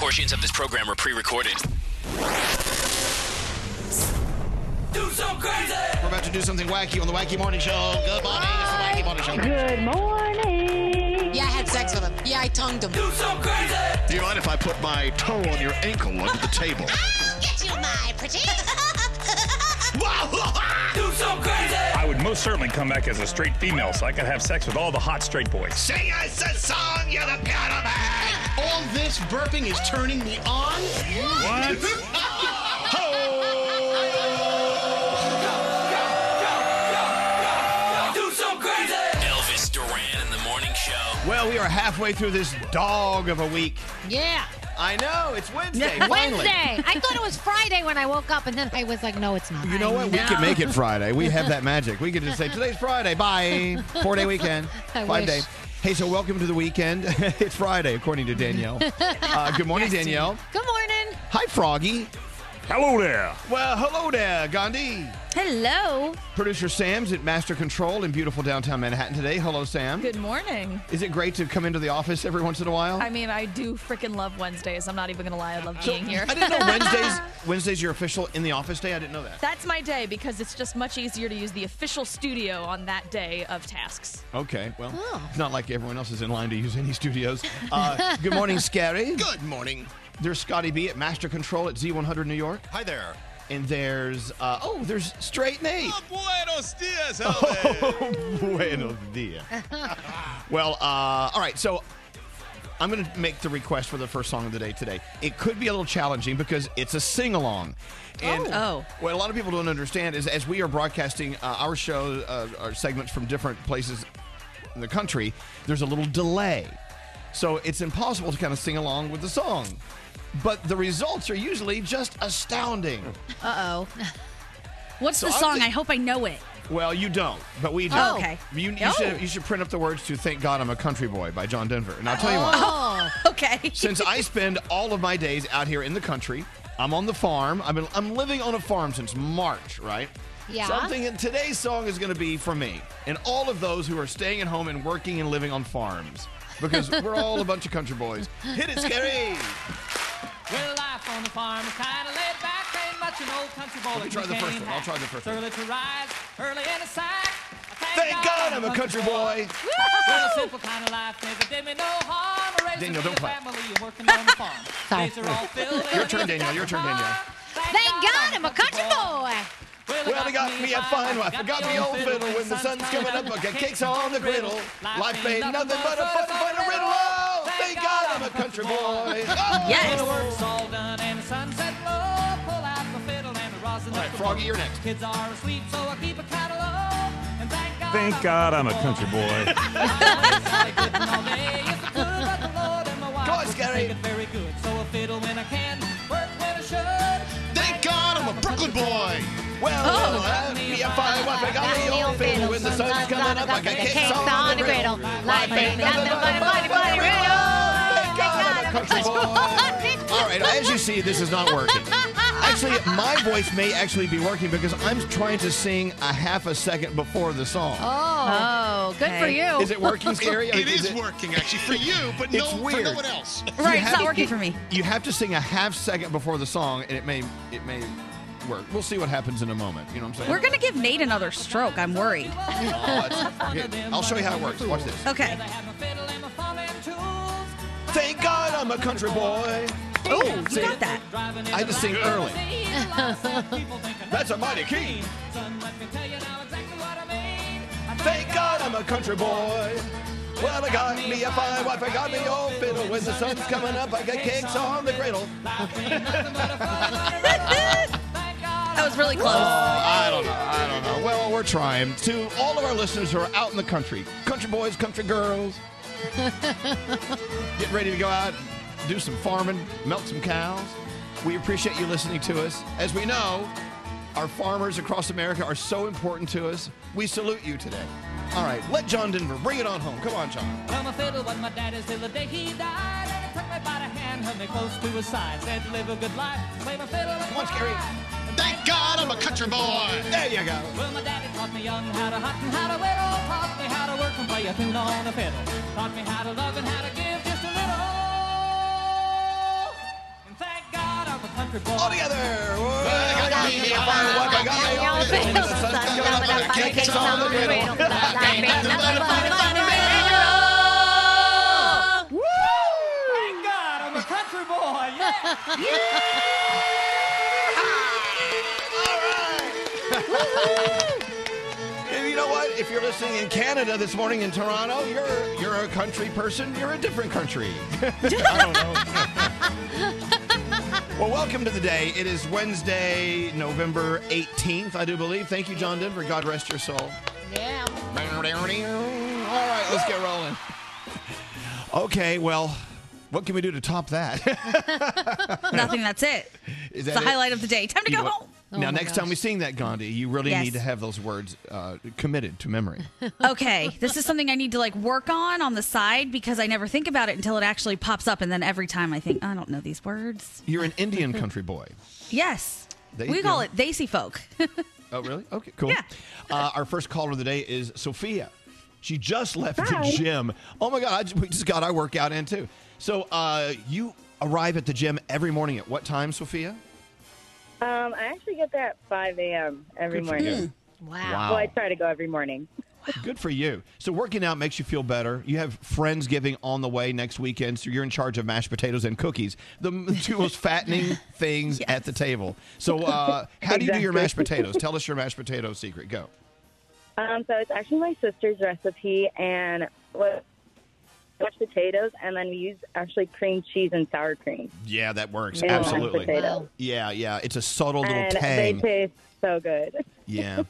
Portions of this program are pre-recorded. Do something crazy! We're about to do something wacky on the Wacky Morning Show. Good morning, it's the Wacky Morning Show. Good morning. Yeah, I had sex with him. Yeah, I tongued him. Do something crazy! Do you mind if I put my toe on your ankle under the table? I'll get you, my pretty. Do something crazy! I would most certainly come back as a straight female so I could have sex with all the hot straight boys. Sing us a song, you're the piano man! All this burping is turning me on? What? Well, we are halfway through this dog of a week. Yeah. I know. It's Wednesday, finally. Wednesday. I thought it was Friday when I woke up, and then I was like, no, it's not. You know what? We can make it Friday. We have that magic. We can just say, today's Friday. Bye. 4-day weekend. Five-day. Hey, so welcome to the weekend. It's Friday, according to Danielle. Good morning, Danielle. Good morning. Hi, Froggy. Hello there. Well, hello there, Gandhi. Hello. Producer Sam's at Master Control in beautiful downtown Manhattan today. Hello, Sam. Good morning. Is it great to come into the office every once in a while? I mean, I do freaking love Wednesdays. I'm not even going to lie. I love being here. I didn't know Wednesday's your official in-the-office day. I didn't know that. That's my day because it's just much easier to use the official studio on that day of tasks. Okay. Well, it's not like everyone else is in line to use any studios. Good morning, Scary. Good morning. There's Scotty B at Master Control at Z100 New York. Hi there. And there's, there's Straight Nate. Oh, buenos dias. Buenos dias. Well, all right, so I'm going to make the request for the first song of the day today. It could be a little challenging because it's a sing-along. And what a lot of people don't understand is as we are broadcasting our show, our segments from different places in the country, there's a little delay. So it's impossible to kind of sing along with the song. But the results are usually just astounding. Uh-oh. What's the song? I hope I know it. Well, you don't, but we do. Oh, okay. You should print up the words to Thank God I'm a Country Boy by John Denver. And I'll tell you why. Oh, okay. Since I spend all of my days out here in the country, I'm on the farm. I'm living on a farm since March, right? Yeah. Something in today's song is going to be for me and all of those who are staying at home and working and living on farms. Because we're all a bunch of country boys. Hit it, Scary! Well, life on the farm is kind of laid back. Ain't much an old country boy. Let me try the first one. I'll try the first one. Early to rise, early in the sack. Thank God I'm a country boy. Woo! Well, a simple kind of life never did me no harm. Daniel, don't play. Working on the farm. Days are all filled. Your turn, Daniel. Your turn, Daniel. Thank God I'm a country boy. Well, they got me a fine wife. I got me old fiddle. When the sun's coming up, I got cakes on the griddle. Life ain't nothing but a fussy fight a riddle. Oh, thank God I'm a country boy. Yes. Work's all done and the sunset low. Pull out my fiddle and the rosin. All right, Froggy, you're next. Kids are asleep, so I keep a catalog. And thank God I'm a country boy. Go on, Scary. Very good. So I fiddle when I can, work when I should. Thank God I'm a Brooklyn boy. Well, I'll be a fine wife. I got me old fiddle. When the sun's coming up, I got cakes on the griddle. Life ain't nothing but a funny riddle. Thank God I'm a country boy. All right, as you see, this is not working. Actually, my voice may actually be working because I'm trying to sing a half a second before the song. Oh, good for you. Is it working, Scary? It is working, actually, for you, but no for no one else. Right, it's not working for me. You have to sing a half second before the song, and it may work. We'll see what happens in a moment. You know what I'm saying? We're going to give Nate another stroke. I'm worried. I'll show you how it works. Watch this. Okay. Thank God I'm a country boy. Oh, you got that. I had to sing early. That's a mighty key. Thank God I'm a country boy. Well, I got me a fine wife, I got me old fiddle. When the sun's coming up, I got cakes on the griddle. That was really close. I don't know. Well, we're trying. To all of our listeners who are out in the country, country boys, country girls, get ready to go out and do some farming, milk some cows. We appreciate you listening to us. As we know, our farmers across America are so important to us. We salute you today. All right, let John Denver bring it on home. Come on, John. Well, my fiddle was my daddy's till the day he died. And he took me by the hand, held me close to his side. Said to live a good life, play my fiddle and come on, Scary. Thank God I'm a country boy. There you go. Well, my daddy taught me young how to hunt and how to whittle. Taught me how to work and play a tune on the fiddle. Taught me how to love and how to give just a little. All together! Woo! Thank God, I'm a country boy! Yeah! Yeah! All right! If you're listening in Canada this morning in Toronto, you're a country person. You're a different country. I don't know. Well, welcome to the day. It is Wednesday, November 18th, I do believe. Thank you, John Denver. God rest your soul. Yeah. All right, let's get rolling. Okay, well, what can we do to top that? Nothing. That's it. Is that it's the highlight of the day. Time to go home. Oh now, next time we sing that, Gandhi, you really need to have those words committed to memory. Okay. This is something I need to, like, work on the side because I never think about it until it actually pops up. And then every time I think, I don't know these words. You're an Indian country boy. Yes. We call it Desi folk. Oh, really? Okay, cool. Yeah. Our first caller of the day is Sophia. She just left the gym. Oh, my God. We just got our workout in, too. So you arrive at the gym every morning at what time, Sophia? I actually get there at 5 a.m. every morning. Wow. Well, I try to go every morning. Wow. Good for you. So working out makes you feel better. You have Friendsgiving on the way next weekend, so you're in charge of mashed potatoes and cookies, the two most fattening things at the table. So how do you do your mashed potatoes? Tell us your mashed potato secret. Go. So it's actually my sister's recipe, and mashed potatoes, and then we use actually cream cheese and sour cream. Yeah, that works. And absolutely. Yeah. It's a subtle little tang. And they taste so good. Yeah.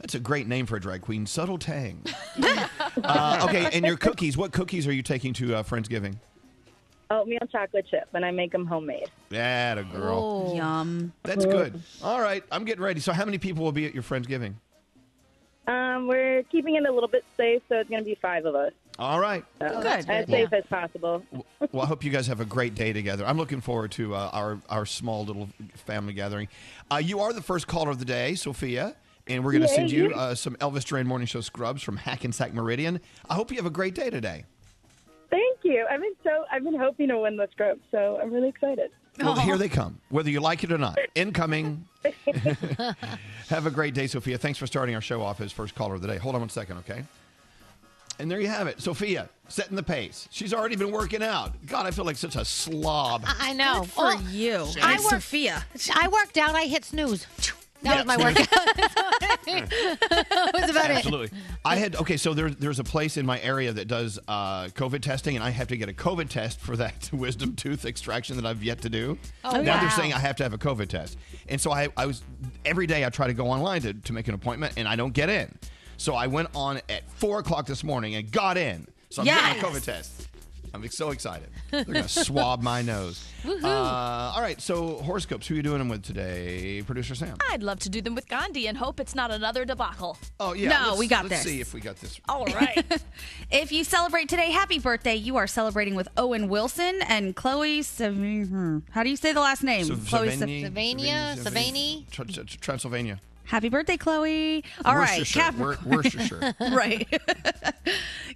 That's a great name for a drag queen, Subtle Tang. Okay, and your cookies, what cookies are you taking to Friendsgiving? Oatmeal chocolate chip, and I make them homemade. That a girl. Oh, yum. That's good. All right, I'm getting ready. So how many people will be at your Friendsgiving? We're keeping it a little bit safe, so it's going to be 5 of us. All right. So, good. As safe as possible. Well, I hope you guys have a great day together. I'm looking forward to our small little family gathering. You are the first caller of the day, Sophia, and we're going to send you some Elvis Duran Morning Show scrubs from Hackensack Meridian. I hope you have a great day today. Thank you. I've been hoping to win the scrubs, so I'm really excited. Well, here they come, whether you like it or not. Incoming. Have a great day, Sophia. Thanks for starting our show off as first caller of the day. Hold on one second, okay? And there you have it. Sophia, setting the pace. She's already been working out. God, I feel like such a slob. I know. Good for you. Sophia. I worked out. I hit snooze. That was my workout. That was about it. Absolutely. So there's a place in my area that does COVID testing, and I have to get a COVID test for that wisdom tooth extraction that I've yet to do. Now they're saying I have to have a COVID test. And so I was, every day I try to go online to make an appointment, and I don't get in. So I went on at 4 o'clock this morning and got in. So I'm getting my COVID test. I'm so excited. They're going to swab my nose. Woohoo. All right, so horoscopes, who are you doing them with today, Producer Sam? I'd love to do them with Gandhi and hope it's not another debacle. Oh, yeah. No, we got this. Let's see if we got this. All right. If you celebrate today, happy birthday. You are celebrating with Owen Wilson and Chloe Savigny. How do you say the last name? Chloe Savigny. Transylvania. Happy birthday, Chloe. All right. Worcestershire. Right.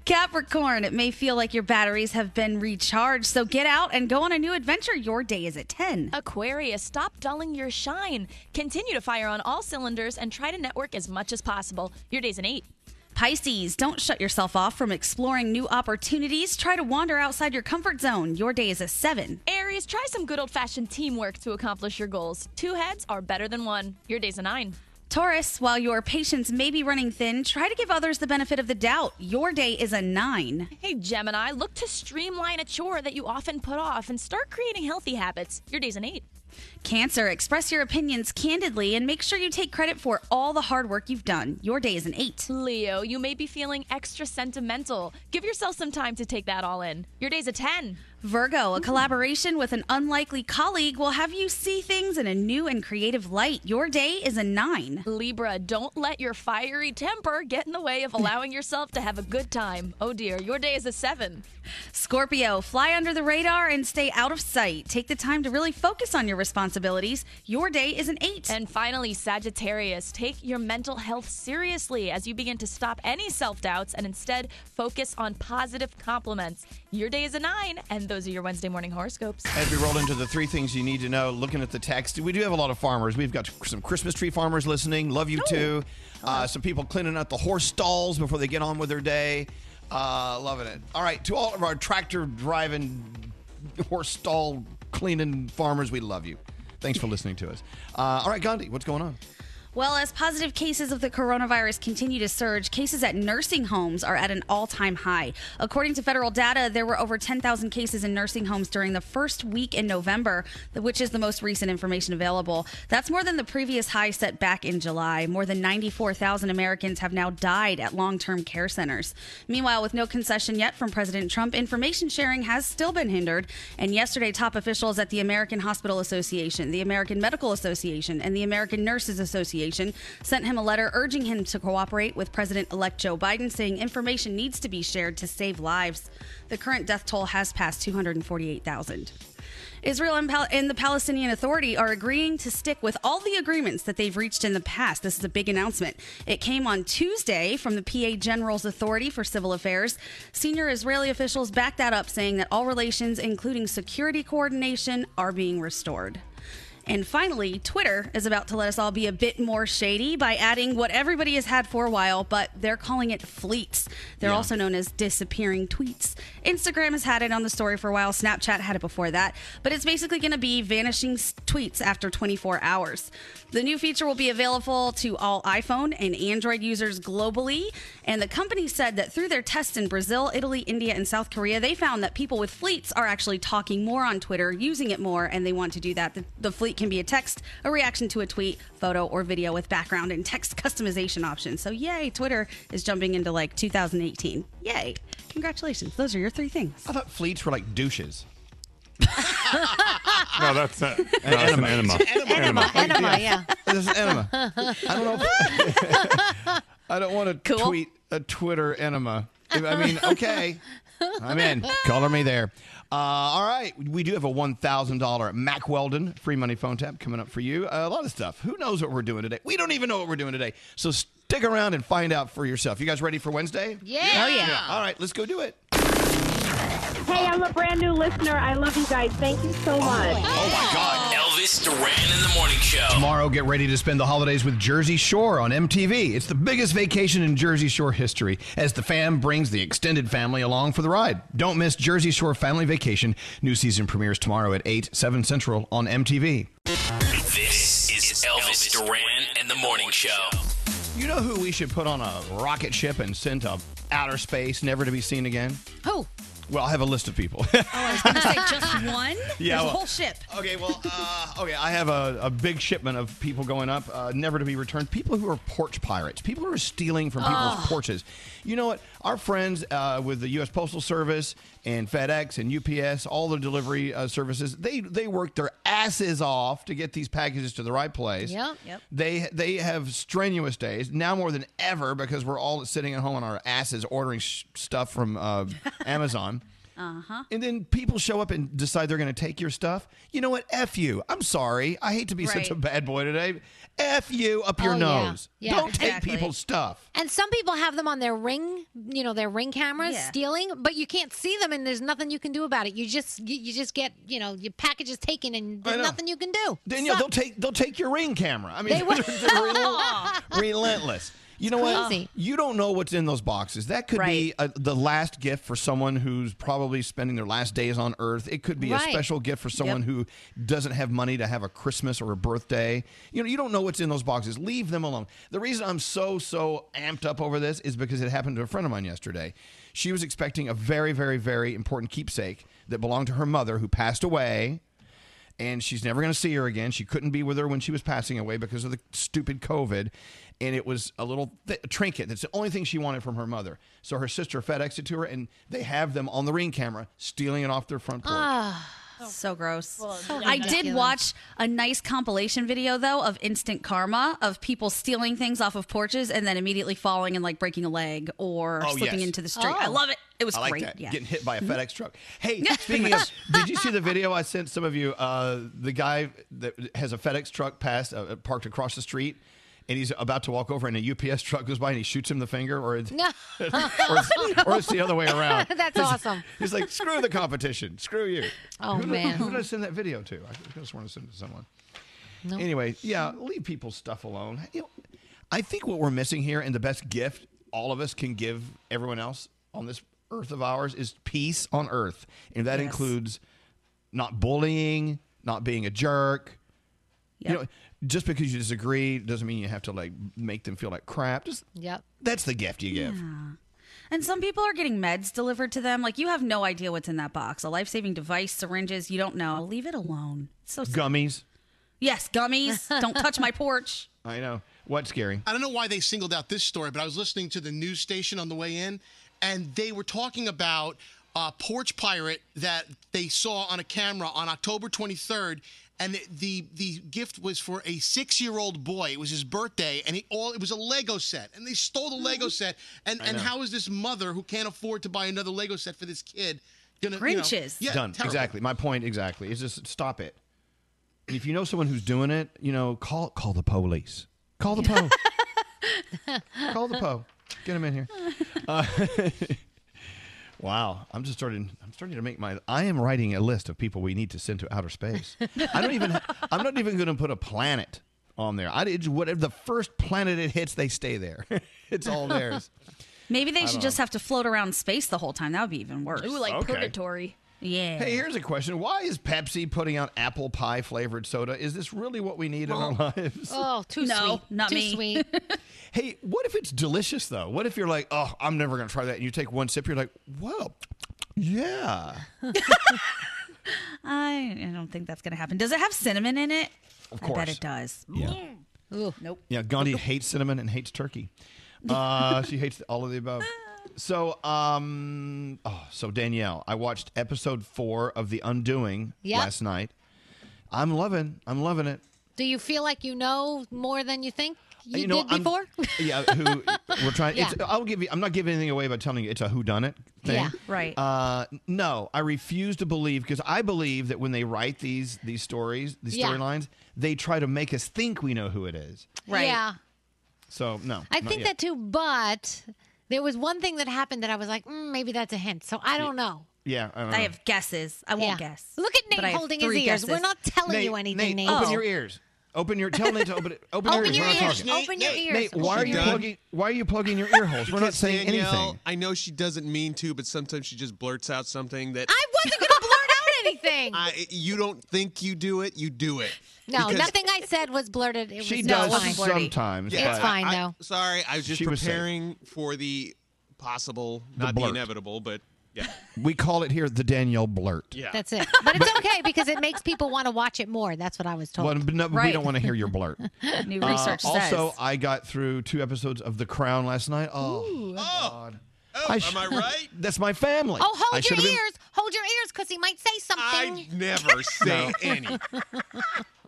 Capricorn, it may feel like your batteries have been recharged, so get out and go on a new adventure. Your day is at 10. Aquarius, stop dulling your shine. Continue to fire on all cylinders and try to network as much as possible. Your day's an 8. Pisces, don't shut yourself off from exploring new opportunities. Try to wander outside your comfort zone. Your day is a 7. Aries, try some good old-fashioned teamwork to accomplish your goals. 2 heads are better than 1. Your day's a 9. Taurus, while your patience may be running thin, try to give others the benefit of the doubt. Your day is a 9. Hey, Gemini, look to streamline a chore that you often put off and start creating healthy habits. Your day's an 8. Cancer, express your opinions candidly and make sure you take credit for all the hard work you've done. Your day is an 8. Leo, you may be feeling extra sentimental. Give yourself some time to take that all in. Your day's a 10. Virgo, a collaboration with an unlikely colleague will have you see things in a new and creative light. Your day is a 9. Libra, don't let your fiery temper get in the way of allowing yourself to have a good time. Oh dear, your day is a 7. Scorpio, fly under the radar and stay out of sight. Take the time to really focus on your responsibilities. Your day is an 8. And finally, Sagittarius, take your mental health seriously as you begin to stop any self-doubts and instead focus on positive compliments. Your day is a 9, and Those are your Wednesday morning horoscopes. As we roll into the three things you need to know, looking at the text, we do have a lot of farmers. We've got some Christmas tree farmers listening. Love you too. Some people cleaning out the horse stalls before they get on with their day. Loving it. All right, to all of our tractor driving, horse stall cleaning farmers, we love you. Thanks for listening to us. All right, Gandhi, what's going on? Well, as positive cases of the coronavirus continue to surge, cases at nursing homes are at an all-time high. According to federal data, there were over 10,000 cases in nursing homes during the first week in November, which is the most recent information available. That's more than the previous high set back in July. More than 94,000 Americans have now died at long-term care centers. Meanwhile, with no concession yet from President Trump, information sharing has still been hindered. And yesterday, top officials at the American Hospital Association, the American Medical Association, and the American Nurses Association sent him a letter urging him to cooperate with President-elect Joe Biden, saying information needs to be shared to save lives. The current death toll has passed 248,000. Israel and the Palestinian Authority are agreeing to stick with all the agreements that they've reached in the past. This is a big announcement. It came on Tuesday from the PA General's Authority for Civil Affairs. Senior Israeli officials backed that up, saying that all relations, including security coordination, are being restored. And finally, Twitter is about to let us all be a bit more shady by adding what everybody has had for a while, but they're calling it fleets. They're also known as disappearing tweets. Instagram has had it on the story for a while. Snapchat had it before that. But it's basically going to be vanishing tweets after 24 hours. The new feature will be available to all iPhone and Android users globally. And the company said that through their tests in Brazil, Italy, India, and South Korea, they found that people with fleets are actually talking more on Twitter, using it more, and they want to do that. The fleet can be a text, a reaction to a tweet, photo, or video with background and text customization options. So yay, Twitter is jumping into like 2018. Yay. Congratulations. Those are your three things. I thought fleets were like douches. No, that's not. No, that's an enema. Enema, yeah. This is enema. I don't know. I don't want to tweet a Twitter enema. I mean, okay. I'm in. Color me there. All right. We do have a $1,000 Mack Weldon free money phone tap coming up for you. A lot of stuff. Who knows what we're doing today? We don't even know what we're doing today. So stick around and find out for yourself. You guys ready for Wednesday? Yeah. Oh, yeah. All right. Let's go do it. Hey, I'm a brand new listener. I love you guys. Thank you so much. Oh my God. Elvis Duran in the Morning Show. Tomorrow, get ready to spend the holidays with Jersey Shore on MTV. It's the biggest vacation in Jersey Shore history as the fam brings the extended family along for the ride. Don't miss Jersey Shore Family Vacation. New season premieres tomorrow at 8, 7 Central on MTV. This is Elvis Duran and the Morning Show. You know who we should put on a rocket ship and send to outer space, never to be seen again? Who? Well, I have a list of people. Oh, I was going to say just one? Yeah, there's a whole ship. Okay, well, I have a big shipment of people going up, never to be returned. People who are porch pirates. People who are stealing from people's porches. You know what? Our friends with the U.S. Postal Service and FedEx and UPS, all the delivery services, they work their asses off to get these packages to the right place. Yep. They have strenuous days, now more than ever, because we're all sitting at home on our asses ordering stuff from Amazon. And then people show up and decide they're going to take your stuff. You know what? F you. I'm sorry. I hate to be such a bad boy today. F you up your nose. Yeah. Don't take people's stuff. And some people have them on their Ring, their Ring cameras stealing, but you can't see them and there's nothing you can do about it. You just get, your package is taken and there's nothing you can do. Danielle, they'll take your Ring camera. I mean, they're relentless. You know what? You don't know what's in those boxes. That could be the last gift for someone who's probably spending their last days on Earth. It could be a special gift for someone who doesn't have money to have a Christmas or a birthday. You don't know what's in those boxes. Leave them alone. The reason I'm so amped up over this is because it happened to a friend of mine yesterday. She was expecting a very, very, very important keepsake that belonged to her mother who passed away. And she's never going to see her again. She couldn't be with her when she was passing away because of the stupid COVID. And it was a little trinket. That's the only thing she wanted from her mother. So her sister FedExed it to her, and they have them on the Ring camera stealing it off their front porch. So gross. Well, I did watch a nice compilation video, though, of instant karma of people stealing things off of porches and then immediately falling and, breaking a leg or slipping into the street. I love it. It was great. That. Yeah. Getting hit by a FedEx truck. Hey, speaking of, did you see the video I sent some of you? The guy that has a FedEx truck parked across the street, and he's about to walk over, and a UPS truck goes by, and he shoots him the finger, or it's, no. Or it's the other way around. That's awesome. He's like, screw the competition. Screw you. Oh, man. Who did I send that video to? I just want to send it to someone. Nope. Anyway, yeah, leave people's stuff alone. You know, I think what we're missing here, and the best gift all of us can give everyone else on this earth of ours, is peace on earth. And that includes not bullying, not being a jerk. Yep. You know, just because you disagree doesn't mean you have to like make them feel like crap. Just, that's the gift you give. And some people are getting meds delivered to them. Like, you have no idea what's in that box. A life-saving device, syringes, you don't know. Leave it alone. It's so scary. Gummies. Yes, gummies. Don't touch my porch. I know. What's scary? I don't know why they singled out this story, but I was listening to the news station on the way in, and they were talking about a porch pirate that they saw on a camera on October 23rd, and the gift was for a 6-year-old boy. It was his birthday, and it was a Lego set, and they stole the Lego set. And how is this mother who can't afford to buy another Lego set for this kid gonna? Grinches. You know, done. Terrible. Exactly. My point exactly is just stop it. And if you know someone who's doing it, you know, call the police. Call the po. Call the po. Get him in here. Wow, I'm starting to make my. I am writing a list of people we need to send to outer space. I'm not even going to put a planet on there. Whatever the first planet it hits, they stay there. It's all theirs. Maybe they should just have to float around space the whole time. That would be even worse. Ooh, like purgatory. Yeah. Hey, here's a question. Why is Pepsi putting out apple pie flavored soda? Is this really what we need in our lives? Oh, too sweet. Not me. Too sweet. Hey, what if it's delicious, though? What if you're like, oh, I'm never going to try that. And you take one sip, you're like, whoa, yeah. I don't think that's going to happen. Does it have cinnamon in it? Of course. I bet it does. Yeah. Ooh, nope. Yeah, Gandhi hates cinnamon and hates turkey. She hates all of the above. So, so Danielle, I watched episode 4 of The Undoing last night. I'm loving it. Do you feel like you know more than you think you did before? Yeah, who we're trying. Yeah. I'm not giving anything away by telling you it's a whodunit thing. Yeah, right. No, I refuse to believe, because I believe that when they write these stories, these storylines, they try to make us think we know who it is. Right. Yeah. So no, I think that too, but. There was one thing that happened that I was like, maybe that's a hint. So I don't know. Yeah. I don't know. I have guesses. I won't guess. Look at Nate holding his ears. Guesses. We're not telling you anything, Nate. Open your ears. Tell Nate to open it. Open your ears. Open your ears. Nate, why are you plugging your ear holes? We're not saying anything. I know she doesn't mean to, but sometimes she just blurts out something that. I wasn't going to blurt out anything. You don't think you do it. You do it. No, nothing I said was blurted. She does sometimes. Yeah, it's fine, though. Sorry, I was just preparing for the possible, not the inevitable, but yeah. We call it here the Danielle blurt. Yeah. That's it. But it's okay, because it makes people want to watch it more. That's what I was told. Well, we don't want to hear your blurt. New research says. Also, I got through 2 episodes of The Crown last night. Oh, ooh, God. Oh, am I right? That's my family. Oh, hold your ears, because he might say something. I never say anything.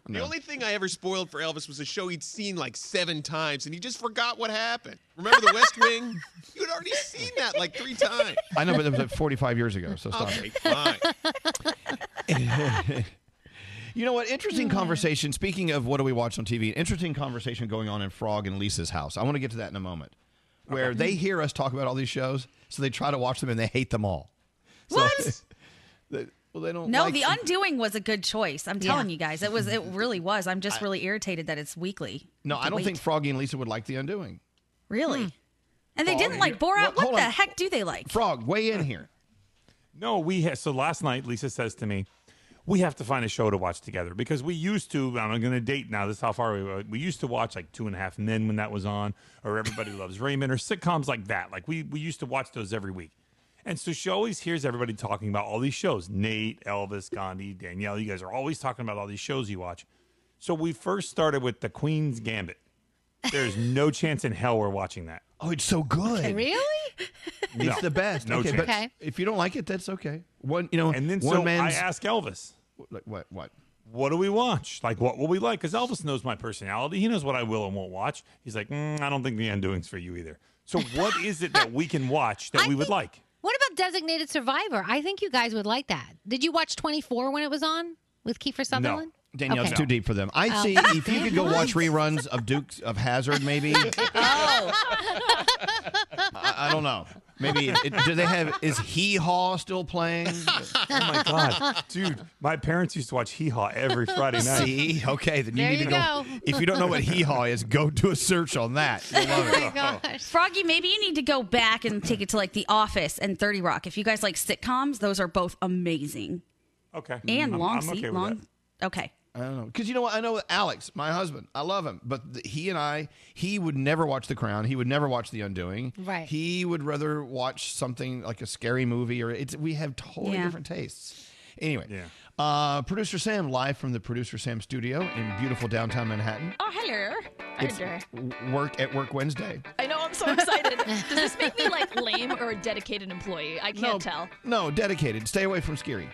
No. The only thing I ever spoiled for Elvis was a show he'd seen like 7 times, and he just forgot what happened. Remember The West Wing? You had already seen that like 3 times. I know, but it was like 45 years ago, so stop it. Fine. You know what? Interesting conversation. Speaking of what do we watch on TV, interesting conversation going on in Frog and Lisa's house. I want to get to that in a moment, where they hear us talk about all these shows, so they try to watch them, and they hate them all. So, what? Well, they don't. No, The Undoing was a good choice. I'm telling you guys, it really was. I'm just really irritated that it's weekly. No, I don't think Froggy and Lisa would like The Undoing. Really? And they didn't like Borat. What the heck do they like? Frog, weigh in here. No, so last night Lisa says to me, "We have to find a show to watch together because we used to." I'm going to date now. This is how far we were. We used to watch like Two and a Half Men when that was on, or Everybody Loves Raymond, or sitcoms like that. Like we used to watch those every week. And so she always hears everybody talking about all these shows. Nate, Elvis, Gandhi, Danielle, you guys are always talking about all these shows you watch. So we first started with The Queen's Gambit. There's no chance in hell we're watching that. Oh, it's so good. Okay, really? No, it's the best. No chance. Okay. If you don't like it, that's okay. I ask Elvis. What do we watch? Like, what will we like? Because Elvis knows my personality. He knows what I will and won't watch. He's like, I don't think The Undoing's for you either. So what is it that we can watch that we would like? What about Designated Survivor? I think you guys would like that. Did you watch 24 when it was on with Kiefer Sutherland? Danielle's too deep for them. I see if you could go watch reruns of Dukes of Hazzard, maybe. I don't know. Maybe do they have? Is Hee Haw still playing? Oh my God, dude! My parents used to watch Hee Haw every Friday night. See, okay, then you need to go. If you don't know what Hee Haw is, go do a search on that. You'll love it. Oh my gosh, Froggy, maybe you need to go back and take it to like The Office and 30 Rock. If you guys like sitcoms, those are both amazing. Okay, and I'm okay with that. I don't know. Because you know what? I know Alex, my husband. I love him. But he would never watch The Crown. He would never watch The Undoing. Right. He would rather watch something like a scary movie. We have totally different tastes. Anyway. Yeah. Producer Sam, live from the Producer Sam studio in beautiful downtown Manhattan. Oh, hello. It's Work Wednesday. I know. I'm so excited. Does this make me like lame or a dedicated employee? I can't tell. No, dedicated. Stay away from scary.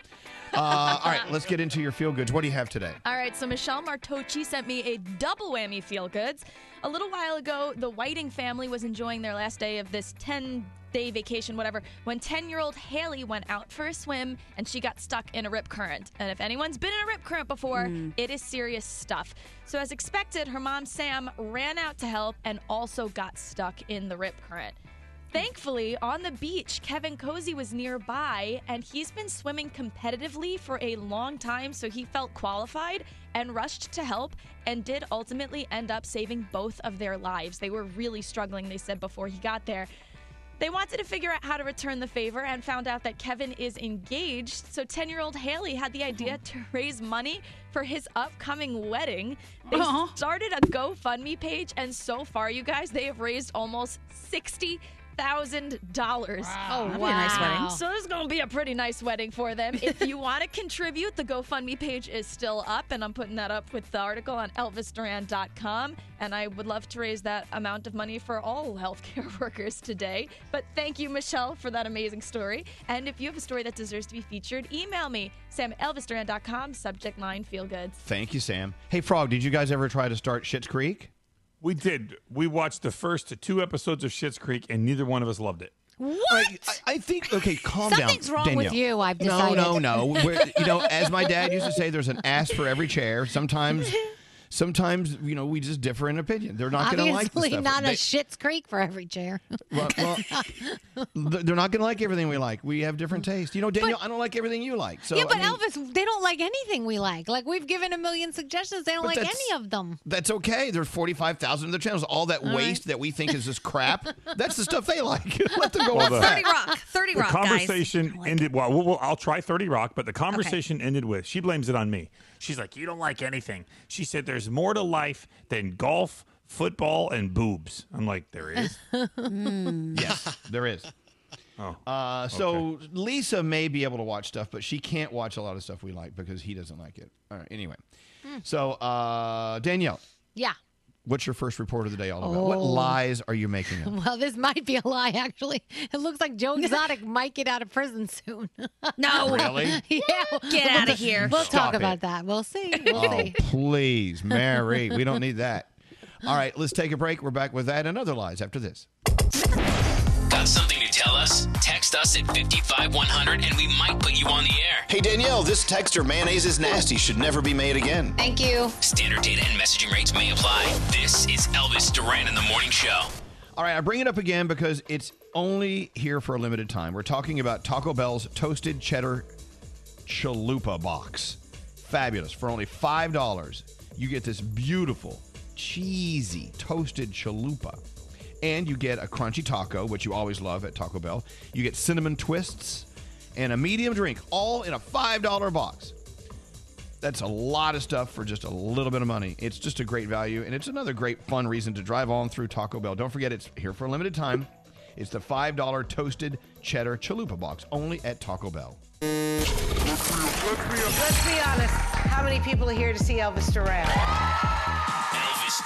All right, let's get into your feel goods. What do you have today? All right, so Michelle Martucci sent me a double whammy feel goods. A little while ago, the Whiting family was enjoying their last day of this 10-day vacation, whatever, when 10-year-old Haley went out for a swim and she got stuck in a rip current. And if anyone's been in a rip current before, it is serious stuff. So as expected, her mom, Sam, ran out to help and also got stuck in the rip current. Thankfully, on the beach, Kevin Cozy was nearby, and he's been swimming competitively for a long time, so he felt qualified and rushed to help and did ultimately end up saving both of their lives. They were really struggling, they said, before he got there. They wanted to figure out how to return the favor and found out that Kevin is engaged, so 10-year-old Haley had the idea to raise money for his upcoming wedding. They started a GoFundMe page, and so far, you guys, they have raised almost $60,000. Wow. Oh, that'd be a nice wedding. So this is going to be a pretty nice wedding for them. If you want to contribute, the GoFundMe page is still up, and I'm putting that up with the article on ElvisDuran.com, and I would love to raise that amount of money for all healthcare workers today. But thank you, Michelle, for that amazing story. And if you have a story that deserves to be featured, email me, Sam at ElvisDuran.com, subject line, feel good. Thank you, Sam. Hey, Frog, did you guys ever try to start Schitt's Creek? We did. We watched the first 2 episodes of Schitt's Creek, and neither one of us loved it. What? I think, okay, calm down, Danielle. Something's wrong with you, I've decided. No. You know, as my dad used to say, there's an ass for every chair. Sometimes, you know, we just differ in opinion. They're not going to like this stuff. Obviously not a Schitt's Creek for every chair. Well, they're not going to like everything we like. We have different tastes. You know, Danielle, I don't like everything you like. So, yeah, but Elvis, they don't like anything we like. Like, we've given a million suggestions. They don't like any of them. That's okay. There's 45,000 of their channels. All that waste that we think is just crap, that's the stuff they like. Let them go on that. 30 Rock. 30 Rock, guys. The conversation ended, well, I'll try 30 Rock, but the conversation ended with, she blames it on me. She's like, you don't like anything. She said there's more to life than golf, football, and boobs. I'm like, there is? Yes, there is. Oh, so Lisa may be able to watch stuff, but she can't watch a lot of stuff we like because he doesn't like it. All right, anyway. So, Danielle. Yeah. What's your first report of the day all about? What lies are you making up? Well, this might be a lie, actually. It looks like Joe Exotic might get out of prison soon. No. Really? Yeah. Get out of here. We'll talk about that. We'll see. We'll see. Please, Mary. We don't need that. All right, let's take a break. We're back with that and other lies after this. Got something to tell us? Text us at 55100 and we might put you on the air. Hey, Danielle, this text or mayonnaise is nasty. Should never be made again. Thank you. Standard data and messaging rates may apply. This is Elvis Duran in the Morning Show. All right, I bring it up again because it's only here for a limited time. We're talking about Taco Bell's Toasted Cheddar Chalupa Box. Fabulous. For only $5, you get this beautiful, cheesy, toasted chalupa. And you get a crunchy taco, which you always love at Taco Bell. You get cinnamon twists and a medium drink, all in a $5 box. That's a lot of stuff for just a little bit of money. It's just a great value, and it's another great fun reason to drive on through Taco Bell. Don't forget, it's here for a limited time. It's the $5 Toasted Cheddar Chalupa Box, only at Taco Bell. Let's be honest. How many people are here to see Elvis Duran?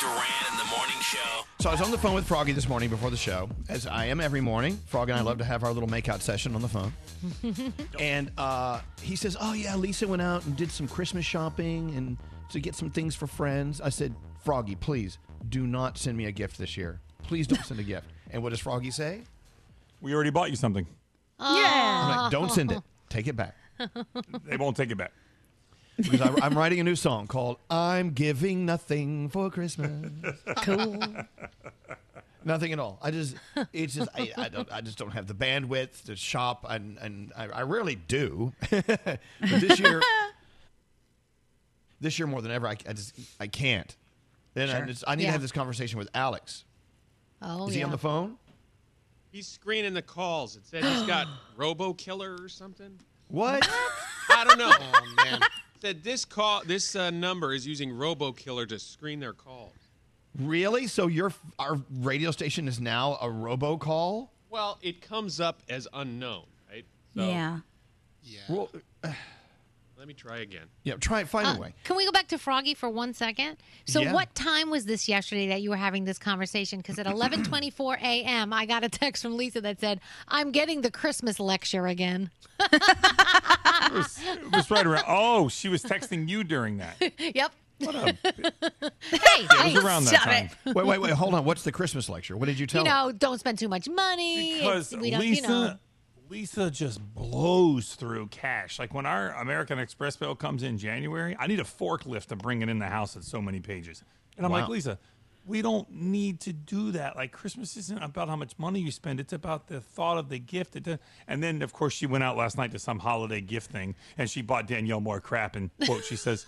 Duran in the Morning Show. So I was on the phone with Froggy this morning before the show, as I am every morning. Frog and I love to have our little makeout session on the phone. And he says, oh, yeah, Lisa went out and did some Christmas shopping and to get some things for friends. I said, Froggy, please do not send me a gift this year. Please don't send a gift. And what does Froggy say? We already bought you something. Yeah. I'm like, don't send it. Take it back. They won't take it back. because I'm writing a new song called I'm Giving Nothing for Christmas. Cool. Nothing at all. I just don't have the bandwidth to shop, and I rarely do. But this year more than ever, I can't. Then sure. I need to have this conversation with Alex. Oh, is he on the phone? He's screening the calls. It said he's got Robo Killer or something. What? I don't know. Oh man! It said this number is using Robo Killer to screen their calls. Really? So our radio station is now a robocall? Well, it comes up as unknown, right? So, yeah. Well, let me try again. Yeah, try it. Find a way. Can we go back to Froggy for 1 second? So what time was this yesterday that you were having this conversation? Because at 11:24 a.m., I got a text from Lisa that said, I'm getting the Christmas lecture again. It was right around. Oh, she was texting you during that. Yep. What a... Hey, yeah, it was around that time. Wait, hold on. What's the Christmas lecture? What did you tell her? Don't spend too much money. Because Lisa just blows through cash. Like when our American Express bill comes in January, I need a forklift to bring it in the house. It's so many pages. And I'm like, Lisa, we don't need to do that. Like Christmas isn't about how much money you spend. It's about the thought of the gift. And then, of course, she went out last night to some holiday gift thing, and she bought Danielle more crap. And, quote, she says...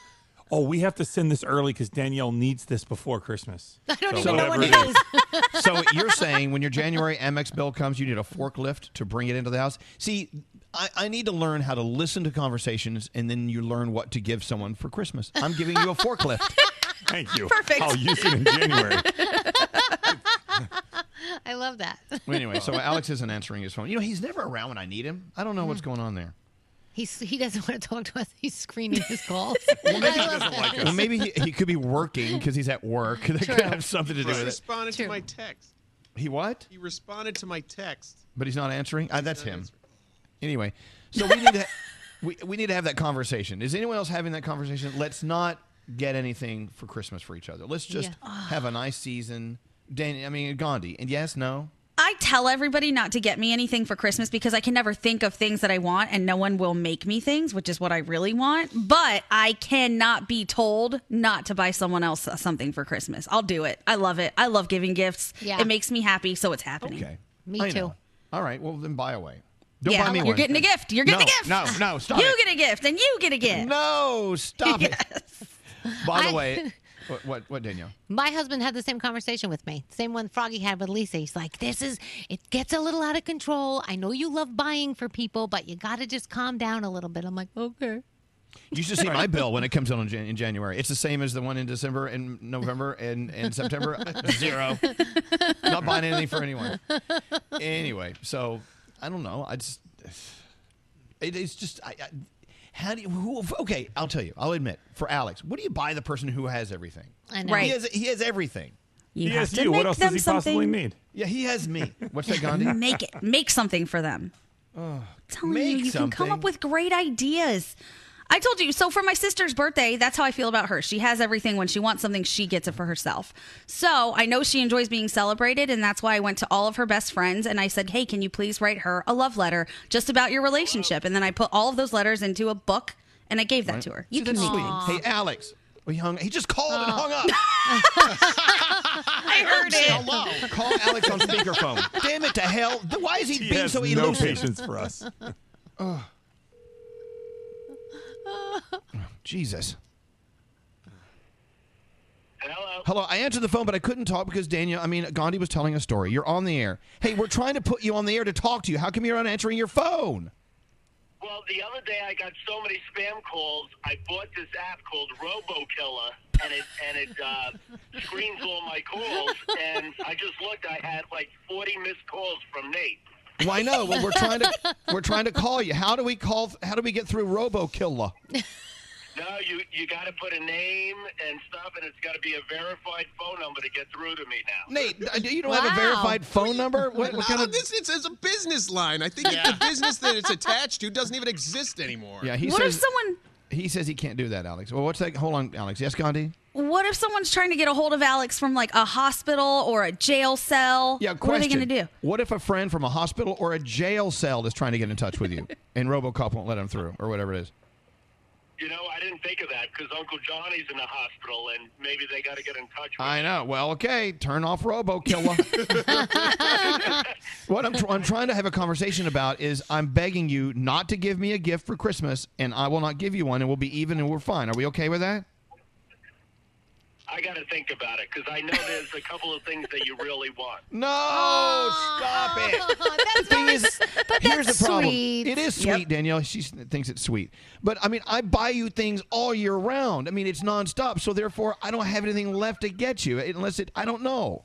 Oh, we have to send this early because Danielle needs this before Christmas. I don't even know what it is. So you're saying when your January MX bill comes, you need a forklift to bring it into the house? See, I need to learn how to listen to conversations, and then you learn what to give someone for Christmas. I'm giving you a forklift. Thank you. Perfect. I'll use it in January. I love that. Well, anyway, so Alex isn't answering his phone. You know, he's never around when I need him. I don't know what's going on there. He doesn't want to talk to us. He's screening his calls. Well, maybe he doesn't like us. Well, maybe he could be working because he's at work. That could have something to do with it. He responded to my text. He what? He responded to my text. But he's not answering? That's him. Answering. Anyway, so we need to we need to have that conversation. Is anyone else having that conversation? Let's not get anything for Christmas for each other. Let's just have a nice season. Gandhi. And yes, no? I tell everybody not to get me anything for Christmas because I can never think of things that I want and no one will make me things, which is what I really want. But I cannot be told not to buy someone else something for Christmas. I'll do it. I love it. I love giving gifts. Yeah. It makes me happy, so it's happening. Okay. Me too. All right. Well, then buy away. Don't buy me one. You're getting a gift. You're getting a gift. No, stop it. You get a gift and you get a gift. No, stop it. By the way... What, Danielle? My husband had the same conversation with me. Same one Froggy had with Lisa. He's like, it gets a little out of control. I know you love buying for people, but you got to just calm down a little bit. I'm like, okay. You should see my bill when it comes out in January. It's the same as the one in December and November and September. Zero. Not buying anything for anyone. Anyway, so I don't know. Okay, I'll tell you. I'll admit, for Alex, what do you buy the person who has everything? I know. Right. He has everything. He has you. What else does he possibly need? Yeah, he has me. What's that, Gandhi? Make something for them. I'm telling you, you can come up with great ideas. I told you, so for my sister's birthday, that's how I feel about her. She has everything. When she wants something, she gets it for herself. So I know she enjoys being celebrated, and that's why I went to all of her best friends, and I said, hey, can you please write her a love letter just about your relationship? And then I put all of those letters into a book, and I gave that to her. You can make it. Hey, Alex. He just called and hung up. I heard it. Hello. Call Alex on speakerphone. Damn it to hell. Why is he being so elusive? No patience for us. Jesus. Hello. I answered the phone, but I couldn't talk because Gandhi was telling a story. You're on the air. Hey, we're trying to put you on the air to talk to you. How come you're not answering your phone? Well, the other day I got so many spam calls. I bought this app called RoboKiller, and it screens all my calls. And I just looked. I had like 40 missed calls from Nate. Why no? Well, we're trying to call you. How do we get through RoboKiller? No, you got to put a name and stuff, and it's got to be a verified phone number to get through to me now. Nate, you don't have a verified phone number? What kind of... this? It's a business line. I think the business that it's attached to doesn't even exist anymore. Yeah. He says he can't do that, Alex. Well, what's that? Hold on, Alex. Yes, Gandhi? What if someone's trying to get a hold of Alex from, like, a hospital or a jail cell? Yeah, question. What are they going to do? What if a friend from a hospital or a jail cell is trying to get in touch with you and RoboCop won't let him through or whatever it is? You know, I didn't think of that because Uncle Johnny's in the hospital, and maybe they got to get in touch with I know. Well, okay, turn off RoboKiller. What I'm trying to have a conversation about is I'm begging you not to give me a gift for Christmas, and I will not give you one, and we'll be even, and we're fine. Are we okay with that? I got to think about it because I know there's a couple of things that you really want. No, stop it. That's the thing is, but here's the problem. Sweet. It is sweet, yep. Danielle. She thinks it's sweet. But, I mean, I buy you things all year round. I mean, it's nonstop. So, therefore, I don't have anything left to get you unless it, I don't know.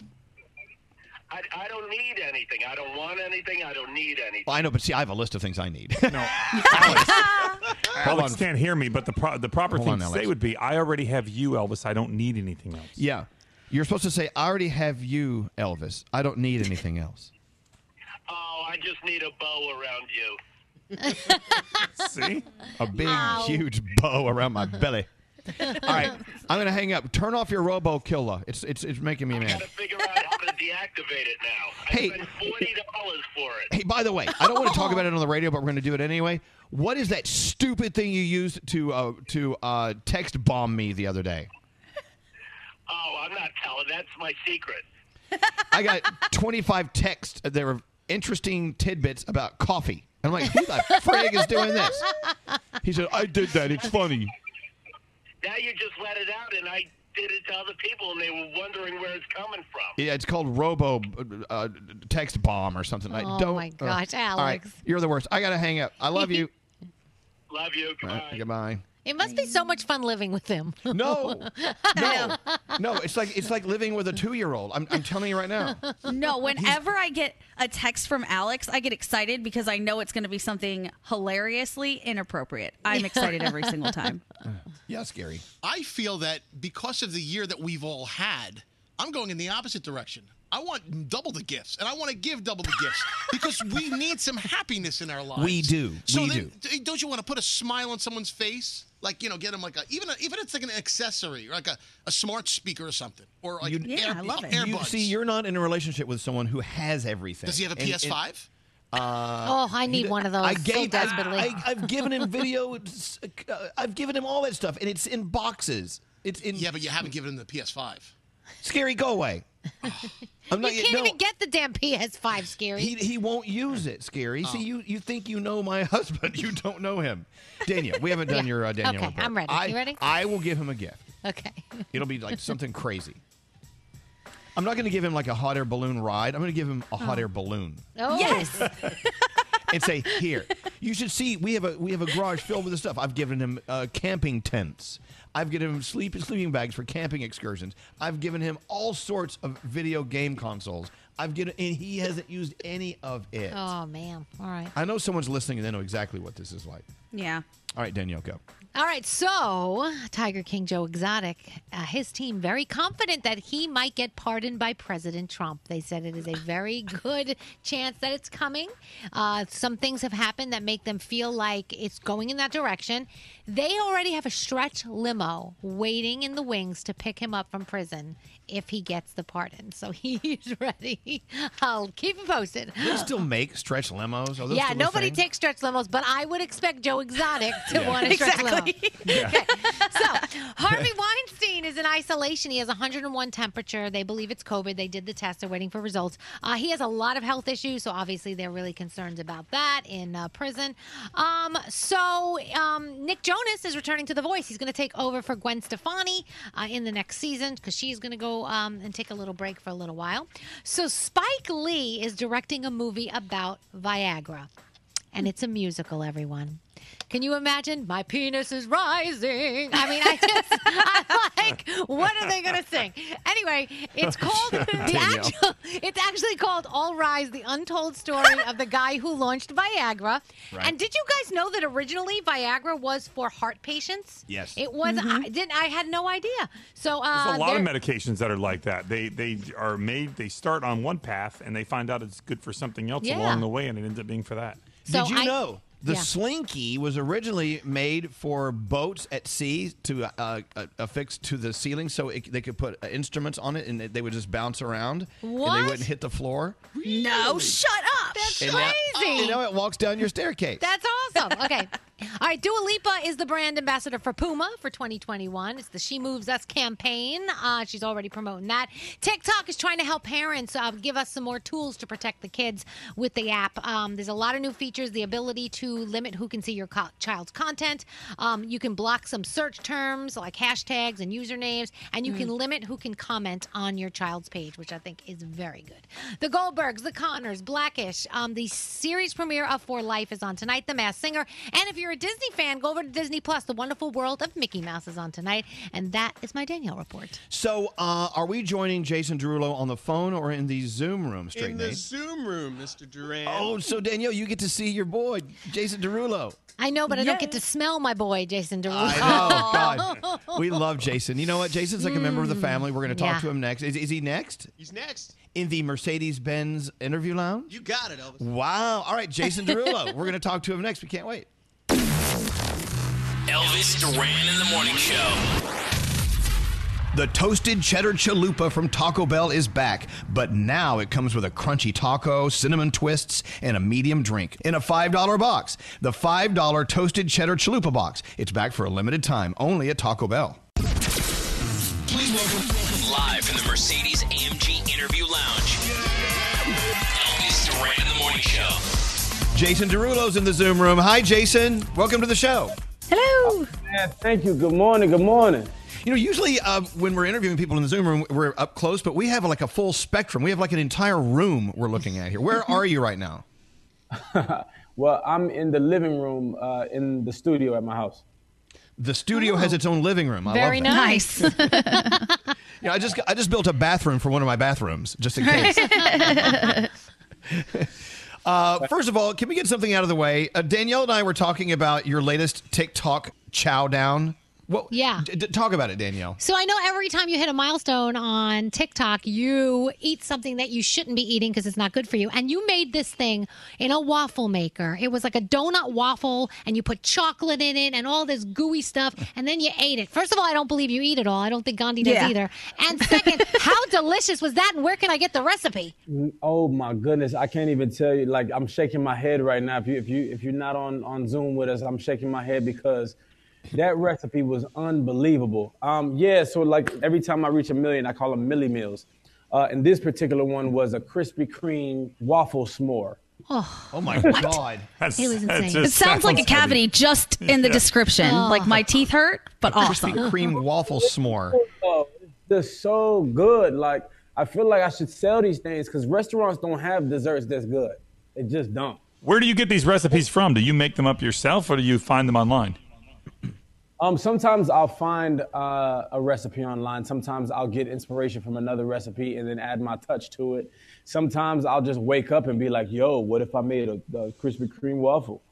I don't need anything. I don't want anything. I don't need anything. Well, I know, but see, I have a list of things I need. No, Alex can't hear me, but the proper thing to say would be, I already have you, Elvis. I don't need anything else. Yeah. You're supposed to say, I already have you, Elvis. I don't need anything else. Oh, I just need a bow around you. See? A big, huge bow around my belly. All right, I'm going to hang up. Turn off your RoboKiller. It's making me mad. I got to figure out how to deactivate it now. I spent $40 for it. Hey, by the way, I don't want to talk about it on the radio, but we're going to do it anyway. What is that stupid thing you used to text bomb me the other day? Oh, I'm not telling. That's my secret. I got 25 texts. There were interesting tidbits about coffee. I'm like, who the frig is doing this? He said, I did that. It's funny. Now you just let it out, and I did it to other people, and they were wondering where it's coming from. Yeah, it's called Robo Text Bomb or something. Oh, my gosh, Alex. All right, you're the worst. I got to hang up. I love you. Love you. Goodbye. Right, goodbye. It must be so much fun living with him. No. It's like living with a 2-year-old. I'm telling you right now. No, whenever I get a text from Alex, I get excited because I know it's going to be something hilariously inappropriate. I'm excited every single time. Yeah, scary. I feel that because of the year that we've all had, I'm going in the opposite direction. I want double the gifts, and I want to give double the gifts because we need some happiness in our lives. We do. So do. Don't you want to put a smile on someone's face? Like, you know, get them like even if it's like an accessory, like a smart speaker or something, or like I love it. Earbuds. See, you're not in a relationship with someone who has everything. Does he have a PS5? I need one of those. So desperately. I've given him video. I've given him all that stuff, and it's in boxes. Yeah, but you haven't given him the PS5. Scary, go away. You can't even get the damn PS5, Scary. He won't use it, Scary. Oh. See, you think you know my husband. You don't know him. Danielle, we haven't done your Danielle report. Okay, I'm ready. You ready? I will give him a gift. Okay. It'll be like something crazy. I'm not going to give him like a hot air balloon ride. I'm going to give him a hot air balloon. Oh. Yes. And say, here, you should see, we have a garage filled with this stuff. I've given him camping tents. I've given him sleeping bags for camping excursions. I've given him all sorts of video game consoles. And he hasn't used any of it. Oh, man. All right. I know someone's listening and they know exactly what this is like. Yeah. All right, Danielle, go. All right, so Tiger King Joe Exotic, his team very confident that he might get pardoned by President Trump. They said it is a very good chance that it's coming. Some things have happened that make them feel like it's going in that direction. They already have a stretch limo waiting in the wings to pick him up from prison if he gets the pardon. So he's ready. I'll keep him posted. They still make stretch limos? Yeah, nobody takes stretch limos, but I would expect Joe Exotic to want to stretch limo. Yeah. Okay. So, Harvey Weinstein is in isolation. He has 101 temperature. They believe it's COVID. They did the test. They're waiting for results. He has a lot of health issues, so obviously they're really concerned about that in prison. Nick Jonas is returning to The Voice. He's going to take over for Gwen Stefani in the next season because she's going to go and take a little break for a little while. So, Spike Lee is directing a movie about Viagra, and it's a musical, everyone. Can you imagine? My penis is rising. I mean, I'm like, what are they going to sing? Anyway, it's called it's actually called All Rise, the Untold Story of the Guy Who Launched Viagra. Right. And did you guys know that originally Viagra was for heart patients? Yes. It was. Mm-hmm. I had no idea. So there's a lot of medications that are like that. They are made. They start on one path and they find out it's good for something else along the way, and it ends up being for that. So did you know? The Slinky was originally made for boats at sea to affix to the ceiling so they could put instruments on it and they would just bounce around. What? And they wouldn't hit the floor. Really? No, shut up. That's crazy. Now it walks down your staircase. That's awesome. Okay. All right, Dua Lipa is the brand ambassador for Puma for 2021. It's the She Moves Us campaign. She's already promoting that. TikTok is trying to help parents give us some more tools to protect the kids with the app. There's a lot of new features, the ability to limit who can see your child's content. You can block some search terms like hashtags and usernames, and you can limit who can comment on your child's page, which I think is very good. The Goldbergs, the Conners, Black-ish. The series premiere of For Life is on tonight, The Masked Singer. And if you're a Disney fan, go over to Disney Plus. The Wonderful World of Mickey Mouse is on tonight. And that is my Danielle report. So are we joining Jason Derulo on the phone or in the Zoom room, Straight Nate? In the Zoom room, Mr. Duran. Oh, so Danielle, you get to see your boy, Jason Derulo. I know, but I don't get to smell my boy, Jason Derulo. I know. God. We love Jason. You know what? Jason's like a member of the family. We're going to talk to him next. Is he next? He's next. In the Mercedes-Benz interview lounge? You got it, Elvis. Wow. All right, Jason Derulo. We're going to talk to him next. We can't wait. Elvis Duran in the Morning Show. The toasted cheddar chalupa from Taco Bell is back, but now it comes with a crunchy taco, cinnamon twists, and a medium drink in a $5 box. The $5 toasted cheddar chalupa box. It's back for a limited time, only at Taco Bell. Please welcome live from the Mercedes-AMG Interview Lounge. Elvis Duran in the Morning Show. Jason Derulo's in the Zoom room. Hi, Jason. Welcome to the show. Hello. Thank you. Good morning. Good morning. You know, usually when we're interviewing people in the Zoom room, we're up close, but we have like a full spectrum. We have like an entire room we're looking at here. Where are you right now? Well, I'm in the living room in the studio at my house. The studio has its own living room. I Very love that. Nice. You know, I just built a bathroom for one of my bathrooms, just in case. First of all, can we get something out of the way? Danielle and I were talking about your latest TikTok chow down. Well, yeah. Talk about it, Danielle. So I know every time you hit a milestone on TikTok, you eat something that you shouldn't be eating because it's not good for you. And you made this thing in a waffle maker. It was like a donut waffle, and you put chocolate in it and all this gooey stuff, and then you ate it. First of all, I don't believe you eat it all. I don't think Gandhi does either. And second, how delicious was that, and where can I get the recipe? Oh, my goodness. I can't even tell you. Like, I'm shaking my head right now. If you're not on Zoom with us, I'm shaking my head because that recipe was unbelievable. So like every time I reach 1 million, I call them Millie Meals. And this particular one was a Krispy Kreme waffle s'more. Oh my God. It was insane. It sounds like a cavity just in the description. Oh. Like my teeth hurt, but awesome. Krispy Kreme waffle s'more. They're so good. Like, I feel like I should sell these things because restaurants don't have desserts that's good. They just don't. Where do you get these recipes from? Do you make them up yourself or do you find them online? Sometimes I'll find a recipe online. Sometimes I'll get inspiration from another recipe and then add my touch to it. Sometimes I'll just wake up and be like, yo, what if I made a Krispy Kreme waffle?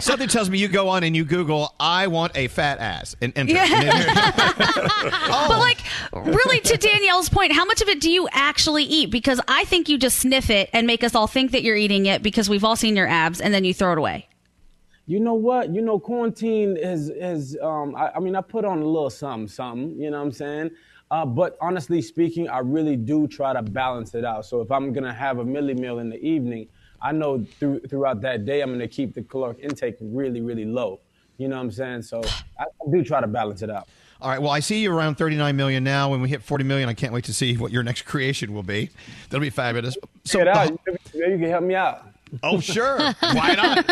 Something tells me you go on and you Google, I want a fat ass, and enter. Oh. But like, really, to Danielle's point, how much of it do you actually eat? Because I think you just sniff it and make us all think that you're eating it because we've all seen your abs, and then you throw it away. You know what? You know, quarantine I put on a little something, you know what I'm saying? But honestly speaking, I really do try to balance it out. So if I'm going to have a Millie Meal in the evening, I know throughout that day, I'm going to keep the caloric intake really, really low. You know what I'm saying? So I do try to balance it out. All right. Well, I see you around 39 million now. When we hit 40 million, I can't wait to see what your next creation will be. That'll be fabulous. So you can help me out. Oh, sure. Why not?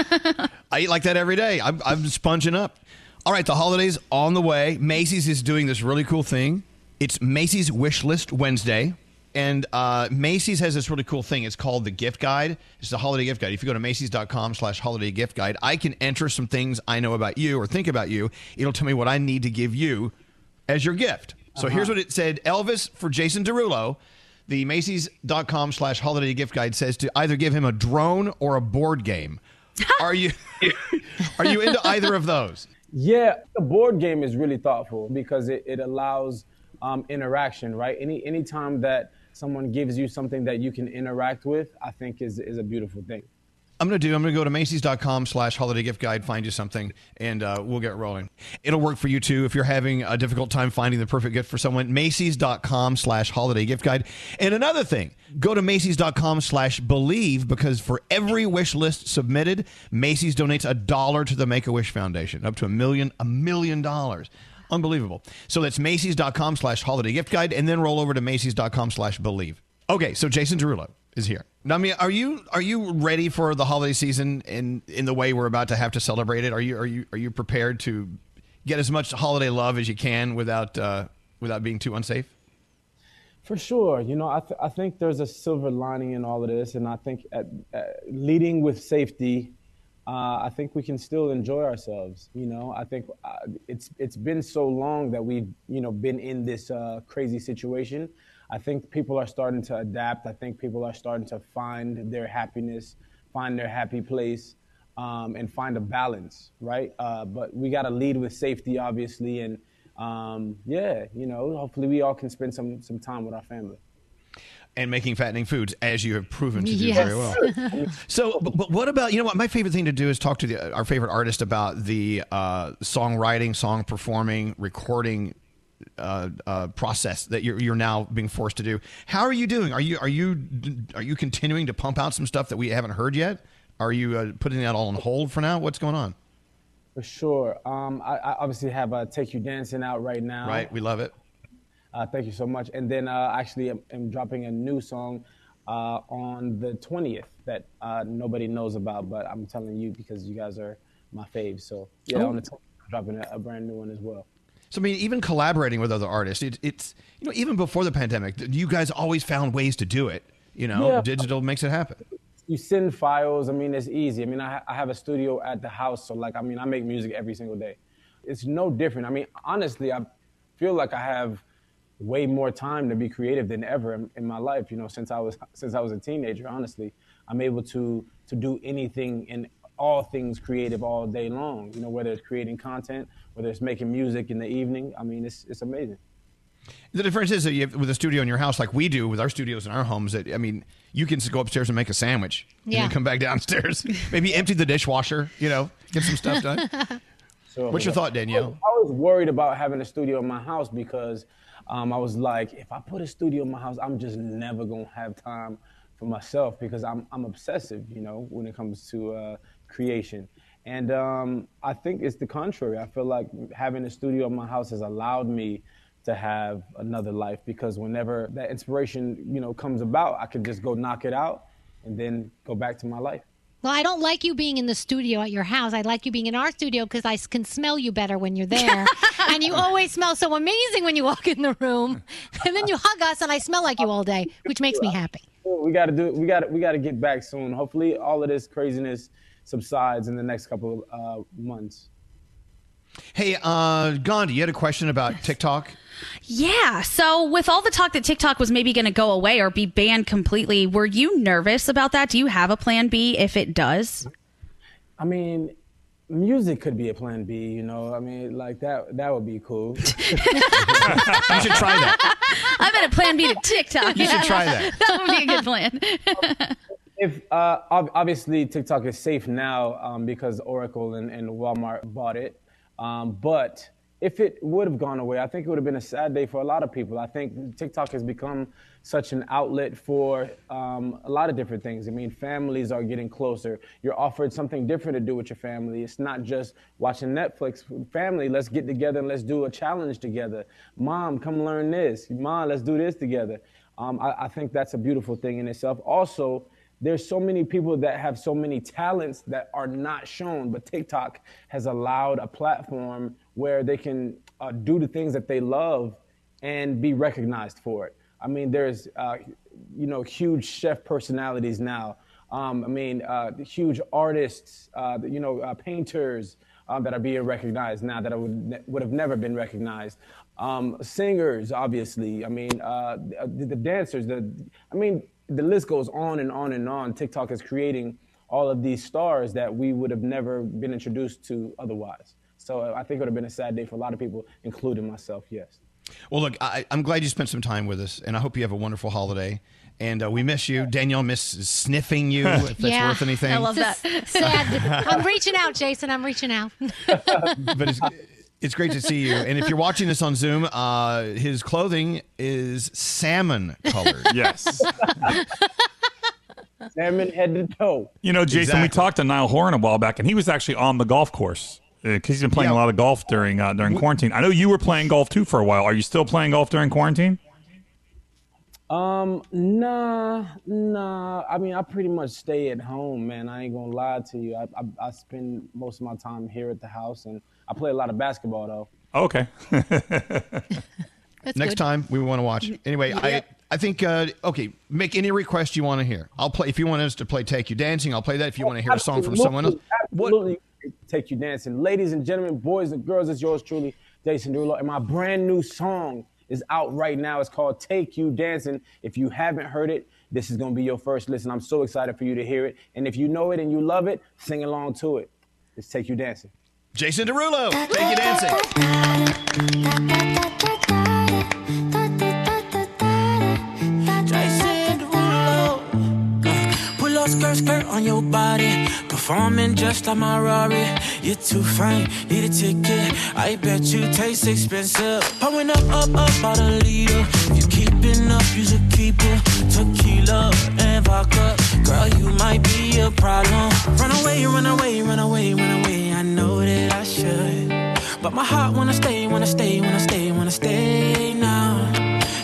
I eat like that every day. I'm sponging up. All right, the holidays on the way. Macy's is doing this really cool thing. It's Macy's Wish List Wednesday. And Macy's has this really cool thing. It's called the Gift Guide. It's the Holiday Gift Guide. If you go to Macy's.com/Holiday Gift Guide, I can enter some things I know about you or think about you. It'll tell me what I need to give you as your gift. So here's what it said. Elvis for Jason Derulo. The Macy's.com/Holiday Gift Guide says to either give him a drone or a board game. Are you into either of those? Yeah, the board game is really thoughtful because it allows interaction, right? Any time that someone gives you something that you can interact with, I think is a beautiful thing. I'm going to go to Macy's.com/holiday gift guide, find you something, and we'll get rolling. It'll work for you, too, if you're having a difficult time finding the perfect gift for someone. Macy's.com/holiday gift guide. And another thing, go to Macy's.com/believe, because for every wish list submitted, Macy's donates $1 to the Make-A-Wish Foundation, up to $1 million. Unbelievable. So that's Macy's.com/holiday gift guide, and then roll over to Macy's.com/believe. Okay, so Jason Derulo is here. Now, I mean, are you ready for the holiday season in the way we're about to have to celebrate it? Are you prepared to get as much holiday love as you can without being too unsafe? For sure. You know, I think there's a silver lining in all of this, and I think leading with safety, I think we can still enjoy ourselves. You know, I think it's been so long that we've, you know, been in this crazy situation. I think people are starting to adapt. I think people are starting to find their happiness, find their happy place, and find a balance, right? But we got to lead with safety, obviously, and yeah, you know, hopefully we all can spend some time with our family. And making fattening foods, as you have proven to do very well. So, but what about, you know what, my favorite thing to do is talk to our favorite artist about the songwriting, song performing, recording process that you're now being forced to do. How are you doing? Are you continuing to pump out some stuff that we haven't heard yet? Are you putting that all on hold for now? What's going on? For sure. I obviously have Take You Dancing out right now. Right. We love it. Thank you so much. And then actually I'm dropping a new song on the 20th that nobody knows about, but I'm telling you because you guys are my faves. So yeah, on the 20th, I'm dropping a brand new one as well. So, I mean, even collaborating with other artists, it's, you know, even before the pandemic, you guys always found ways to do it. You know, yeah. Digital makes it happen. You send files. I mean, it's easy. I mean, I have a studio at the house. So, like, I mean, I make music every single day. It's no different. I mean, honestly, I feel like I have way more time to be creative than ever in my life. You know, since I was a teenager, honestly, I'm able to do anything and all things creative all day long, you know, whether it's creating content, whether it's making music in the evening. I mean, it's amazing. The difference is that you have, with a studio in your house, like we do with our studios in our homes, that, I mean, you can go upstairs and make a sandwich and then come back downstairs, maybe empty the dishwasher, you know, get some stuff done. So, what's your thought, Danielle? I was worried about having a studio in my house because I was like, if I put a studio in my house, I'm just never going to have time for myself because I'm obsessive, you know, when it comes to creation. And I think it's the contrary. I feel like having a studio in my house has allowed me to have another life because whenever that inspiration, you know, comes about, I can just go knock it out and then go back to my life. Well, I don't like you being in the studio at your house. I like you being in our studio because I can smell you better when you're there. And you always smell so amazing when you walk in the room. And then you hug us and I smell like you all day, which makes me happy. We got to get back soon. Hopefully all of this craziness subsides in the next couple of months. Hey, Gandhi, you had a question about TikTok? Yeah. So with all the talk that TikTok was maybe going to go away or be banned completely, were you nervous about that? Do you have a plan B if it does? I mean, music could be a plan B, you know? I mean, like, that would be cool. You should try that. I bet a plan B to TikTok. You should try that. That would be a good plan. If obviously TikTok is safe now because Oracle and Walmart bought it. But if it would have gone away, I think it would have been a sad day for a lot of people. I think TikTok has become such an outlet for a lot of different things. I mean, families are getting closer. You're offered something different to do with your family. It's not just watching Netflix. Family, let's get together and let's do a challenge together. Mom, come learn this. Mom, let's do this together. I think that's a beautiful thing in itself. Also, there's so many people that have so many talents that are not shown, but TikTok has allowed a platform where they can do the things that they love and be recognized for it. I mean, there's, you know, huge chef personalities now. I mean, huge artists, you know, painters that are being recognized now that would have never been recognized. Singers, obviously. I mean, the dancers. The list goes on and on and on. TikTok is creating all of these stars that we would have never been introduced to otherwise. So I think it would have been a sad day for a lot of people, including myself, yes. Well, look, I'm glad you spent some time with us, and I hope you have a wonderful holiday. And we miss you. Danielle misses sniffing you, if that's worth anything. I love that. Sad. I'm reaching out, Jason. I'm reaching out. But it's great to see you. And if you're watching this on Zoom, his clothing is salmon colored. Yes. Salmon head to toe. You know, Jason, exactly. We talked to Niall Horan a while back, and he was actually on the golf course because he's been playing a lot of golf during quarantine. I know you were playing golf, too, for a while. Are you still playing golf during quarantine? Nah. I mean, I pretty much stay at home, man. I ain't gonna lie to you. I spend most of my time here at the house, and I play a lot of basketball, though. Okay. Next time, we want to watch. Anyway, I think, make any request you want to hear. I'll play, if you want us to play Take You Dancing, I'll play that. If you want to hear a song from someone else. Absolutely, Take You Dancing. Ladies and gentlemen, boys and girls, it's yours truly, Jason Derulo, and my brand new song is out right now. It's called Take You Dancing. If you haven't heard it, this is going to be your first listen. I'm so excited for you to hear it. And if you know it and you love it, sing along to it. It's Take You Dancing. Jason Derulo, Take You Dancing. Skirt, skirt on your body, performing just like my Rari. You're too fine, need a ticket. I bet you taste expensive. Pouring up out a leader. If you keeping up, you should keep it. Tequila and vodka, girl, you might be a problem. Run away, run away, run away, run away. I know that I should, but my heart wanna stay, wanna stay, wanna stay, wanna stay now.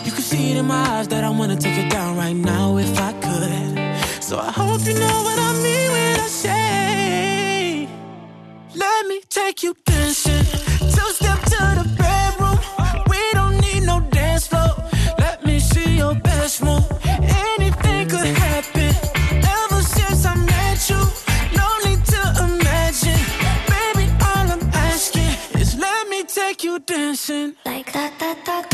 You can see it in my eyes that I wanna take it down right now if I could. So I hope you know what I mean when I say, let me take you dancing. Two-step to the bedroom. We don't need no dance floor. Let me see your best move. Anything could happen. Ever since I met you, no need to imagine. Baby, all I'm asking is let me take you dancing. Like that, that, that, that, that.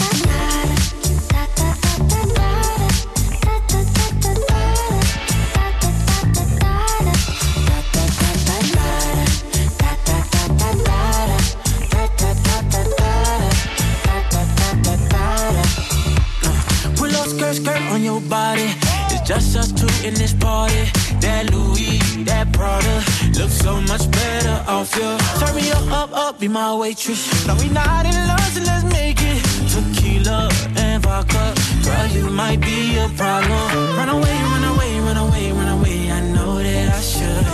Skirt, skirt on your body. It's just us two in this party. That Louis, that Prada, looks so much better off you. Turn me up, be my waitress. Now we not in love, so let's make it. Tequila and vodka, girl, you might be a problem. Run away, run away, run away, run away. I know that I should,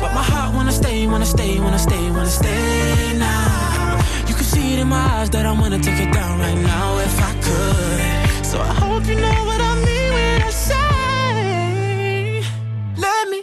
but my heart wanna stay, wanna stay, wanna stay, wanna stay now. You can see it in my eyes that I wanna take it down right now if I could. So I hope you know what I mean when I say, let me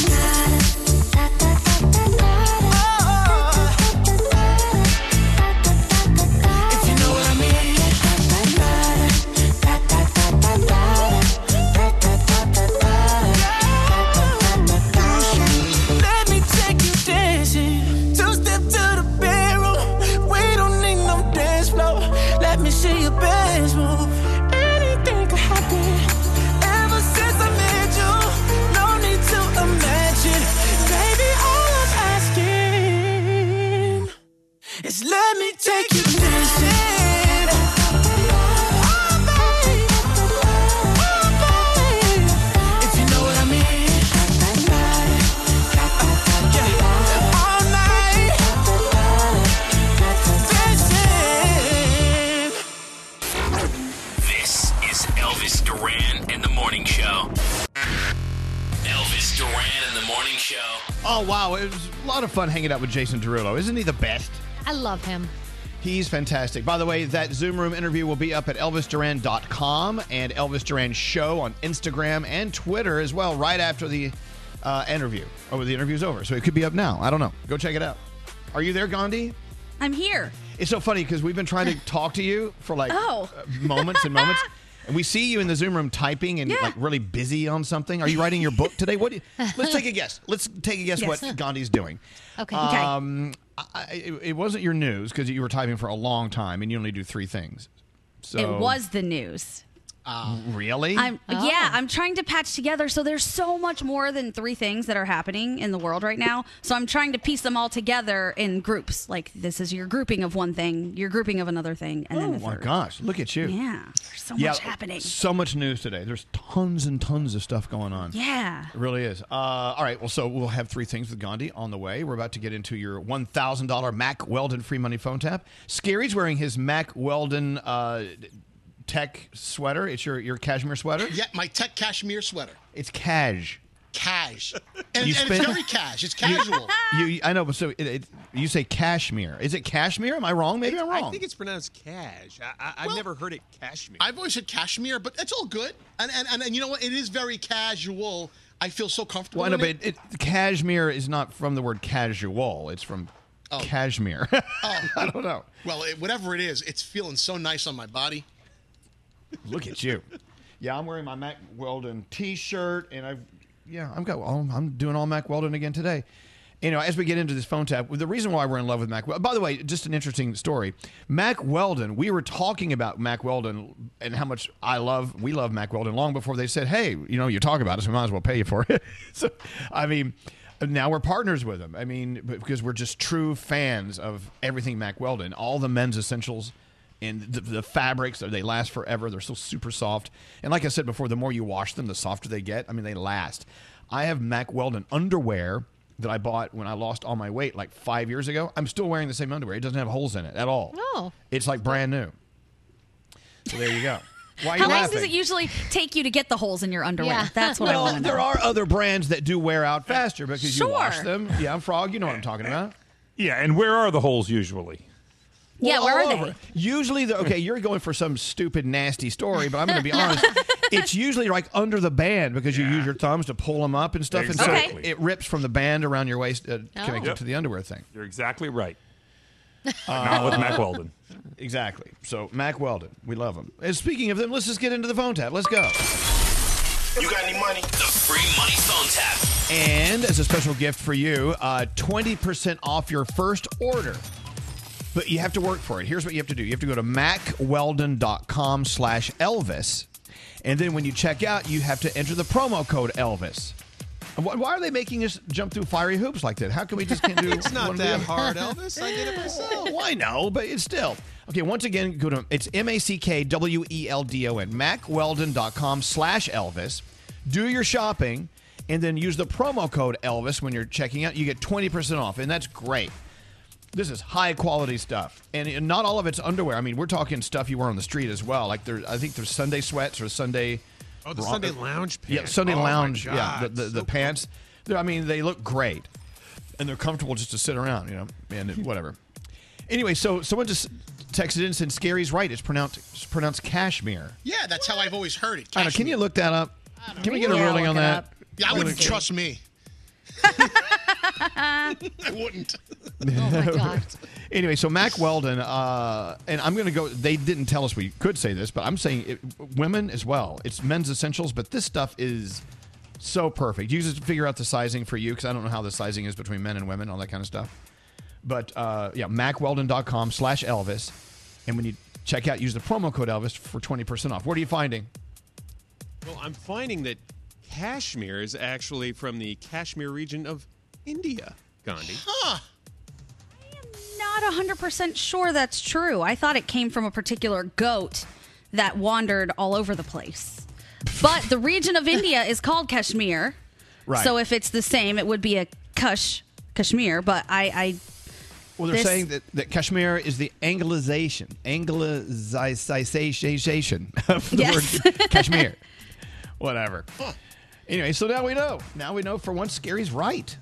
Let me take you dancing. Oh, wow. It was a lot of fun hanging out with Jason Derulo. Isn't he the best? I love him. He's fantastic. By the way, that Zoom Room interview will be up at ElvisDuran.com and Elvis Duran Show on Instagram and Twitter as well right after the interview. Oh, the interview's over. So it could be up now. I don't know. Go check it out. Are you there, Gandhi? I'm here. It's so funny because we've been trying to talk to you for like moments and moments. And we see you in the Zoom room typing and like really busy on something. Are you writing your book today? What? Let's take a guess. Let's take a guess what Gandhi's doing. Okay. It wasn't your news because you were typing for a long time and you only do three things. So it was the news. Really? Yeah, I'm trying to patch together. So there's so much more than three things that are happening in the world right now. So I'm trying to piece them all together in groups. Like this is your grouping of one thing, your grouping of another thing, and then the third. Oh my gosh, look at you. Yeah, there's so much happening. So much news today. There's tons and tons of stuff going on. Yeah. It really is. All right, well, so we'll have three things with Gandhi on the way. We're about to get into your $1,000 Mack Weldon free money phone tap. Scary's wearing his Mack Weldon... tech sweater. It's your cashmere sweater? Yeah, my tech cashmere sweater. It's cash. And it's very cash. It's casual. I know, but so you say cashmere. Is it cashmere? Am I wrong? Maybe I'm wrong. I think it's pronounced cash. I've never heard it cashmere. I've always said cashmere, but it's all good. And you know what? It is very casual. I feel so comfortable in it. But cashmere is not from the word casual. It's from... cashmere. I don't know. Well, whatever it is, it's feeling so nice on my body. Look at you. Yeah, I'm wearing my Mack Weldon T-shirt, and I'm doing all Mack Weldon again today. You know, as we get into this phone tap, the reason why we're in love with Mack Weldon, by the way, just an interesting story. Mack Weldon, we were talking about Mack Weldon and how much we love Mack Weldon long before they said, hey, you know, you talk about us, we might as well pay you for it. So, I mean, now we're partners with them. I mean, because we're just true fans of everything Mack Weldon, all the men's essentials. And the fabrics, they last forever. They're so super soft. And like I said before, the more you wash them, the softer they get. I mean, they last. I have Mack Weldon underwear that I bought when I lost all my weight like 5 years ago. I'm still wearing the same underwear. It doesn't have holes in it at all. No. It's like brand new. So there you go. Why are you laughing? How long does it usually take you to get the holes in your underwear? Yeah. That's what I want to know. There are other brands that do wear out faster because you wash them. Yeah, Frog, you know what I'm talking about. Yeah, and where are the holes usually? Well, yeah, where are they? Usually, you're going for some stupid, nasty story, but I'm going to be honest. It's usually like under the band because you use your thumbs to pull them up and stuff. Exactly. And so it rips from the band around your waist to the underwear thing. You're exactly right. Not with Mack Weldon. Exactly. So, Mack Weldon, we love him. And speaking of them, let's just get into the phone tap. Let's go. You got any money? The free money phone tap. And as a special gift for you, 20% off your first order. But you have to work for it. Here's what you have to do. You have to go to MackWeldon.com/Elvis. And then when you check out, you have to enter the promo code Elvis. Why are they making us jump through fiery hoops like that? How can we just can't do It's not that hard, Elvis. I did it myself. Well, I know, but it's still. Okay, once again, go to it's MackWeldon, MackWeldon.com/Elvis. Do your shopping and then use the promo code Elvis when you're checking out. You get 20% off, and that's great. This is high-quality stuff, and not all of it's underwear. I mean, we're talking stuff you wear on the street as well. Like, I think there's Sunday sweats or Sunday... Oh, the Sunday lounge pants. Yeah, Sunday lounge, yeah, the pants. I mean, they look great, and they're comfortable just to sit around, you know, and whatever. Anyway, so someone just texted in and said, Scary's right, it's pronounced cashmere. Yeah, that's how I've always heard it, I don't know, can you look that up? Can we get a ruling on that? Yeah, I wouldn't trust me. I wouldn't. Oh my God. Anyway, so Mack Weldon, and I'm going to go, they didn't tell us we could say this, but I'm saying women as well. It's men's essentials, but this stuff is so perfect. You just figure out the sizing for you because I don't know how the sizing is between men and women, all that kind of stuff. But yeah, MackWeldon.com/Elvis. And when you check out, use the promo code Elvis for 20% off. What are you finding? Well, I'm finding that cashmere is actually from the Kashmir region of India, Gandhi. Huh. I am not 100% sure that's true. I thought it came from a particular goat that wandered all over the place. But the region of India is called Kashmir. Right. So if it's the same, it would be a Kashmir. But they're saying that Kashmir is the Anglicization of the word Kashmir. Whatever. Anyway, so now we know. Now we know for once Scary's right.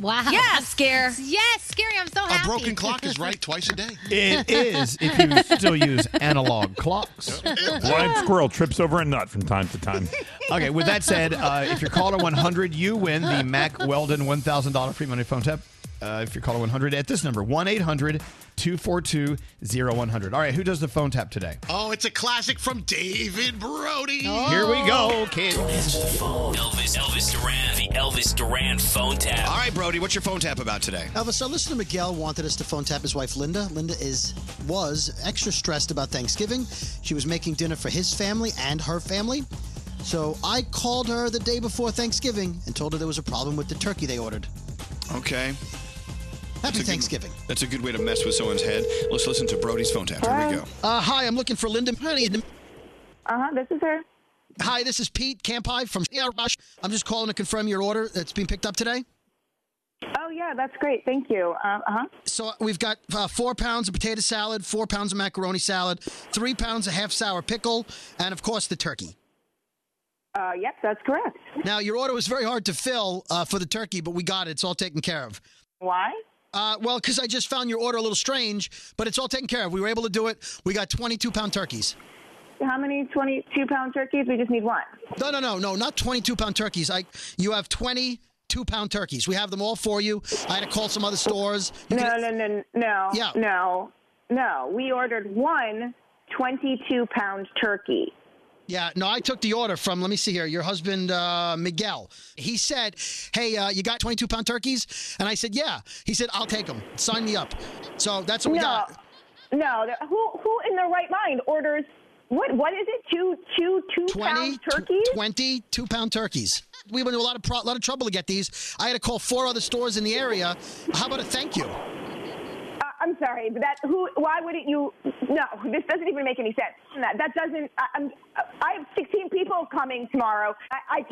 Wow. Yeah, Scary. Yes, Scary. I'm so happy. A broken clock is right twice a day. It is if you still use analog clocks. Blind squirrel trips over a nut from time to time. Okay, with that said, if you're caller 100, you win the Mack Weldon $1,000 free money phone tap. if you're calling 100 at this number, 1-800-242-0100. All right, who does the phone tap today? Oh, it's a classic from David Brody. Oh. Here we go, kid. Don't answer the phone. Elvis Duran, the Elvis Duran phone tap. All right, Brody, what's your phone tap about today? Elvis, our listener Miguel wanted us to phone tap his wife, Linda. Linda was extra stressed about Thanksgiving. She was making dinner for his family and her family. So I called her the day before Thanksgiving and told her there was a problem with the turkey they ordered. Okay. Happy Thanksgiving. That's a good way to mess with someone's head. Let's listen to Brody's phone tap. Here we go. Hi, I'm looking for Linda. This is her. Hi, this is Pete Campai from... I'm just calling to confirm your order that's being picked up today. Oh, yeah, that's great. Thank you. So we've got 4 pounds of potato salad, 4 pounds of macaroni salad, 3 pounds of half-sour pickle, and, of course, the turkey. Yep, that's correct. Now, your order was very hard to fill for the turkey, but we got it. It's all taken care of. Why? Well, because I just found your order a little strange, but it's all taken care of. We were able to do it. We got 22-pound turkeys. How many 22-pound turkeys? We just need one. No, not 22-pound turkeys. You have 22-pound turkeys. We have them all for you. I had to call some other stores. No. We ordered one 22-pound turkey. Yeah, no, I took the order from, let me see here, your husband, Miguel. He said, hey, you got 22-pound turkeys? And I said, yeah. He said, I'll take them. Sign me up. So that's what we got. No, who in their right mind orders, what is it, two-pound turkeys? 22-pound turkeys. We went to a lot of trouble to get these. I had to call 4 other stores in the area. How about a thank you? I'm sorry, but why wouldn't you? No, this doesn't even make any sense. That doesn't. I have 16 people coming tomorrow. I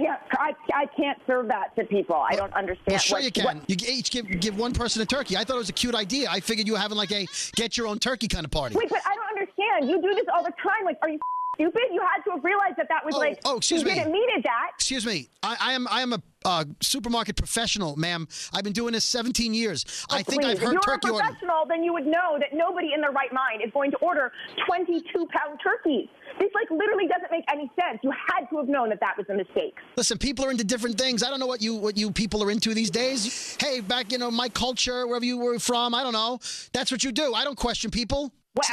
can't serve that to people. I don't understand. Well, sure you can. You each give one person a turkey. I thought it was a cute idea. I figured you were having like a get your own turkey kind of party. Wait, but I don't understand. You do this all the time. Like, are you stupid? You had to have realized that was like. Oh, excuse me. You didn't mean it, that. Excuse me. I am a supermarket professional, ma'am. I've been doing this 17 years. Oh, I think please. I've heard turkey orders. If you're a professional, then you would know that nobody in their right mind is going to order 22-pound turkeys. This, like, literally doesn't make any sense. You had to have known that was a mistake. Listen, people are into different things. I don't know what you people are into these days. Hey, back, my culture, wherever you were from, I don't know. That's what you do. I don't question people.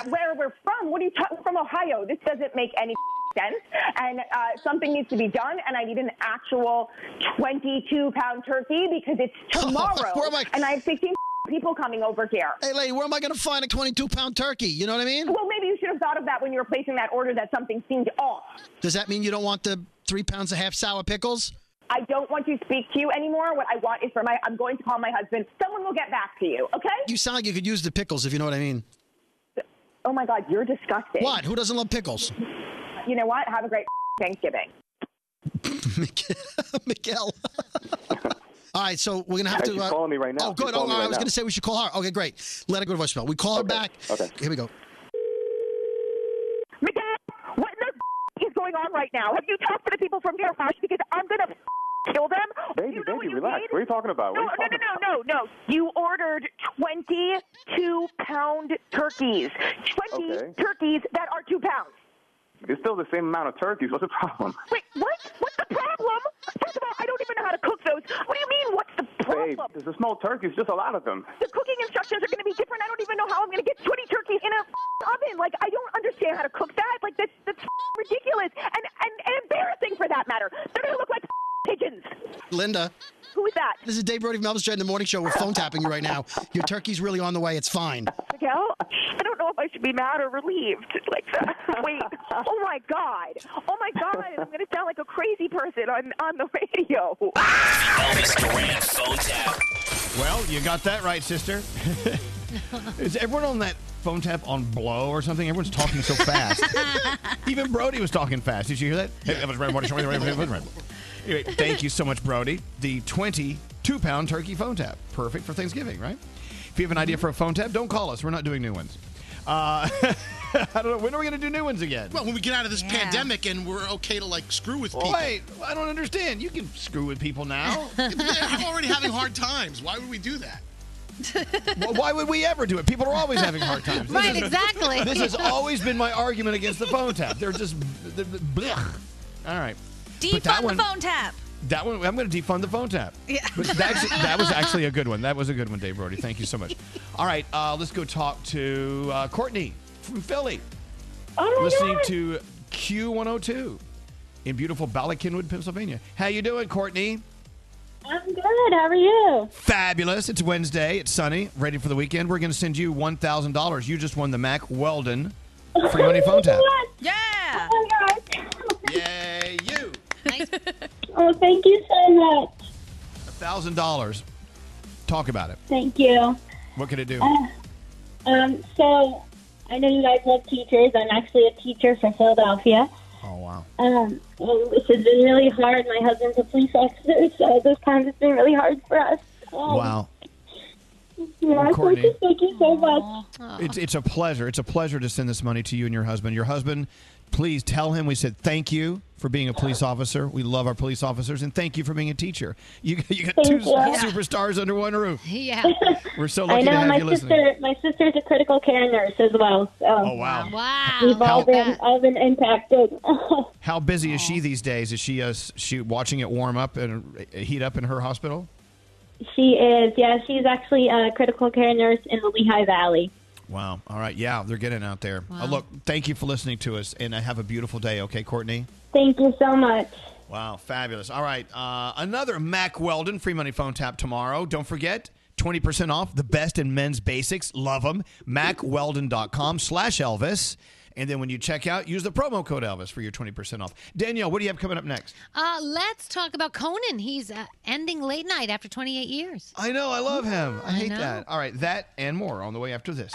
Where we're from? What are you talking from Ohio? This doesn't make any sense, and something needs to be done, and I need an actual 22-pound turkey because it's tomorrow, and I have 16 people coming over here. Hey, lady, where am I going to find a 22-pound turkey? You know what I mean? Well, maybe you should have thought of that when you were placing that order that something seemed off. Does that mean you don't want the 3 pounds of half-sour pickles? I don't want to speak to you anymore. What I want is I'm going to call my husband. Someone will get back to you, okay? You sound like you could use the pickles, if you know what I mean. Oh, my God, you're disgusting. What? Who doesn't love pickles? You know what? Have a great Thanksgiving. Miguel. All right, so we're going to have to... She's calling me right now. Oh, good. I was going to say we should call her. Okay, great. Let her go to voicemail. We call her back. Okay. Here we go. Miguel, what the is going on right now? Have you talked to the people from here, Rosh? Because I'm going to... kill them? Baby, relax. What are you talking about? No. You ordered 22-pound turkeys. 20 turkeys that are 2 pounds. It's still the same amount of turkeys. What's the problem? Wait, what? What's the problem? First of all, I don't even know how to cook those. What do you mean, what's the problem? Babe, there's a small turkey. It's just a lot of them. The cooking instructions are going to be different. I don't even know how I'm going to get 20 turkeys in a oven. Like, I don't understand how to cook that. Like, that's ridiculous and embarrassing for that matter. They're going to look like pigeons. Linda. Who is that? This is Dave Brody from Elvis Duran in the Morning Show. We're phone tapping you right now. Your turkey's really on the way. It's fine. Miguel, I don't know if I should be mad or relieved. Like, wait. Oh, my God. I'm going to sound like a crazy person on the radio. Well, you got that right, sister. Is everyone on that phone tap on blow or something? Everyone's talking so fast. Even Brody was talking fast. Did you hear that? Yeah. Anyway, thank you so much, Brody. The 22-pound turkey phone tap. Perfect for Thanksgiving, right? If you have an idea for a phone tap, don't call us. We're not doing new ones. I don't know. When are we going to do new ones again? Well, when we get out of this pandemic and we're okay to, like, screw with people. Wait, I don't understand. You can screw with people now. I'm already having hard times. Why would we do that? Well, why would we ever do it? People are always having hard times. Right, exactly. This has always been my argument against the phone tap. They're just blech. All right. Defund the phone tap. That one, I'm going to defund the phone tap. Yeah. But that was actually a good one. That was a good one, Dave Brody. Thank you so much. All right, let's go talk to Courtney from Philly. Oh my God. To Q102 in beautiful Bala Cynwyd, Pennsylvania. How you doing, Courtney? I'm good. How are you? Fabulous. It's Wednesday. It's sunny. Ready for the weekend. We're going to send you $1,000. You just won the Mack Weldon free money phone tap. Yeah. Oh, my gosh. Yay, you. Nice. Oh, thank you so much. $1,000. Talk about it. Thank you. What can it do? So, I know you guys love teachers. I'm actually a teacher for Philadelphia. Oh, wow. Which has been really hard. My husband's a police officer, so those times it's been really hard for us. Wow. Yeah, Courtney, so thank you so much. It's a pleasure. It's a pleasure to send this money to you and your husband. Your husband, please tell him we said thank you for being a police officer. We love our police officers, and thank you for being a teacher. You got two superstars under one roof. Yeah, we're so lucky to have you listening. I know my sister's a critical care nurse as well. So wow! We've all been impacted. How busy is she these days? Is she watching it warm up and heat up in her hospital? She is, yeah. She's actually a critical care nurse in the Lehigh Valley. Wow. All right. Yeah, they're getting out there. Wow. Look, thank you for listening to us, and have a beautiful day. Okay, Courtney? Thank you so much. Wow, fabulous. All right, another Mack Weldon free money phone tap tomorrow. Don't forget, 20% off, the best in men's basics. Love them. MackWeldon.com/Elvis. And then when you check out, use the promo code Elvis for your 20% off. Danielle, what do you have coming up next? Let's talk about Conan. He's ending late night after 28 years. I know. I love him. I hate that. All right. That and more on the way after this.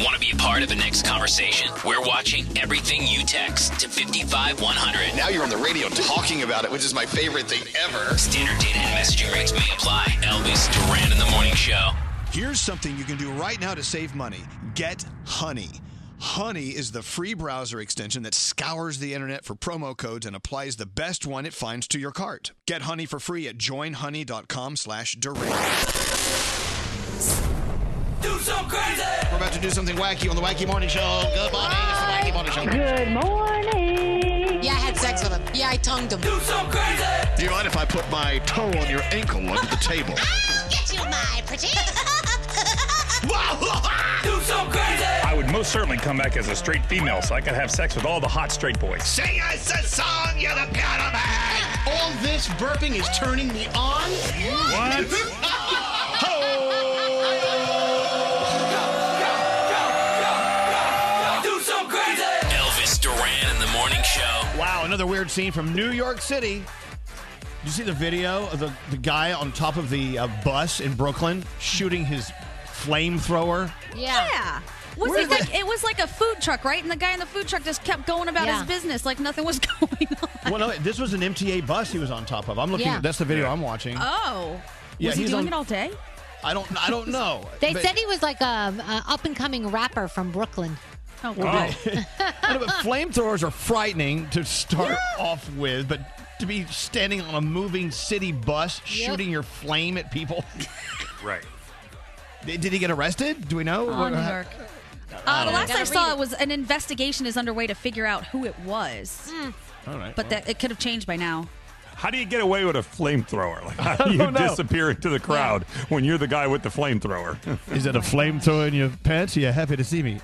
Want to be a part of the next conversation? We're watching everything you text to 55100. Now you're on the radio talking about it, which is my favorite thing ever. Standard data and messaging rates may apply. Elvis Duran in the Morning Show. Here's something you can do right now to save money. Get Honey. Honey is the free browser extension that scours the internet for promo codes and applies the best one it finds to your cart. Get Honey for free at joinhoney.com/Duran. Do some crazy! We're about to do something wacky on the Wacky Morning Show. Good morning, it's the Wacky Morning Show. Good morning! Yeah, I had sex with him. Yeah, I tongued him. Do some crazy! Do you mind if I put my toe on your ankle under the table? I'll get you, my pretty! Do some crazy! I would most certainly come back as a straight female so I could have sex with all the hot straight boys. Sing us a song, you're the piano man! All this burping is turning me on? What? Oh. Do some crazy! Elvis Duran in the Morning Show. Wow, another weird scene from New York City. Did you see the video of the guy on top of the bus in Brooklyn shooting his flamethrower? Yeah. It was like a food truck, right? And the guy in the food truck just kept going about his business like nothing was going on. Well, no, this was an MTA bus he was on top of. I'm looking at that's the video I'm watching. Oh. Yeah, was he doing it all day? I don't know. They said he was like an up-and-coming rapper from Brooklyn. Oh, wow. No, but flamethrowers are frightening to start off with, but to be standing on a moving city bus shooting your flame at people. Right. Did he get arrested? Do we know? Oh, New York. The last I saw it was an investigation is underway to figure out who it was. All right. But it could have changed by now. How do you get away with a flamethrower? Like, how do you disappear into the crowd when you're the guy with the flamethrower? Is it a flamethrower in your pants? Yeah, happy to see me.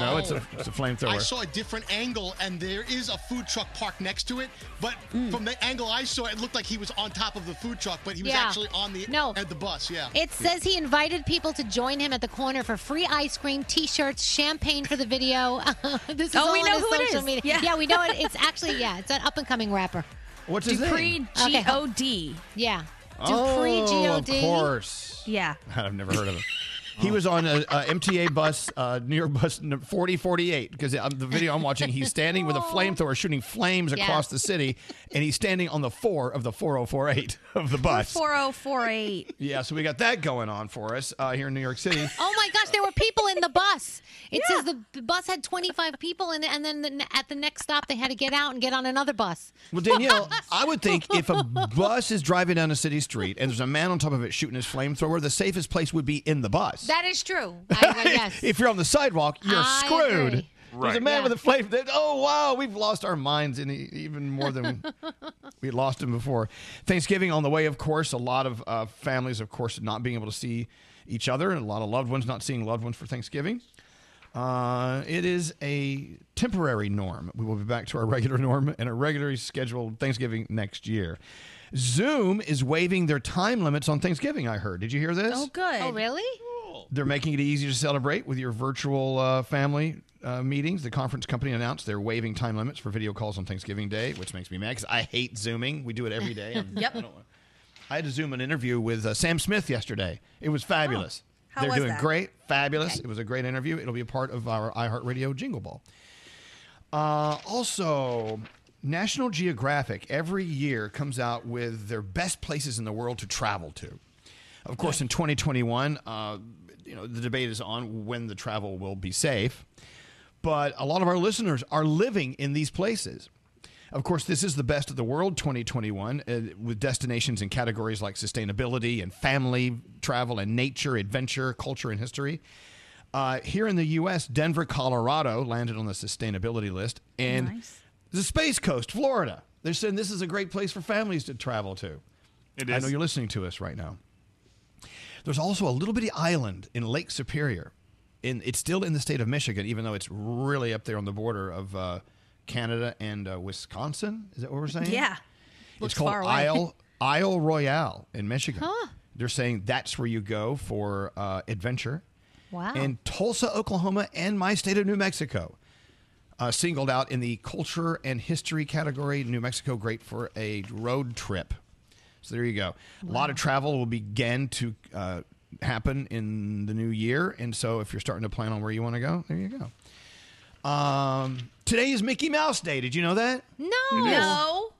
No, it's a flamethrower. I saw a different angle, and there is a food truck parked next to it. But from the angle I saw, it looked like he was on top of the food truck, but he was actually on at the bus. Yeah. It says he invited people to join him at the corner for free ice cream, T-shirts, champagne for the video. This is all on his social media. Yeah, we know it. It's actually, it's an up-and-coming rapper. What's his name? Dupree G.O.D. Yeah. Dupree G.O.D. Of course. Yeah. I've never heard of him. He was on a MTA bus, New York bus 4048, because the video I'm watching, he's standing with a flamethrower shooting flames across the city, and he's standing on the 4 of the 4048 of the bus. 4048. Yeah, so we got that going on for us here in New York City. Oh, my gosh, there were people in the bus. It says the bus had 25 people in it, and then at the next stop, they had to get out and get on another bus. Well, Danielle, I would think if a bus is driving down a city street and there's a man on top of it shooting his flamethrower, the safest place would be in the bus. That is true. Yes. If you're on the sidewalk, you're screwed. Agree. Right. There's a man with a flame. Oh, wow, we've lost our minds in even more than we lost them before. Thanksgiving on the way, of course. A lot of families, of course, not being able to see each other, and a lot of loved ones not seeing loved ones for Thanksgiving. It is a temporary norm. We will be back to our regular norm and a regularly scheduled Thanksgiving next year. Zoom is waiving their time limits on Thanksgiving, I heard. Did you hear this? Oh, good. Oh, really? They're making it easy to celebrate with your virtual family meetings. The conference company announced they're waiving time limits for video calls on Thanksgiving Day, which makes me mad because I hate Zooming. We do it every day. Yep. I had to Zoom an interview with Sam Smith yesterday. It was fabulous. Oh. They're doing great. Fabulous. Okay. It was a great interview. It'll be a part of our iHeartRadio Jingle Ball. Also, National Geographic every year comes out with their best places in the world to travel to. Of course, in 2021, the debate is on when the travel will be safe. But a lot of our listeners are living in these places. Of course, this is the best of the world 2021 with destinations in categories like sustainability and family travel and nature, adventure, culture, and history. Here in the U.S., Denver, Colorado landed on the sustainability list. And the Space Coast, Florida. They're saying this is a great place for families to travel to. It is. I know you're listening to us right now. There's also a little bitty island in Lake Superior. It's still in the state of Michigan, even though it's really up there on the border of Canada and Wisconsin. Is that what we're saying? Yeah. It's called Isle Royale in Michigan. Huh. They're saying that's where you go for adventure. Wow. And Tulsa, Oklahoma, and my state of New Mexico singled out in the culture and history category. New Mexico, great for a road trip. So there you go. Wow. A lot of travel will begin to happen in the new year. And so if you're starting to plan on where you want to go, there you go. Today is Mickey Mouse Day. Did you know that? No.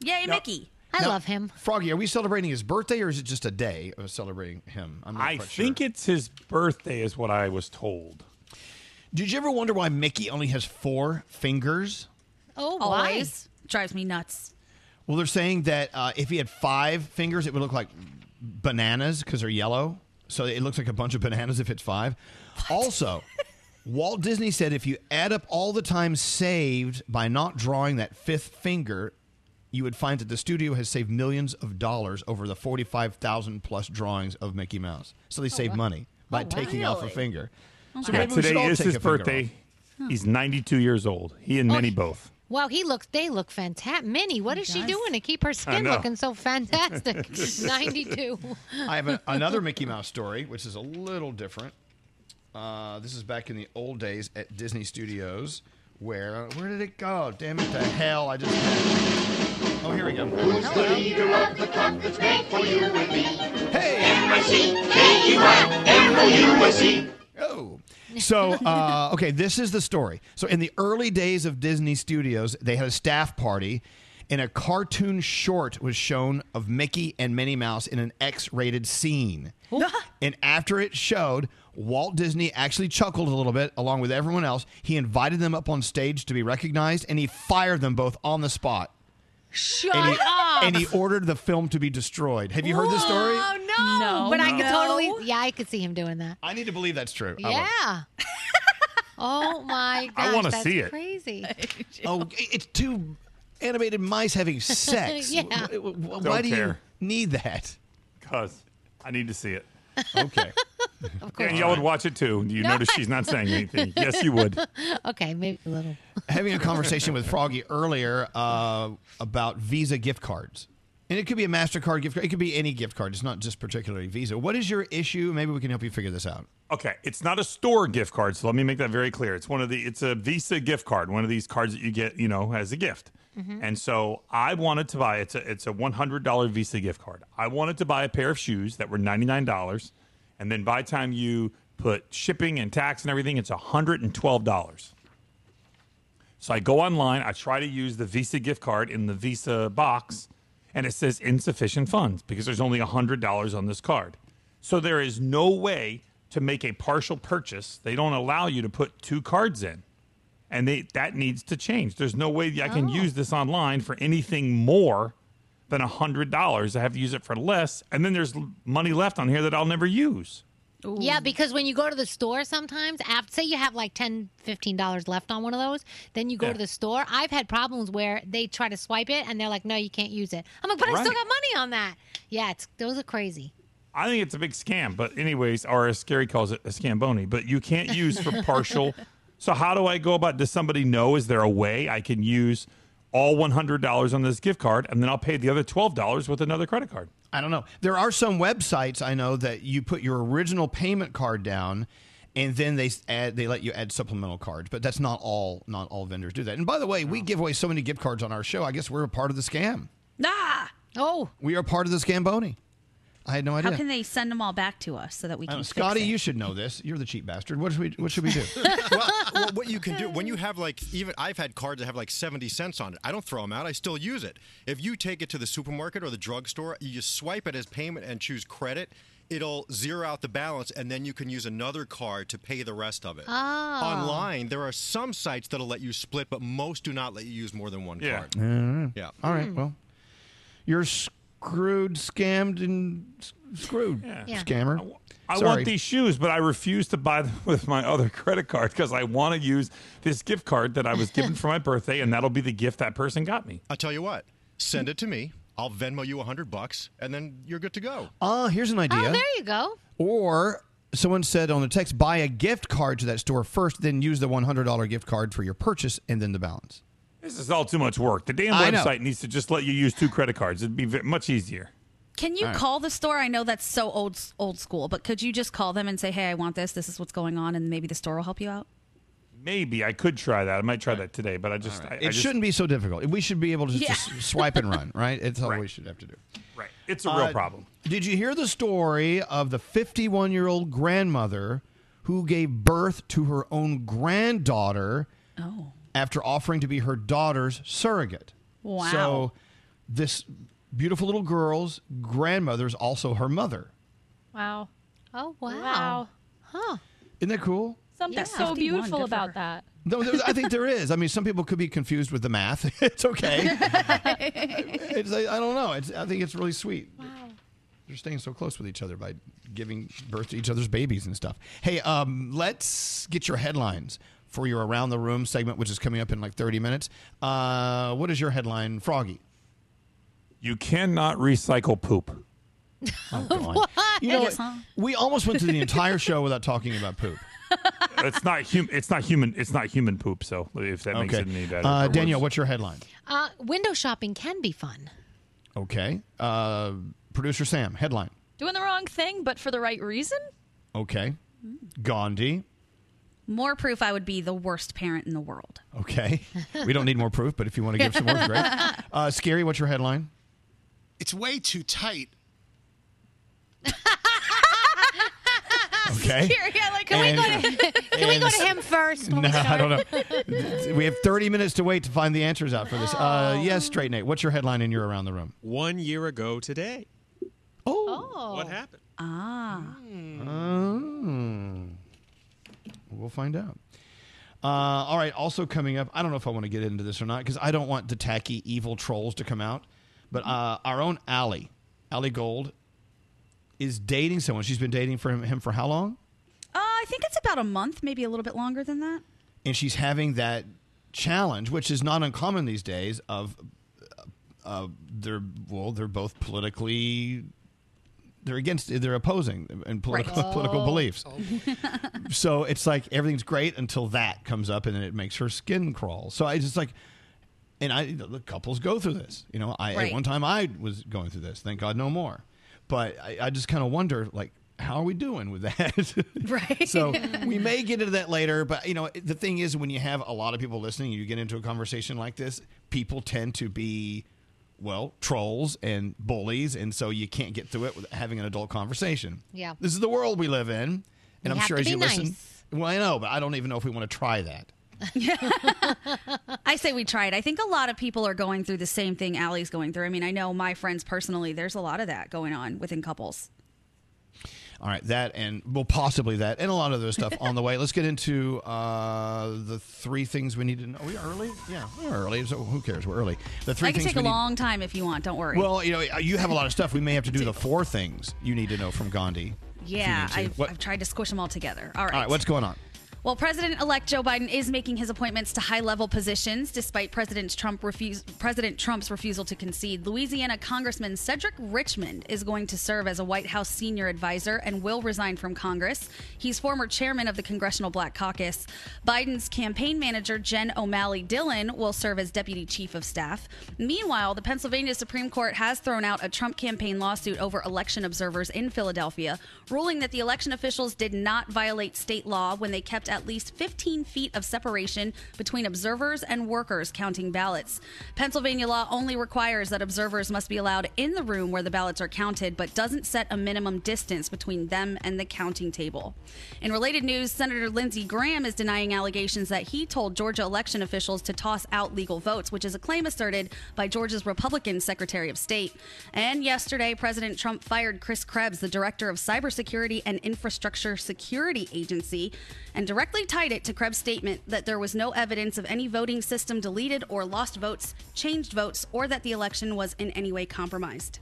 Yay, Mickey. I love him. Froggy, are we celebrating his birthday or is it just a day of celebrating him? I think it's his birthday is what I was told. Did you ever wonder why Mickey only has 4 fingers? Oh, always. Why? Drives me nuts. Well, they're saying that if he had 5 fingers, it would look like bananas because they're yellow. So it looks like a bunch of bananas if it's 5. What? Also... Walt Disney said if you add up all the time saved by not drawing that 5th finger, you would find that the studio has saved millions of dollars over the 45,000 plus drawings of Mickey Mouse. So they saved money by taking off a finger. Oh, so today is his birthday. He's 92 years old. He and Minnie both. Wow, they look fantastic. Minnie, what is she doing to keep her skin looking so fantastic? 92. I have another Mickey Mouse story, which is a little different. This is back in the old days at Disney Studios, where did it go? Damn it to hell! I just here we go. Who's the leader of the conference made for you and me? Hey, MIC, KUI, MOUSE. Oh, so okay, this is the story. So in the early days of Disney Studios, they had a staff party, and a cartoon short was shown of Mickey and Minnie Mouse in an X-rated scene. And after it showed, Walt Disney actually chuckled a little bit along with everyone else. He invited them up on stage to be recognized, and he fired them both on the spot. Shut up! And he ordered the film to be destroyed. Have you heard this story? Oh, no. But I could totally... Yeah, I could see him doing that. I need to believe that's true. Yeah. Oh, my gosh. I want to see it. Crazy. Oh, it's too... Animated mice having sex. Why do you need that? Because I need to see it. Okay. Of course. And y'all would watch it too. You notice she's not saying anything. Yes, you would. Okay, maybe a little. Having a conversation with Froggy earlier about Visa gift cards. And it could be a MasterCard gift card. It could be any gift card. It's not just particularly Visa. What is your issue? Maybe we can help you figure this out. Okay. It's not a store gift card, so let me make that very clear. It's a Visa gift card, one of these cards that you get, as a gift. Mm-hmm. And so I wanted to buy, it's a $100 Visa gift card. I wanted to buy a pair of shoes that were $99. And then by the time you put shipping and tax and everything, it's $112. So I go online. I try to use the Visa gift card in the Visa box. And it says insufficient funds because there's only $100 on this card. So there is no way to make a partial purchase. They don't allow you to put 2 cards in. And that needs to change. There's no way I can use this online for anything more than $100. I have to use it for less. And then there's money left on here that I'll never use. Ooh. Yeah, because when you go to the store sometimes, say you have like $10, $15 left on one of those, then you go to the store. I've had problems where they try to swipe it, and they're like, no, you can't use it. I'm like, but I still got money on that. Yeah, those are crazy. I think it's a big scam, but anyways, or as Gary calls it, a scamboni. But you can't use for partial. So how do I go about? Does somebody know? Is there a way I can use all $100 on this gift card, and then I'll pay the other $12 with another credit card? I don't know. There are some websites I know that you put your original payment card down, and then they let you add supplemental cards. But that's not all vendors do that. And by the way, we give away so many gift cards on our show. I guess we're a part of the scam. We are part of the scamboni. I had no idea. How can they send them all back to us so that we can fix Scotty, it? You should know this. You're the cheap bastard. What should we do? well, what you can do, when you have even I've had cards that have 70 cents on it. I don't throw them out. I still use it. If you take it to the supermarket or the drugstore, you just swipe it as payment and choose credit. It'll zero out the balance, and then you can use another card to pay the rest of it. Oh. Online, there are some sites that'll let you split, but most do not let you use more than one card. Yeah. All right, well, you're screwed, scammed, and screwed. Yeah. Scammer. I want these shoes, but I refuse to buy them with my other credit card because I want to use this gift card that I was given for my birthday, and that'll be the gift that person got me. I'll tell you what. Send it to me. I'll Venmo you $100, and then you're good to go. Oh, here's an idea. Oh, there you go. Or someone said on the text, buy a gift card to that store first, then use the $100 gift card for your purchase, and then the balance. This is all too much work. The damn website needs to just let you use two credit cards. It'd be much easier. Can you call the store? I know that's so old school, but could you just call them and say, hey, I want this. This is what's going on, and maybe the store will help you out? Maybe. I could try that. I might try that today, but I just... Right. It shouldn't be so difficult. We should be able to just swipe and run, right? It's all we should have to do. Right. It's a real problem. Did you hear the story of the 51-year-old grandmother who gave birth to her own granddaughter... Oh. After offering to be her daughter's surrogate. Wow. So this beautiful little girl's grandmother's also her mother. Wow. Oh, wow. Huh. Isn't that cool? Something so beautiful about that. No, I think there is. I mean, some people could be confused with the math. It's okay. I don't know. I think it's really sweet. Wow. They're staying so close with each other by giving birth to each other's babies and stuff. Hey, let's get your headlines for your Around the Room segment, which is coming up in 30 minutes. What is your headline, Froggy? You cannot recycle poop. Oh, God. You know, we almost went through the entire show without talking about poop. It's not human poop, so if that makes it any better. Danielle, what's your headline? Window shopping can be fun. Okay. Producer Sam, headline. Doing the wrong thing, but for the right reason? Okay. Gandhi. More proof I would be the worst parent in the world. Okay. We don't need more proof, but if you want to give some more, great. Scary, what's your headline? It's way too tight. Okay. Scary, can we go to him first? No, I don't know. We have 30 minutes to wait to find the answers out for this. Yes, Straight Nate, what's your headline in your Around the Room? 1 year ago today. Oh. What happened? We'll find out. All right. Also coming up, I don't know if I want to get into this or not because I don't want the tacky, evil trolls to come out. But our own Allie Gold, is dating someone. She's been dating for him for how long? I think it's about a month, maybe a little bit longer than that. And she's having that challenge, which is not uncommon these days, of they're both politically... They're opposing in political beliefs. Oh. So it's like everything's great until that comes up and then it makes her skin crawl. So I just the couples go through this. You know, at one time I was going through this. Thank God no more. But I just kind of wonder, how are we doing with that? Right. So we may get into that later. But, the thing is, when you have a lot of people listening, you get into a conversation like this, people tend to be... Well, trolls and bullies, and so you can't get through it with having an adult conversation. Yeah. This is the world we live in, and I'm sure as you listen... Well, I know, but I don't even know if we want to try that. I say we try it. I think a lot of people are going through the same thing Allie's going through. I mean, I know my friends personally, there's a lot of that going on within couples. All right, that and, well, possibly that, and a lot of other stuff on the way. Let's get into the three things we need to know. Are we early? Yeah, we're early, so who cares? We're early. The three things I can take a long time if you want, don't worry. Well, you have a lot of stuff. We may have to do the four things you need to know from Gandhi. Yeah, I've tried to squish them all together. All right, what's going on? Well, President-elect Joe Biden is making his appointments to high-level positions despite President Trump's refusal to concede. Louisiana Congressman Cedric Richmond is going to serve as a White House senior advisor and will resign from Congress. He's former chairman of the Congressional Black Caucus. Biden's campaign manager, Jen O'Malley Dillon, will serve as deputy chief of staff. Meanwhile, the Pennsylvania Supreme Court has thrown out a Trump campaign lawsuit over election observers in Philadelphia, ruling that the election officials did not violate state law when they kept at least 15 feet of separation between observers and workers counting ballots. Pennsylvania law only requires that observers must be allowed in the room where the ballots are counted, but doesn't set a minimum distance between them and the counting table. In related news, Senator Lindsey Graham is denying allegations that he told Georgia election officials to toss out legal votes, which is a claim asserted by Georgia's Republican Secretary of State. And yesterday, President Trump fired Chris Krebs, the director of Cybersecurity and Infrastructure Security Agency, and directly tied it to Krebs' statement that there was no evidence of any voting system deleted or lost votes, changed votes, or that the election was in any way compromised.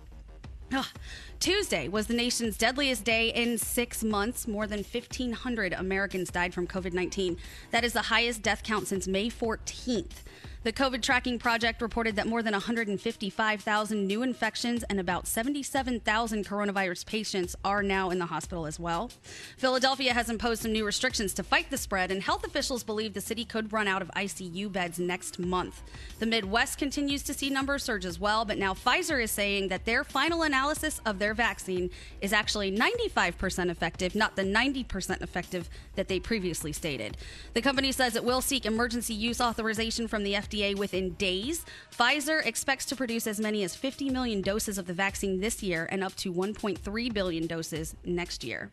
Tuesday was the nation's deadliest day in 6 months. More than 1,500 Americans died from COVID-19. That is the highest death count since May 14th. The COVID Tracking Project reported that more than 155,000 new infections and about 77,000 coronavirus patients are now in the hospital as well. Philadelphia has imposed some new restrictions to fight the spread, and health officials believe the city could run out of ICU beds next month. The Midwest continues to see numbers surge as well, but now Pfizer is saying that their final analysis of their vaccine is actually 95% effective, not the 90% effective that they previously stated. The company says it will seek emergency use authorization from the FDA within days. Pfizer expects to produce as many as 50 million doses of the vaccine this year and up to 1.3 billion doses next year.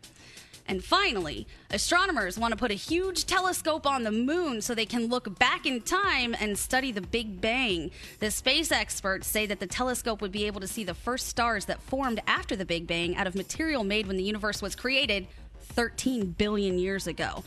And finally, astronomers want to put a huge telescope on the moon so they can look back in time and study the Big Bang. The space experts say that the telescope would be able to see the first stars that formed after the Big Bang out of material made when the universe was created 13 billion years ago.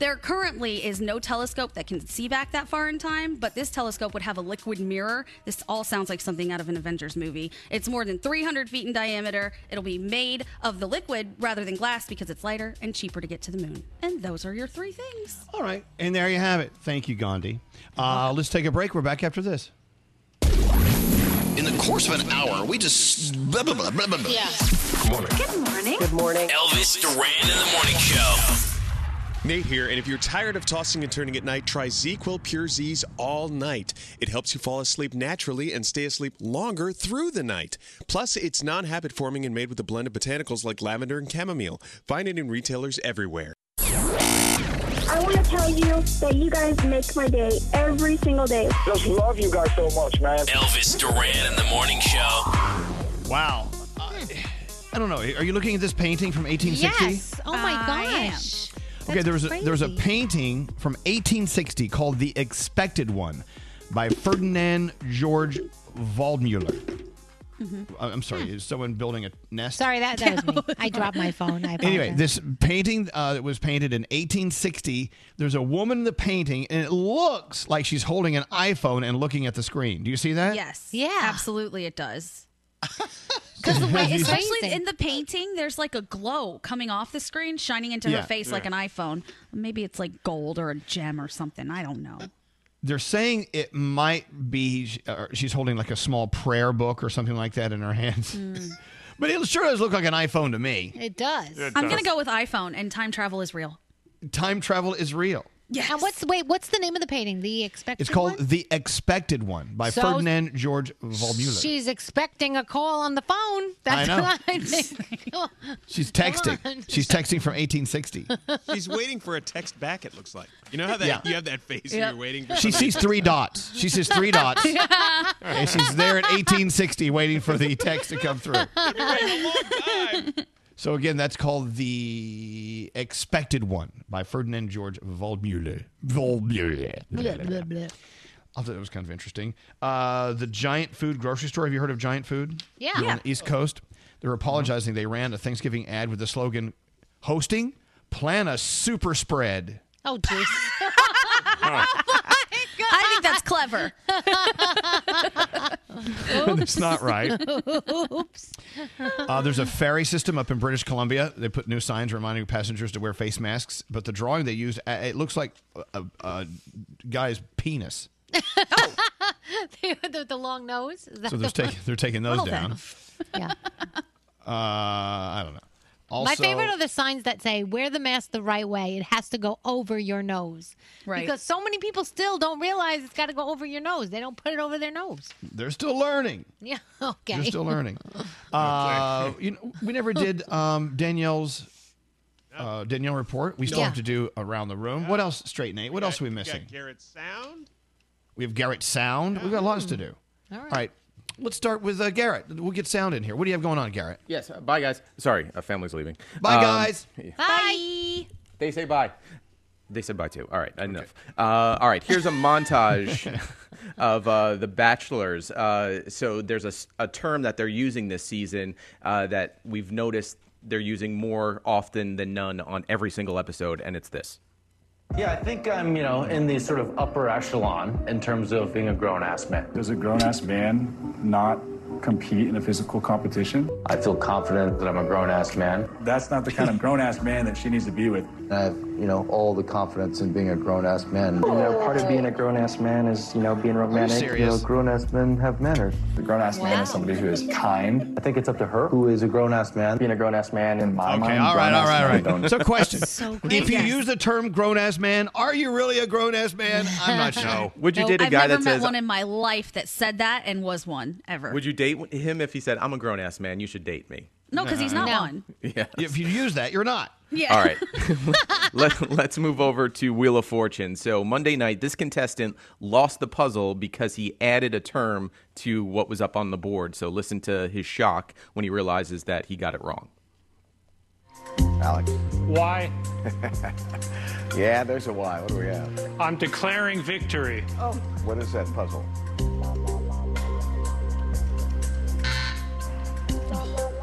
There currently is no telescope that can see back that far in time, but this telescope would have a liquid mirror. This all sounds like something out of an Avengers movie. It's more than 300 feet in diameter. It'll be made of the liquid rather than glass because it's lighter and cheaper to get to the moon. And those are your three things. All right. And there you have it. Thank you, Gandhi. Let's take a break. We're back after this. In the course of an hour, we just... Blah, blah, blah, blah, blah. Yeah. Good morning. Good morning. Good morning. Elvis Duran in the Morning Show. Nate here, and if you're tired of tossing and turning at night, try ZzzQuil Pure Z's all night. It helps you fall asleep naturally and stay asleep longer through the night. Plus, it's non-habit forming and made with a blend of botanicals like lavender and chamomile. Find it in retailers everywhere. I want to tell you that you guys make my day every single day. Just love you guys so much, man. Elvis Duran in the Morning Show. Wow. I don't know. Are you looking at this painting from 1860? Yes. Oh, my gosh. Okay, there was a painting from 1860 called The Expected One by Ferdinand George Waldmüller. Mm-hmm. I'm sorry, is someone building a nest? Sorry, that was me. I dropped my phone. I apologize. Anyway, this painting that was painted in 1860, there's a woman in the painting, and it looks like she's holding an iPhone and looking at the screen. Do you see that? Yes. Yeah. Absolutely, it does. Because the way, especially in the painting, there's like a glow coming off the screen, shining into her face like an iPhone. Maybe it's like gold or a gem or something. I don't know. They're saying it might be she's holding like a small prayer book or something like that in her hands. Mm. But it sure does look like an iPhone to me. It does. I'm going to go with iPhone, and time travel is real. Time travel is real. Yes. And what's the name of the painting? The Expected One? It's called The Expected One by Ferdinand George Waldmüller. She's expecting a call on the phone. That's what I think. She's texting. She's texting from 1860. She's waiting for a text back, it looks like. You know how that you have that face when you're waiting for something? She sees three dots. She sees three dots. And she's there at 1860 waiting for the text to come through. You've been waiting a long time. So, again, that's called The Expected One by Ferdinand George Waldmüller. I thought it was kind of interesting. The Giant Food grocery store. Have you heard of Giant Food? Yeah. You're on the East Coast. They're apologizing. They ran a Thanksgiving ad with the slogan, hosting, plan a super spread. Oh, jeez. Oh, my God. I think that's clever. It's not right. Oops. There's a ferry system up in British Columbia. They put new signs reminding passengers to wear face masks, but the drawing they used, it looks like a guy's penis. Oh. The long nose? So they're taking those down. Yeah. I don't know. Also, my favorite are the signs that say, wear the mask the right way. It has to go over your nose. Right. Because so many people still don't realize it's got to go over your nose. They don't put it over their nose. They're still learning. Yeah, okay. They're still learning. We never did Danielle report. We still have to do Around the Room. What else, Straight Nate? What else are we missing? We got Garrett Sound. We have Garrett Sound. Yeah. We've got lots to do. All right. Let's start with Garrett. We'll get sound in here. What do you have going on, Garrett? Yes. Bye, guys. Sorry. Family's leaving. Bye, guys. Yeah. Bye. They say bye. They said bye, too. All right. Enough. Okay. All right. Here's a montage of the bachelors. So there's a term that they're using this season that we've noticed they're using more often than none on every single episode, and it's this. Yeah, I think I'm, in the sort of upper echelon in terms of being a grown-ass man. Does a grown-ass man not compete in a physical competition? I feel confident that I'm a grown-ass man. That's not the kind of grown-ass man that she needs to be with. I have, all the confidence in being a grown-ass man. Part of being a grown-ass man is, being romantic. Grown-ass men have manners. The grown-ass man is somebody who is kind. I think it's up to her who is a grown-ass man. Being a grown-ass man in my mind. Okay, all right. So question. So if you use the term grown-ass man, are you really a grown-ass man? I'm not sure. Would you date a guy that says... I've never met one in my life that said that and was one, ever. Would you date him if he said, I'm a grown-ass man, you should date me? No, because he's not one. Yeah. If you use that, you're not. Yeah. All right. Let's move over to Wheel of Fortune. So Monday night, this contestant lost the puzzle because he added a term to what was up on the board. So listen to his shock when he realizes that he got it wrong. Alex. Why? Yeah, there's a why. What do we have? I'm declaring victory. Oh. What is that puzzle?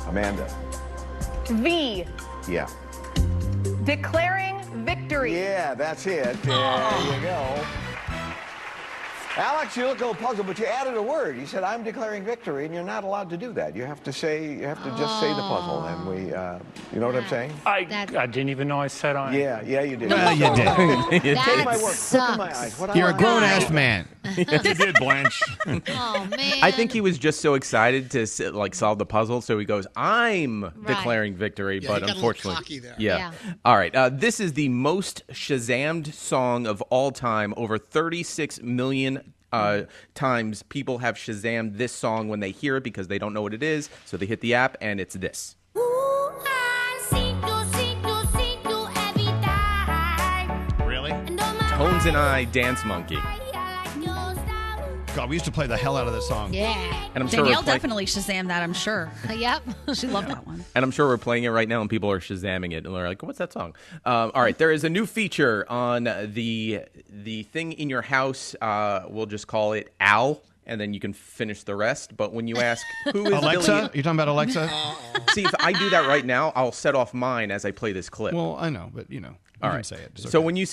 Amanda. V. Yeah. Declaring victory. Yeah, that's it. There you go. Alex, you look a little puzzled, but you added a word. You said, I'm declaring victory, and you're not allowed to do that. You have to just say the puzzle, and we, you know what I'm saying? I didn't even know I said I. Yeah, you did. Yeah, you did. Take my word. Look in my eyes. You're a grown-ass man. You did, Blanche. Oh, man. I think he was just so excited to solve the puzzle, so he goes, I'm declaring victory, but unfortunately. Cocky there. Yeah. All right. This is the most Shazammed song of all time. Over 36 million times people have Shazammed this song when they hear it because they don't know what it is, so they hit the app, and it's this. Ooh, I single every time. Really? Tones and I, Dance Monkey. God, we used to play the hell out of this song. Yeah. And I'm Danielle definitely Shazammed that, I'm sure. Yep. She loved that one. And I'm sure we're playing it right now and people are Shazamming it. And they're like, what's that song? All right. There is a new feature on the thing in your house. We'll just call it Al. And then you can finish the rest. But when you ask, who is Alexa? You're talking about Alexa? See, if I do that right now, I'll set off mine as I play this clip. Well, I know, but all right. Say it. It's okay. So when you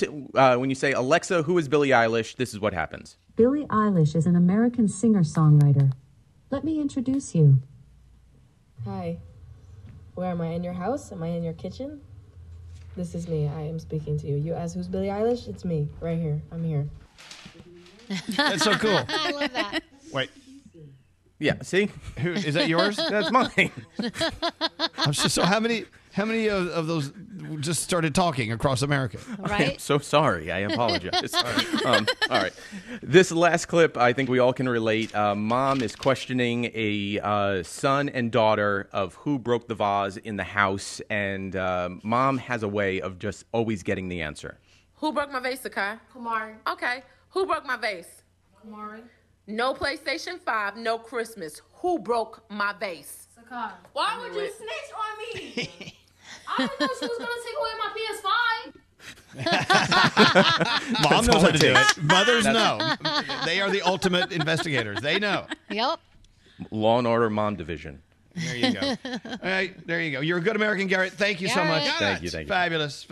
say, Alexa, who is Billie Eilish? This is what happens. Billie Eilish is an American singer-songwriter. Let me introduce you. Hi. Where am I? In your house? Am I in your kitchen? This is me. I am speaking to you. You ask who's Billie Eilish? It's me. Right here. I'm here. That's so cool. I love that. Wait. Yeah, see? Who, is that yours? That's mine. I'm just, so how many of those just started talking across America? Right? I'm so sorry. I apologize. All right. This last clip, I think we all can relate. Mom is questioning a son and daughter of who broke the vase in the house, and Mom has a way of just always getting the answer. Who broke my vase, Sakai? Kumari. Okay. Who broke my vase? Kumari. No PlayStation 5, no Christmas. Who broke my vase? Sakai. Why would you snitch on me? I didn't know she was going to take away my PS5. Mom knows how to do it. Mothers know. They are the ultimate investigators. They know. Yep. Law and Order Mom Division. There you go. All right. There you go. You're a good American, Garrett. Thank you so much. Thank you. Fabulous.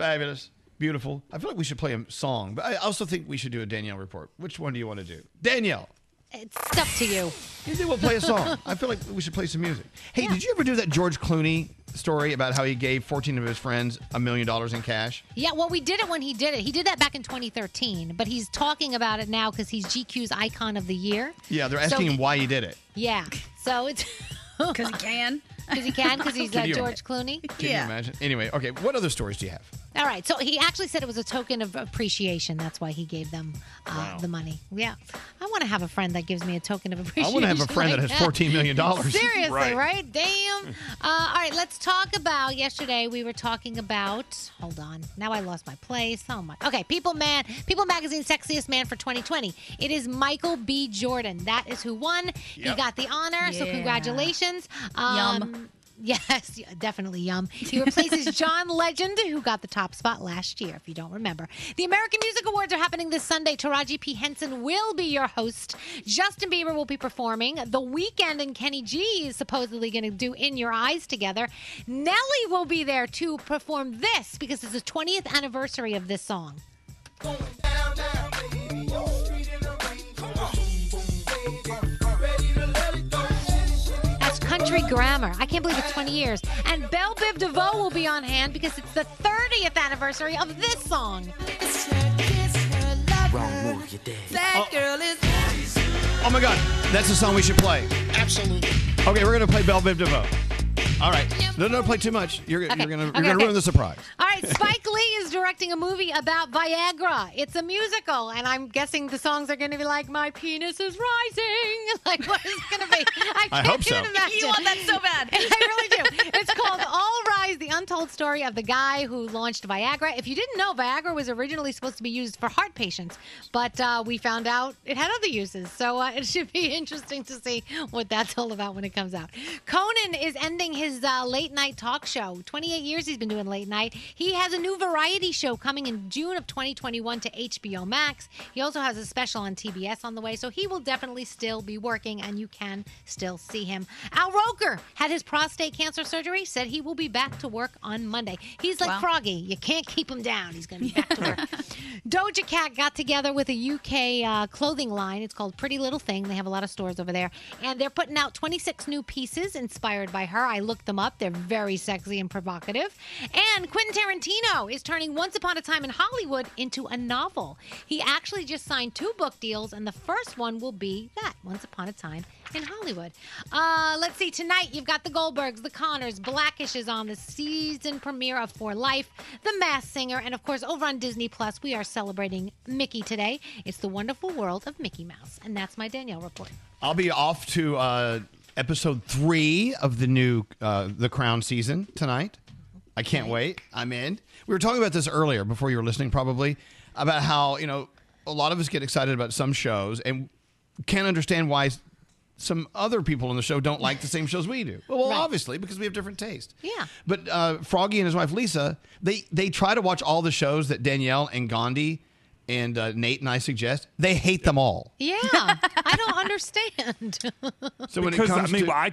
Beautiful. I feel like we should play a song, but I also think we should do a Danielle report. Which one do you want to do? Danielle. It's up to you. You think we'll play a song? I feel like we should play some music. Hey, yeah. Did you ever do that George Clooney story about how he gave 14 of his friends $1 million in cash? Yeah, well, we did it when he did it. He did that back in 2013, but he's talking about it now because he's GQ's Icon of the Year. Yeah, they're asking him why he did it. Yeah, so it's... Because he can. Because he can, because he's George Clooney. Can you imagine? Anyway, okay, what other stories do you have? All right, so he actually said it was a token of appreciation. That's why he gave them the money. Yeah. I want to have a friend that gives me a token of appreciation. I want to have a friend that has $14 million. Seriously, right? Damn. All right, let's talk about yesterday. We were talking about, hold on. Now I lost my place. Oh, my. Okay, People Magazine's Sexiest Man for 2020. It is Michael B. Jordan. That is who won. Yep. He got the honor, so congratulations. Yum. Yes, definitely yum. He replaces John Legend, who got the top spot last year, if you don't remember. The American Music Awards are happening this Sunday. Taraji P. Henson will be your host. Justin Bieber will be performing. The Weeknd and Kenny G is supposedly going to do In Your Eyes together. Nelly will be there to perform this because it's the 20th anniversary of this song. Going down, down, baby, your street in the rain. Come on. Country Grammar. I can't believe it's 20 years. And Belle Biv DeVoe will be on hand because it's the 30th anniversary of this song. Wrong move, you did. That girl is crazy. Oh my God, that's the song we should play. Absolutely. Okay, we're gonna play Belle Biv DeVoe. All right, don't play too much. You're gonna ruin the surprise. All right, Spike Lee is directing a movie about Viagra. It's a musical, and I'm guessing the songs are gonna be like "My Penis Is Rising." Like, what is it gonna be? I hope so. Imagine. You want that so bad. I really do. It's called All Rise: The Untold Story of the Guy Who Launched Viagra. If you didn't know, Viagra was originally supposed to be used for heart patients, but we found out it had other uses. So it should be interesting to see what that's all about when it comes out. Conan is ending his late night talk show. 28 years he's been doing late night. He has a new variety show coming in June of 2021 to HBO Max. He also has a special on TBS on the way, so he will definitely still be working, and you can still see him. Al Roker had his prostate cancer surgery, said he will be back to work on Monday. He's like Froggy. You can't keep him down. He's going to be back to work. Doja Cat got together with a UK clothing line. It's called Pretty Little Thing. They have a lot of stores over there, and they're putting out 26 new pieces inspired by her. I looked them up. They're very sexy and provocative. And Quentin Tarantino is turning Once Upon a Time in Hollywood into a novel. He actually just signed 2 book deals, and the first one will be that, Once Upon a Time in Hollywood. Let's see. Tonight, you've got the Goldbergs, the Connors, Blackish is on the season premiere of For Life, The Masked Singer, and of course, over on Disney Plus, we are celebrating Mickey today. It's the wonderful world of Mickey Mouse, and that's my Danielle report. I'll be off to... Episode 3 of the new The Crown season tonight. I can't wait. I'm in. We were talking about this earlier before you were listening probably, about how, a lot of us get excited about some shows and can't understand why some other people on the show don't like the same shows we do. Well, obviously, because we have different taste. Yeah. But Froggy and his wife, Lisa, they try to watch all the shows that Danielle and Gandhi and Nate and I suggest. They hate them all. Yeah, I don't understand. So when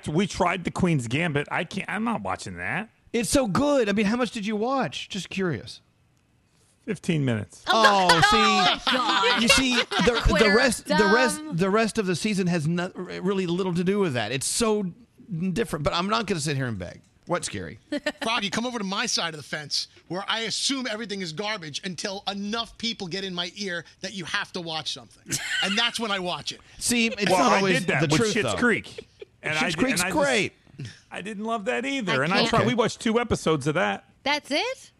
we tried The Queen's Gambit. I'm not watching that. It's so good. I mean, how much did you watch? Just curious. 15 minutes. The rest of the season has really little to do with that. It's so different. But I'm not going to sit here and beg. What's scary? Froggy, come over to my side of the fence where I assume everything is garbage until enough people get in my ear that you have to watch something. And that's when I watch it. See, it's not always the truth, though. Schitt's Creek. Schitt's Creek's great. I didn't love that either. We watched 2 episodes of that. That's it?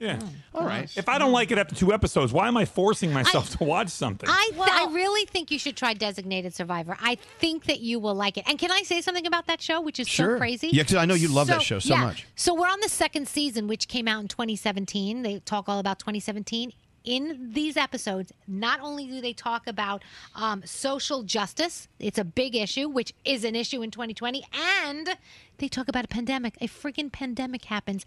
Yeah. Oh, all right. If I don't like it after 2 episodes, why am I forcing myself to watch something? I really think you should try Designated Survivor. I think that you will like it. And can I say something about that show, which is so crazy? Yeah, because I know you love that show so much. So we're on the 2nd season, which came out in 2017. They talk all about 2017. In these episodes, not only do they talk about social justice, it's a big issue, which is an issue in 2020, and they talk about a pandemic. A freaking pandemic happens.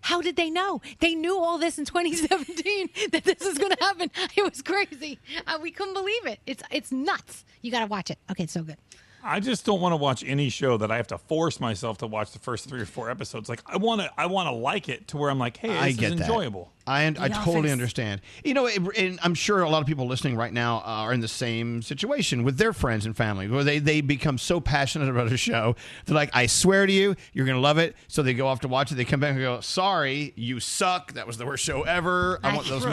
How did they know? They knew all this in 2017 that this is going to happen. It was crazy. We couldn't believe it. It's nuts. You got to watch it. Okay, it's so good. I just don't want to watch any show that I have to force myself to watch the first 3 or 4 episodes. Like I want to like it to where I'm like, hey, this is enjoyable. I totally understand. You know, and I'm sure a lot of people listening right now are in the same situation with their friends and family, where they become so passionate about a show. They're like, I swear to you, you're going to love it. So they go off to watch it. They come back and go, sorry, you suck. That was the worst show ever. I want those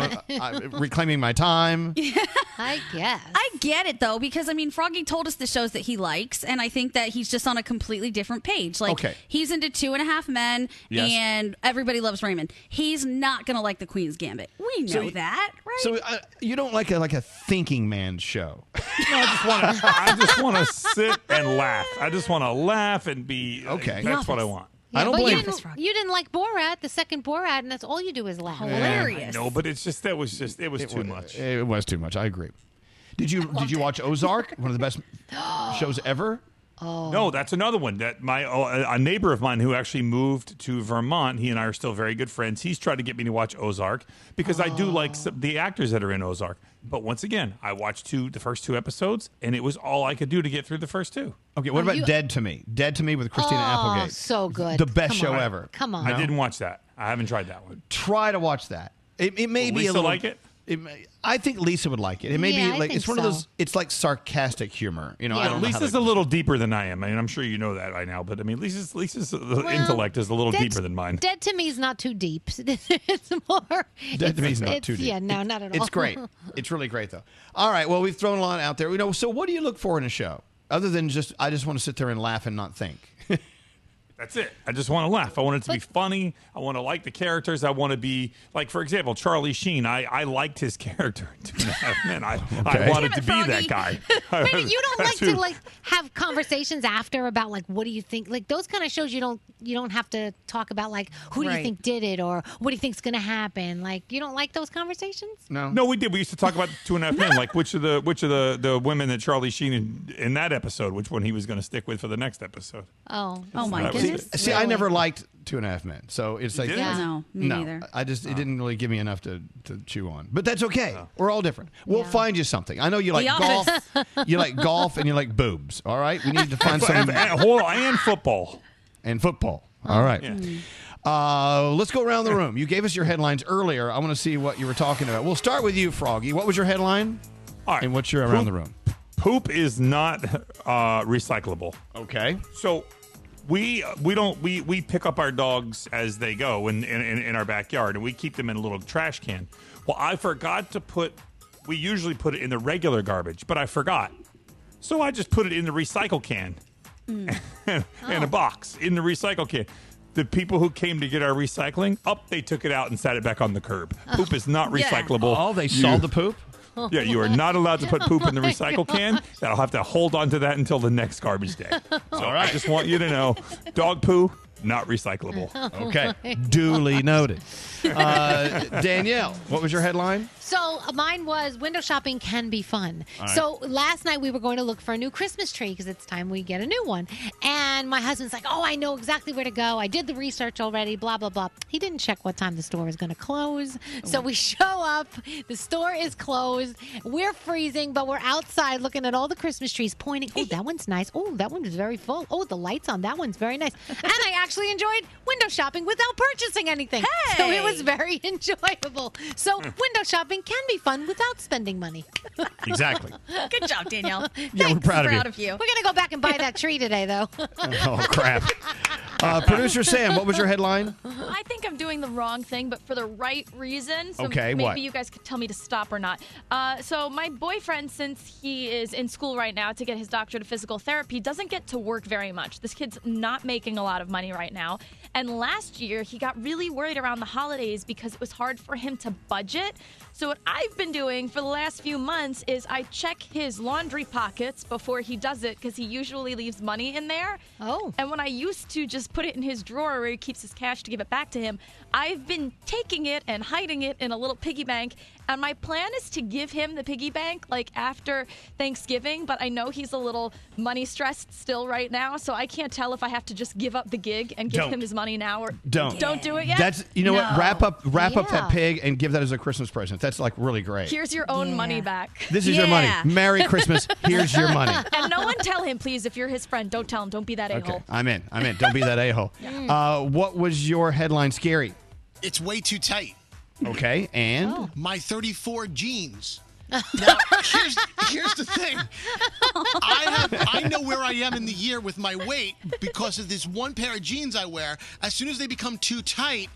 reclaiming my time. Yeah, I guess. I get it, though, because, I mean, Froggy told us the shows that he likes, and I think that he's just on a completely different page. Like, he's into 2.5 Men, yes, and Everybody Loves Raymond. He's not going to like The Queen's Gambit. We know that, right? So you don't like a thinking man's show. No, I just want to sit and laugh. I just want to laugh and be okay. That's what I want. Yeah, I don't blame you didn't like Borat, the second Borat, and that's all you do is laugh. Yeah. Hilarious. No, but it's just it was too much. It was too much. I agree. Did you watch Ozark? One of the best shows ever. Oh. No, that's another one that a neighbor of mine who actually moved to Vermont, he and I are still very good friends. He's tried to get me to watch Ozark because I do like the actors that are in Ozark. But once again, I watched the first 2 episodes, and it was all I could do to get through the first 2. Okay, what about Dead to Me? Dead to Me with Christina Applegate. So good. The best show ever. Come on. I didn't watch that. I haven't tried that one. Try to watch that. It may be a little... like it? I think Lisa would like it. It may be like one of those. It's like sarcastic humor, you know. Yeah. Lisa's a little deeper than I am. I mean, I'm sure you know that by now. But I mean, Lisa's intellect is a little deeper than mine. Dead to Me is not too deep. It's more. Dead to Me is not too deep. Yeah, no, not at all. It's great. It's really great, though. All right. Well, we've thrown a lot out there. You know. So, what do you look for in a show other than just I just want to sit there and laugh and not think? That's it. I just want to laugh. I want it to be funny. I want to like the characters. I want to be, like, for example, Charlie Sheen. I liked his character. Man, I wanted to be that guy. Wait, you don't like to, like, have conversations after about, like, what do you think? Like, those kind of shows you don't have to talk about, like, who do you think did it or what do you think's going to happen? Like, you don't like those conversations? No. No, we did. We used to talk about 2.5 Men, like, which of the women that Charlie Sheen in that episode, which one he was going to stick with for the next episode. Oh my goodness. See, really? I never liked 2.5 Men, so it's like no, me neither. I just it didn't really give me enough to chew on, but that's okay. Oh. We're all different. We'll find you something. I know you like golf, you like golf, and you like boobs. All right, we need to find something. And football, All right, let's go around the room. You gave us your headlines earlier. I want to see what you were talking about. We'll start with you, Froggy. What was your headline? All right, and what's your around the room? Poop is not recyclable. Okay, so. We pick up our dogs as they go in our backyard, and we keep them in a little trash can. Well, I forgot to we usually put it in the regular garbage, but I forgot. So I just put it in the recycle can in a box in the recycle can. The people who came to get our recycling, they took it out and sat it back on the curb. Poop is not recyclable. Oh, they saw the poop? Yeah, you are not allowed to put poop in the recycle can. I'll have to hold on to that until the next garbage day. So I just want you to know, dog poo, not recyclable. Okay. Duly noted. Danielle, what was your headline? So mine was window shopping can be fun. Right. So last night we were going to look for a new Christmas tree because it's time we get a new one. And my husband's like, I know exactly where to go. I did the research already, blah, blah, blah. He didn't check what time the store was going to close. So we show up. The store is closed. We're freezing, but we're outside looking at all the Christmas trees pointing. Oh, that one's nice. Oh, that one is very full. Oh, the lights on that one's very nice. And I actually enjoyed window shopping without purchasing anything. Hey! So it was very enjoyable. So window shopping can be fun without spending money. Exactly. Good job, Danielle. Yeah, we're proud of you. We're going to go back and buy that tree today, though. Oh, crap. Producer Sam, what was your headline? I think I'm doing the wrong thing, but for the right reason. So maybe you guys could tell me to stop or not. So my boyfriend, since he is in school right now to get his doctorate of physical therapy, doesn't get to work very much. This kid's not making a lot of money right now. And last year, he got really worried around the holidays because it was hard for him to budget. So what I've been doing for the last few months is I check his laundry pockets before he does it because he usually leaves money in there. Oh. And when I used to just put it in his drawer where he keeps his cash to give it back to him. I've been taking it and hiding it in a little piggy bank, and my plan is to give him the piggy bank like after Thanksgiving, but I know he's a little money stressed still right now, so I can't tell if I have to just give up the gig and give him his money now or don't do it yet. That's what? Wrap up that pig and give that as a Christmas present. That's like really great. Here's your own money back. This is your money. Merry Christmas. Here's your money. And no one tell him, please, if you're his friend, don't tell him. Don't be that a-hole. Okay. I'm in. Don't be that a-hole. What was your headline, Scary? It's way too tight. Okay, and? Oh. My 34 jeans. Now, here's the thing. I know where I am in the year with my weight because of this one pair of jeans I wear. As soon as they become too tight,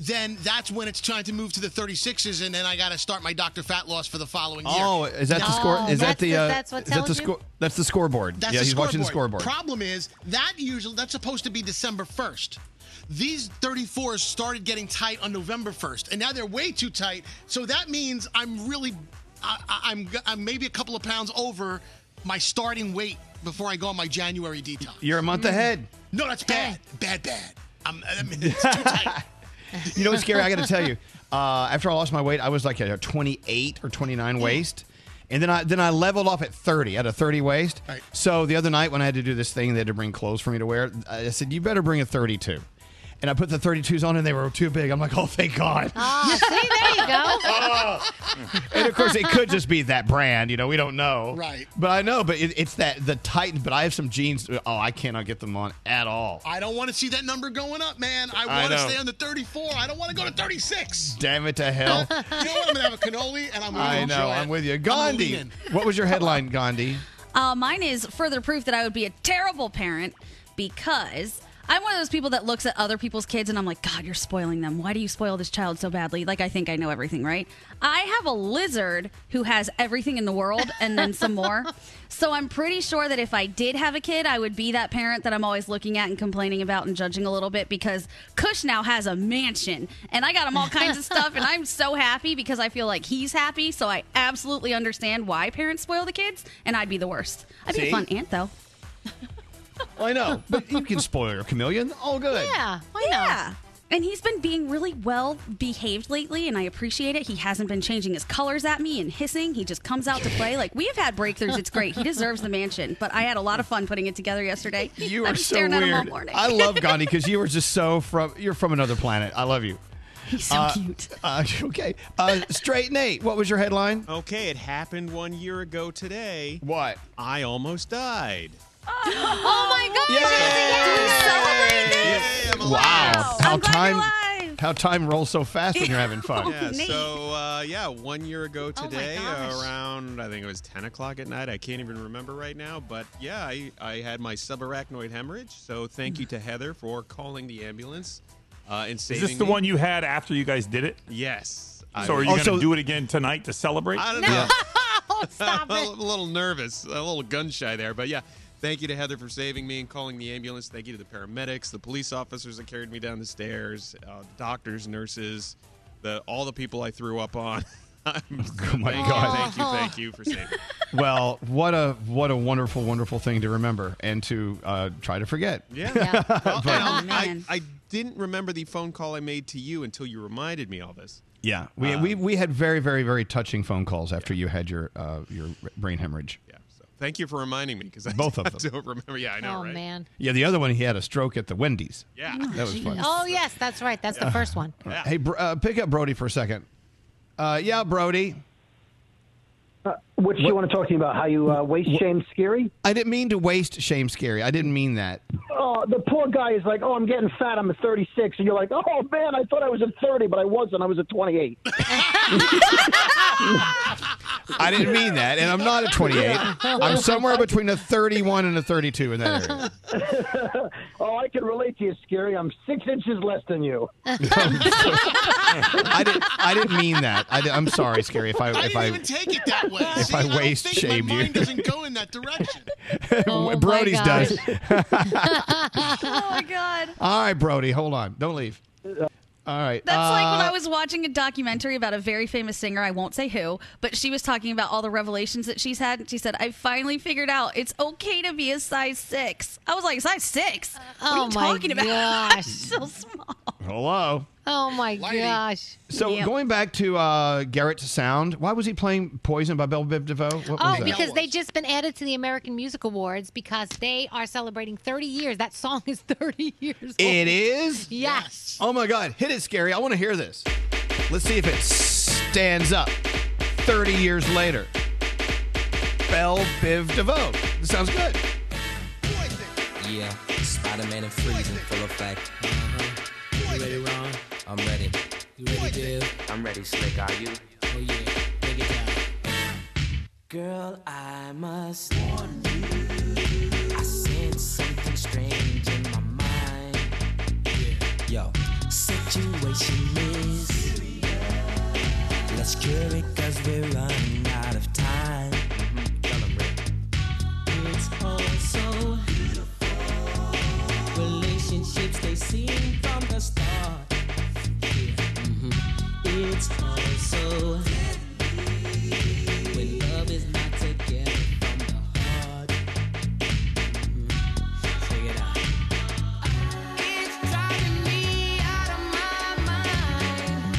then that's when it's time to move to the 36s, and then I got to start my Dr. Fat loss for the following year. Oh, is that the score? Is that the? That's what tells you. That's the scoreboard. Yeah, he's watching the scoreboard. Problem is that that's supposed to be December 1st. These 34s started getting tight on November 1st, and now they're way too tight. So that means I'm really, I'm maybe a couple of pounds over my starting weight before I go on my January detox. You're a month ahead. No, that's bad. Bad. It's too tight. You know what's scary? I got to tell you. After I lost my weight, I was like at a 28 or 29 waist, and then I leveled off at 30, at a 30 waist. Right. So the other night when I had to do this thing, they had to bring clothes for me to wear. I said, "You better bring a 32." And I put the 32s on, and they were too big. I'm like, oh, thank God. See, there you go. And, of course, it could just be that brand. We don't know. Right. But I know, but it's that the tight, but I have some jeans. Oh, I cannot get them on at all. I don't want to see that number going up, man. I want to stay on the 34. I don't want to go to 36. Damn it to hell. You know what? I'm going to have a cannoli, and I'm going to enjoy it. I know. I'm with you. Gandhi. What was your headline, Gandhi? Mine is further proof that I would be a terrible parent because I'm one of those people that looks at other people's kids and I'm like, God, you're spoiling them. Why do you spoil this child so badly? Like, I think I know everything, right? I have a lizard who has everything in the world and then some more. So I'm pretty sure that if I did have a kid, I would be that parent that I'm always looking at and complaining about and judging a little bit because Kush now has a mansion and I got him all kinds of stuff and I'm so happy because I feel like he's happy. So I absolutely understand why parents spoil the kids, and I'd be the worst. I'd be a fun aunt, though. I know, but you can spoil your chameleon. All good. Yeah, I know. And he's been being really well behaved lately, and I appreciate it. He hasn't been changing his colors at me and hissing. He just comes out to play. Like, we have had breakthroughs. It's great. He deserves the mansion. But I had a lot of fun putting it together yesterday. You are so weird. I'm staring at him all morning. I love Gandhi because you are just you're from another planet. I love you. He's so cute. Okay. Straight Nate, what was your headline? Okay, it happened 1 year ago today. What? I almost died. Oh my gosh! Yes. Do we celebrate this? Wow! How time rolls so fast when you're having fun. Yeah, so 1 year ago today, around I think it was 10:00 at night. I can't even remember right now, but yeah, I had my subarachnoid hemorrhage. So thank you to Heather for calling the ambulance and saving. Is this the one you had after you guys did it? Yes. So are you going to do it again tonight to celebrate? I don't know. Stop it! I'm a little nervous, a little gun shy there, but yeah. Thank you to Heather for saving me and calling the ambulance. Thank you to the paramedics, the police officers that carried me down the stairs, doctors, nurses, all the people I threw up on. Oh my God! Thank you for saving me. Well, what a wonderful, wonderful thing to remember and to try to forget. Yeah. Well, I didn't remember the phone call I made to you until you reminded me all this. Yeah, we had very, very, very touching phone calls after you had your brain hemorrhage. Yeah. Thank you for reminding me because I don't remember. Yeah, I know, right? Oh, man. Yeah, the other one, he had a stroke at the Wendy's. Yeah. Oh, that was fun. Oh, yes, that's right. That's the first one. Yeah. Hey, pick up Brody for a second. Yeah, Brody. What do you want to talk to you about? How you waist shame Scary? I didn't mean to waist shame Scary. I didn't mean that. Oh, the poor guy is like, I'm getting fat. I'm a 36. And you're like, oh, man, I thought I was a 30, but I wasn't. I was a 28. I didn't mean that, and I'm not a 28. I'm somewhere between a 31 and a 32 in that area. Oh, I can relate to you, Scary. I'm 6 inches less than you. I didn't mean that. I'm sorry, Scary. I didn't even take it that way. If I waist shamed you, my mind doesn't go in that direction. Brody's does. Oh my God! All right, Brody, hold on. Don't leave. All right. That's like when I was watching a documentary about a very famous singer, I won't say who, but she was talking about all the revelations that she's had. And she said, I finally figured out it's okay to be a size 6. I was like, size 6? What are you talking about? I'm so small. Hello. Oh, my gosh. So going back to Garrett's sound, why was he playing Poison by Belle Biv DeVoe? What was that? Because they've just been added to the American Music Awards because they are celebrating 30 years. That song is 30 years old. It is? Yes. Oh, my God. Hit it, Scary. I want to hear this. Let's see if it stands up 30 years later. Belle Biv DeVoe. This sounds good. Yeah. Spider-Man and Freeze in full effect. You ready, Ron? I'm ready. You ready, Dale? I'm ready, Slick. Are you? Oh, yeah. Break it down. Girl, I must warn you. I sense something strange in my mind. Yeah. Yo, situation is serious. Let's cure it, cause we're running out of time. Tell 'em, Rick. It's all so beautiful. Relationships, they seem from the start. It's also when love is not together from the heart. Check it out. It's driving me out of my mind.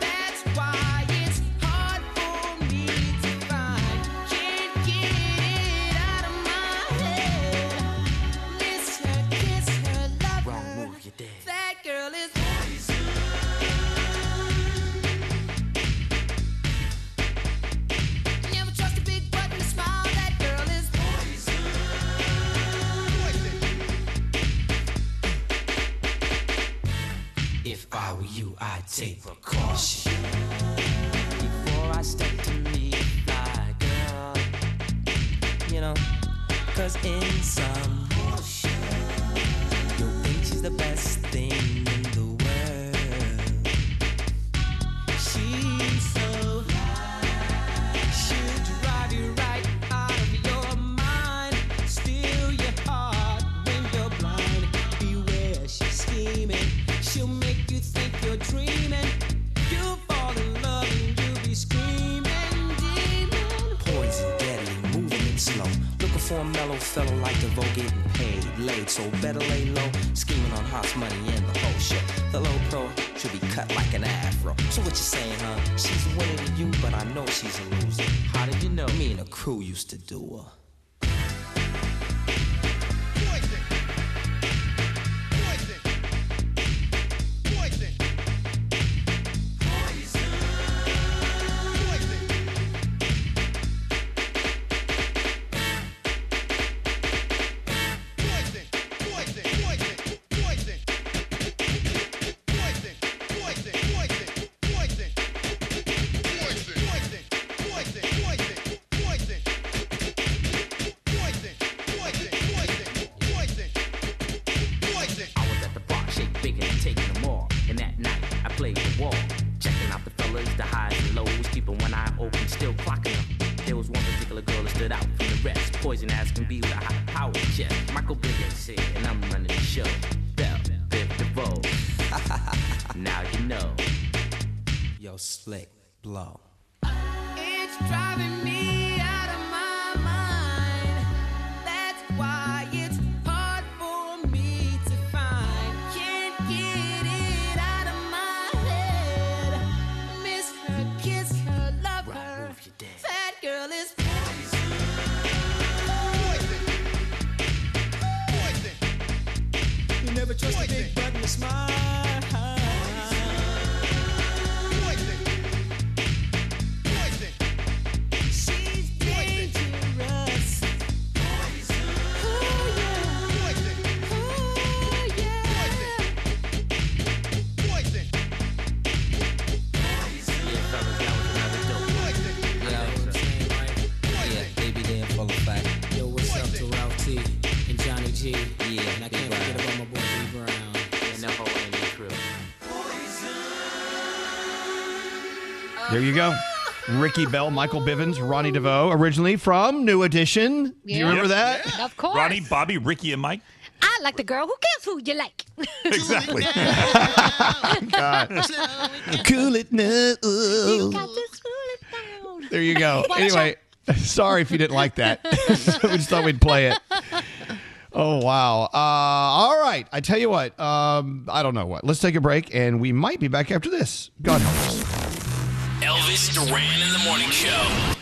That's why it's hard for me to find. Can't get it out of my head. Listen, kiss her, love her. Wrong move, you're dead. That girl is you, I take precaution before I step to meet my girl. You know, cause in some portion, you'll think she's the best thing in the world. She's so high, she'll drive you right out of your mind. Steal your heart when you're blind. Beware, she's scheming. She'll make you think you're dreaming. You'll fall in love and you'll be screaming, demon. Poison, deadly, moving and slow. Looking for a mellow fellow like DeVoe, getting paid late, so better lay low. Scheming on house money and the whole shit. The low pro should be cut like an afro. So what you saying, huh? She's a winner to you, but I know she's a loser. How did you know? Me and the crew used to do her. There you go. Ricky Bell, Michael Bivins, Ronnie DeVoe, originally from New Edition. Yeah. Do you remember that? Of course. Ronnie, Bobby, Ricky, and Mike. I not like the girl who can't food you like. Exactly. God. Cool it now. You got to cool it down. There you go. Anyway, sorry if you didn't like that. We just thought we'd play it. Oh, wow. All right. I tell you what. I don't know what. Let's take a break, and we might be back after this. God help us. Elvis Duran in the Morning Show.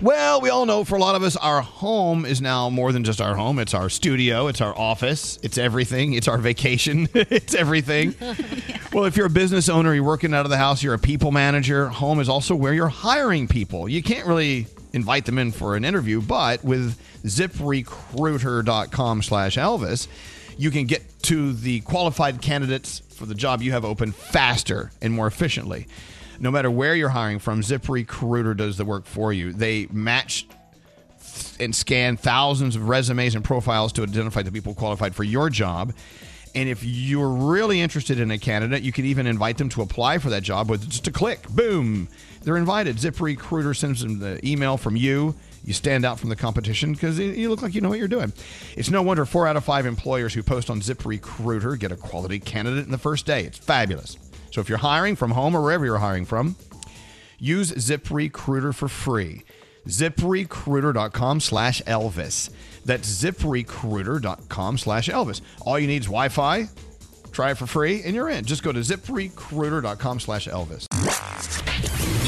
Well, we all know for a lot of us, our home is now more than just our home. It's our studio. It's our office. It's everything. It's our vacation. It's everything. Yeah. Well, if you're a business owner, you're working out of the house, you're a people manager, home is also where you're hiring people. You can't really invite them in for an interview, but with ZipRecruiter.com/Elvis, you can get to the qualified candidates for the job you have open faster and more efficiently. No matter where you're hiring from, ZipRecruiter does the work for you. They match and scan thousands of resumes and profiles to identify the people qualified for your job. And if you're really interested in a candidate, you can even invite them to apply for that job with just a click. Boom. They're invited. ZipRecruiter sends them the email from you. You stand out from the competition because you look like you know what you're doing. It's no wonder 4 out of 5 employers who post on ZipRecruiter get a quality candidate in the first day. It's fabulous. So if you're hiring from home or wherever you're hiring from, use ZipRecruiter for free. ZipRecruiter.com/Elvis. That's ZipRecruiter.com/Elvis. All you need is Wi-Fi. Try it for free and you're in. Just go to ZipRecruiter.com/Elvis.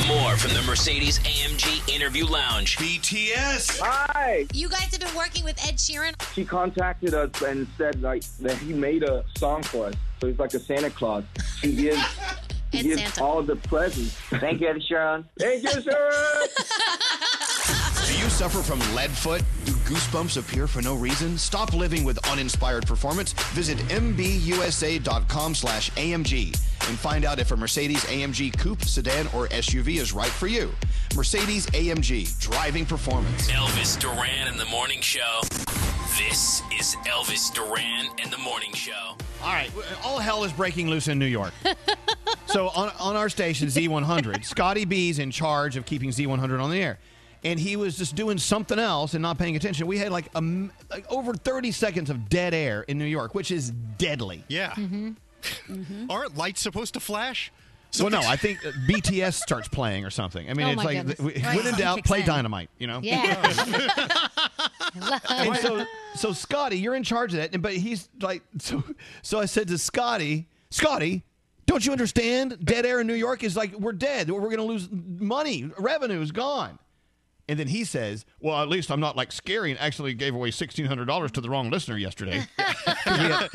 More from the Mercedes-AMG Interview Lounge. BTS. Hi. You guys have been working with Ed Sheeran. She contacted us and said that he made a song for us. So he's like a Santa Claus. He gives all the presents. Thank you, Ed Sheeran. Thank you, Sheeran. Do you suffer from lead foot? Do goosebumps appear for no reason? Stop living with uninspired performance. Visit mbusa.com/AMG. and find out if a Mercedes-AMG coupe, sedan, or SUV is right for you. Mercedes-AMG, driving performance. Elvis Duran in the Morning Show. This is Elvis Duran in the Morning Show. All right, all hell is breaking loose in New York. So on our station, Z100, Scotty B's in charge of keeping Z100 on the air. And he was just doing something else and not paying attention. We had like over 30 seconds of dead air in New York, which is deadly. Yeah. Mm-hmm. Mm-hmm. Aren't lights supposed to flash? Well, no, I think BTS starts playing or something. I mean, it's like, when in doubt, play Dynamite, you know? Yeah. And so Scotty, you're in charge of that, but he's like, so I said to Scotty, don't you understand? Dead air in New York is like, we're dead. We're going to lose money. Revenue is gone. And then he says, well, at least I'm not like Scary and actually gave away $1,600 to the wrong listener yesterday. You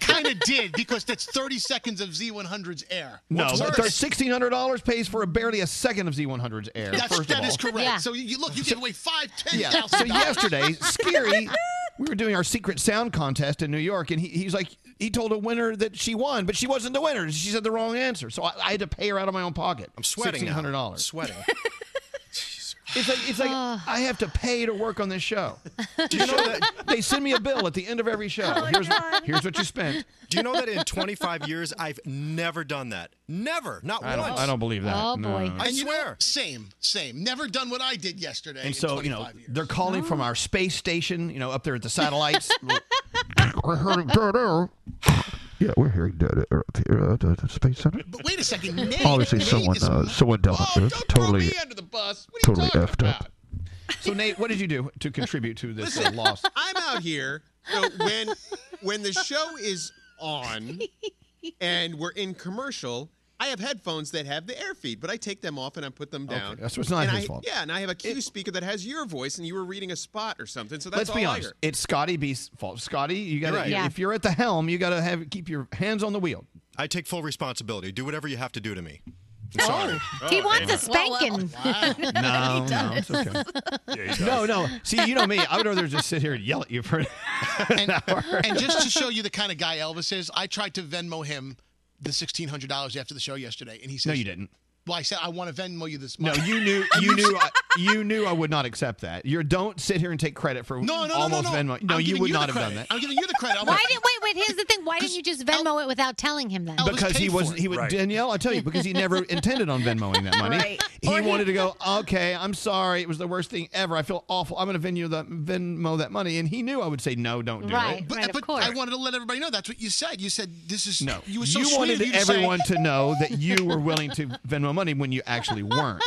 kind of did, because that's 30 seconds of Z100's air. What's worse? $1,600 pays for barely a second of Z100's air. That is correct. Yeah. So you give away $5,000, $10,000. Yeah. So yesterday, Scary, we were doing our secret sound contest in New York, and he told a winner that she won, but she wasn't the winner. She said the wrong answer. So I had to pay her out of my own pocket. I'm sweating now. $1,600. I'm sweating. It's like I have to pay to work on this show. Do you know that they send me a bill at the end of every show? Oh, here's what you spent. Do you know that in 25 years I've never done that? Never, not once. I don't believe that. Oh boy! No. I swear. Same. Never done what I did yesterday. And so years. They're calling from our space station, up there at the satellites. We're hearing dead air. Yeah, we're hearing dead air up here at the space center. But wait a second, Nate. Obviously, someone down there totally. Totally effed up. So, Nate, what did you do to contribute to this loss? I'm out here. So when the show is on and we're in commercial, I have headphones that have the air feed, but I take them off and I put them down. Okay, that's what's not his fault. Yeah, and I have a cue speaker that has your voice, and you were reading a spot or something. So that's all. Let's be honest. It's Scotty B's fault. Scotty, you got if you're at the helm, you got to keep your hands on the wheel. I take full responsibility. Do whatever you have to do to me. Sorry. Oh, he wants a spanking. Wow. No, it's okay. Yeah, no. See, you know me. I would rather just sit here and yell at you for an hour. And just to show you the kind of guy Elvis is, I tried to Venmo him the $1,600 after the show yesterday, and he says, "No, you didn't." Well, I said I want to Venmo you this money. No, you knew I would not accept that. You don't sit here and take credit for Venmo. No, you would not have done that. I'm giving you the credit. Wait, here's the thing. Why didn't you just Venmo it without telling him that? Because he was Danielle, I'll tell you, because he never intended on Venmoing that money. Right. He wanted to go, okay, I'm sorry. It was the worst thing ever. I feel awful. I'm going to Venmo that money. And he knew I would say, no, don't do it. But I wanted to let everybody know that's what you said. You said this is no. You were so sweet wanted everyone to know that you were willing to Venmo money when you actually weren't.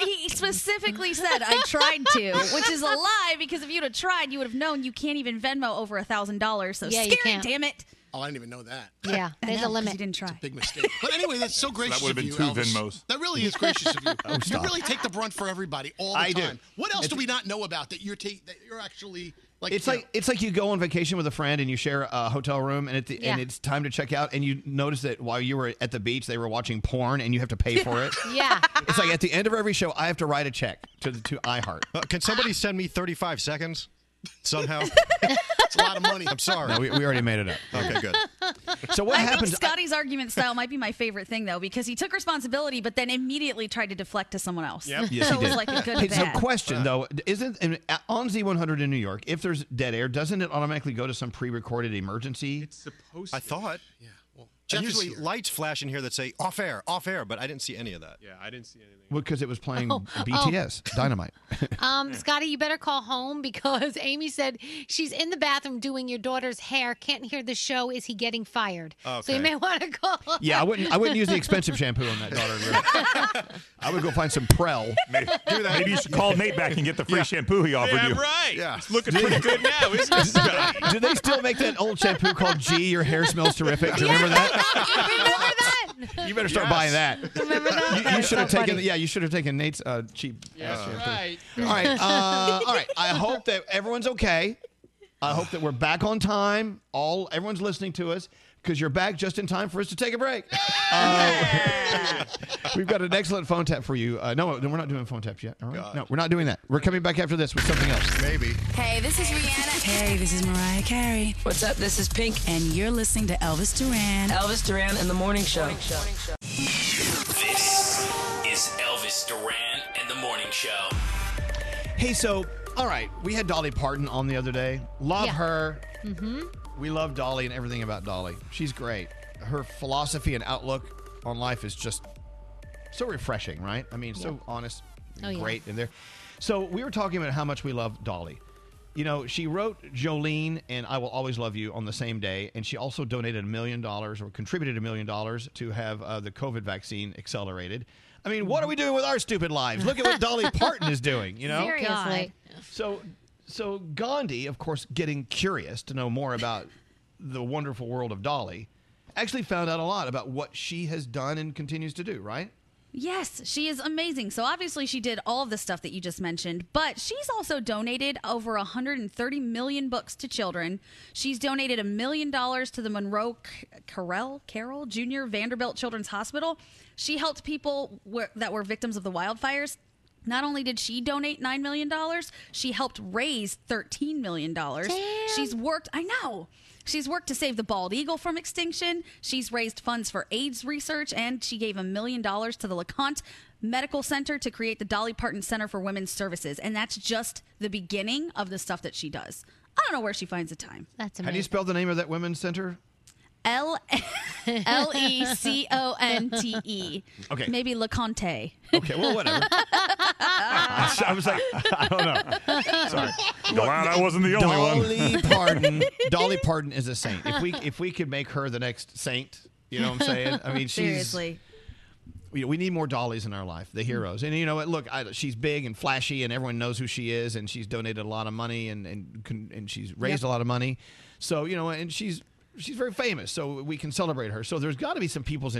He specifically said, I tried to, which is a lie, because if you'd have tried, you would have known you can't even Venmo over $1,000. So yeah, scary, damn it. Oh, I didn't even know that. Yeah, there's a limit. You didn't try. It's a big mistake. But anyway, that's so gracious of you, Elvis. That really is gracious of you. Oh, you really take the brunt for everybody all the time. What else do we not know about that you're actually... It's like you go on vacation with a friend and you share a hotel room and and it's time to check out and you notice that while you were at the beach they were watching porn and you have to pay for it. Yeah. It's like at the end of every show I have to write a check to iHeart. Can somebody send me 35 seconds somehow? It's a lot of money. I'm sorry. No, we already made it up. Okay, good. So what happens? Scotty's argument style might be my favorite thing though, because he took responsibility but then immediately tried to deflect to someone else. Yep. Yes, so he did. It was like a good bad. So question though, on Z100 in New York, if there's dead air, doesn't it automatically go to some pre-recorded emergency? It's supposed to. I thought. Yeah. Well, usually lights flash in here that say off air, but I didn't see any of that. Yeah, I didn't see anything. Well, because it was playing BTS, Dynamite. Scotty, you better call home because Amy said she's in the bathroom doing your daughter's hair, can't hear the show, is he getting fired? Okay. So you may want to call her. Yeah, I wouldn't use the expensive shampoo on that daughter. I would go find some Prel. Maybe you should call Nate back and get the free shampoo he offered you. Right. Yeah, it's looking pretty good now, isn't it, Scotty? Do they still make that old shampoo called G, your hair smells terrific? Do you remember that? Remember that? You better start buying that. Remember that? You should have taken. Funny. Yeah, you should have taken Nate's cheap. Yeah, right. All right. I hope that everyone's okay. I hope that we're back on time. Everyone's listening to us because you're back just in time for us to take a break. We've got an excellent phone tap for you. No, we're not doing phone taps yet. Are we? No, we're not doing that. We're coming back after this with something else. Maybe. Hey, this is Rihanna. Hey, this is Mariah Carey. What's up? This is Pink. And you're listening to Elvis Duran. Elvis Duran and the Morning Show. This is Elvis Duran and the Morning Show. Hey, so, all right. We had Dolly Parton on the other day. Love her. Mm-hmm. We love Dolly and everything about Dolly. She's great. Her philosophy and outlook on life is just so refreshing, right? I mean, so honest and great in there. So we were talking about how much we love Dolly. You know, she wrote Jolene and I Will Always Love You on the same day, and she also donated $1 million or contributed $1 million to have the COVID vaccine accelerated. I mean, what are we doing with our stupid lives? Look at what Dolly Parton is doing, you know? Seriously. So Gandhi, of course, getting curious to know more about the wonderful world of Dolly, actually found out a lot about what she has done and continues to do, right? Yes, she is amazing. So obviously she did all of the stuff that you just mentioned, but she's also donated over 130 million books to children. She's donated $1 million to the Monroe Carroll Jr. Vanderbilt Children's Hospital. She helped people that were victims of the wildfires. Not only did she donate $9 million, she helped raise $13 million. Damn. She's worked to save the bald eagle from extinction. She's raised funds for AIDS research, and she gave $1 million to the LeConte Medical Center to create the Dolly Parton Center for Women's Services. And that's just the beginning of the stuff that she does. I don't know where she finds the time. That's amazing. How do you spell the name of that women's center? LeConte. Okay. Maybe LeConte. Okay, well, whatever. I was like, I don't know. Sorry. Glad I wasn't the only one. Dolly Parton is a saint. If we could make her the next saint, you know what I'm saying? I mean, seriously. We need more Dollys in our life, the heroes. And you know what? Look, she's big and flashy, and everyone knows who she is, and she's donated a lot of money, and she's raised a lot of money. So, you know, and she's very famous, so we can celebrate her. So there's got to be some There's got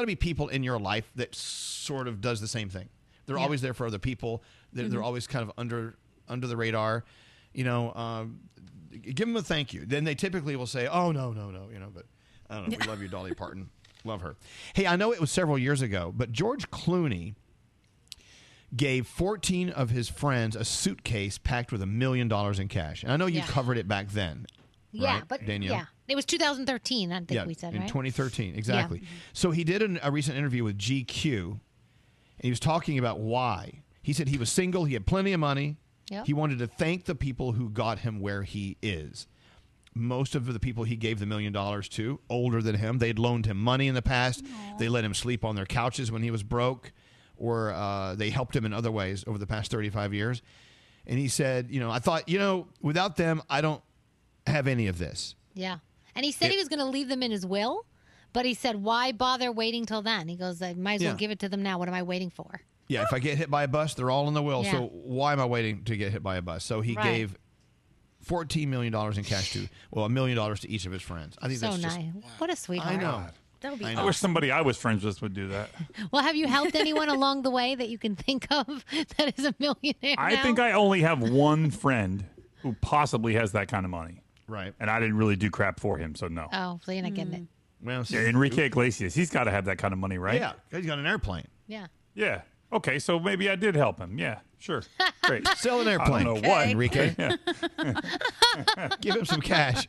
to be people in your life that sort of does the same thing. They're always there for other people. They're always kind of under the radar. You know, give them a thank you. Then they typically will say, "Oh no," you know. But I don't know. We love you, Dolly Parton. Love her. Hey, I know it was several years ago, but George Clooney gave 14 of his friends a suitcase packed with $1 million in cash. And I know you covered it back then. Yeah, right, but Danielle. It was 2013, I think we said, right? In 2013, exactly. Yeah. So he did a recent interview with GQ, and he was talking about why. He said he was single, he had plenty of money. Yep. He wanted to thank the people who got him where he is. Most of the people he gave the $1 million to, older than him, they'd loaned him money in the past. Aww. They let him sleep on their couches when he was broke, or they helped him in other ways over the past 35 years. And he said, I thought, without them, I don't have any of this. Yeah. And he said he was going to leave them in his will, but he said, why bother waiting till then? He goes, I might as well give it to them now. What am I waiting for? Yeah, if I get hit by a bus, they're all in the will, so why am I waiting to get hit by a bus? So he gave $14 million in cash to, $1 million to each of his friends. I think that's nice. What a sweetheart. I know. That would be awesome. I wish somebody I was friends with would do that. Well, have you helped anyone along the way that you can think of that is a millionaire now? I think I only have one friend who possibly has that kind of money. Right. And I didn't really do crap for him, so no. Oh, so you're not getting it. Well, so Enrique Iglesias, he's got to have that kind of money, right? Yeah, he's got an airplane. Yeah. Yeah. Okay, so maybe I did help him. Yeah, sure. Great. Sell an airplane. I don't know what, Enrique. Give him some cash.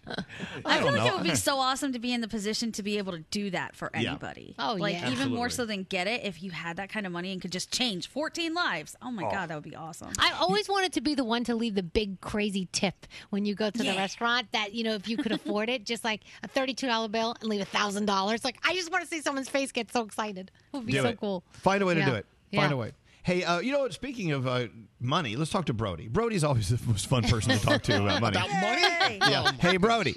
I feel like it would be so awesome to be in the position to be able to do that for anybody. Yeah. Oh, like, yeah. Like, even more so than get it, if you had that kind of money and could just change 14 lives. Oh, my God, that would be awesome. I always wanted to be the one to leave the big, crazy tip when you go to the restaurant that, if you could afford it, just like a $32 bill and leave $1,000. Like, I just want to see someone's face get so excited. It would be cool. Find a way to do it. Find a way. Hey, speaking of money, let's talk to Brody. Brody's always the most fun person to talk to about money. About money? Yeah. Hey, Brody.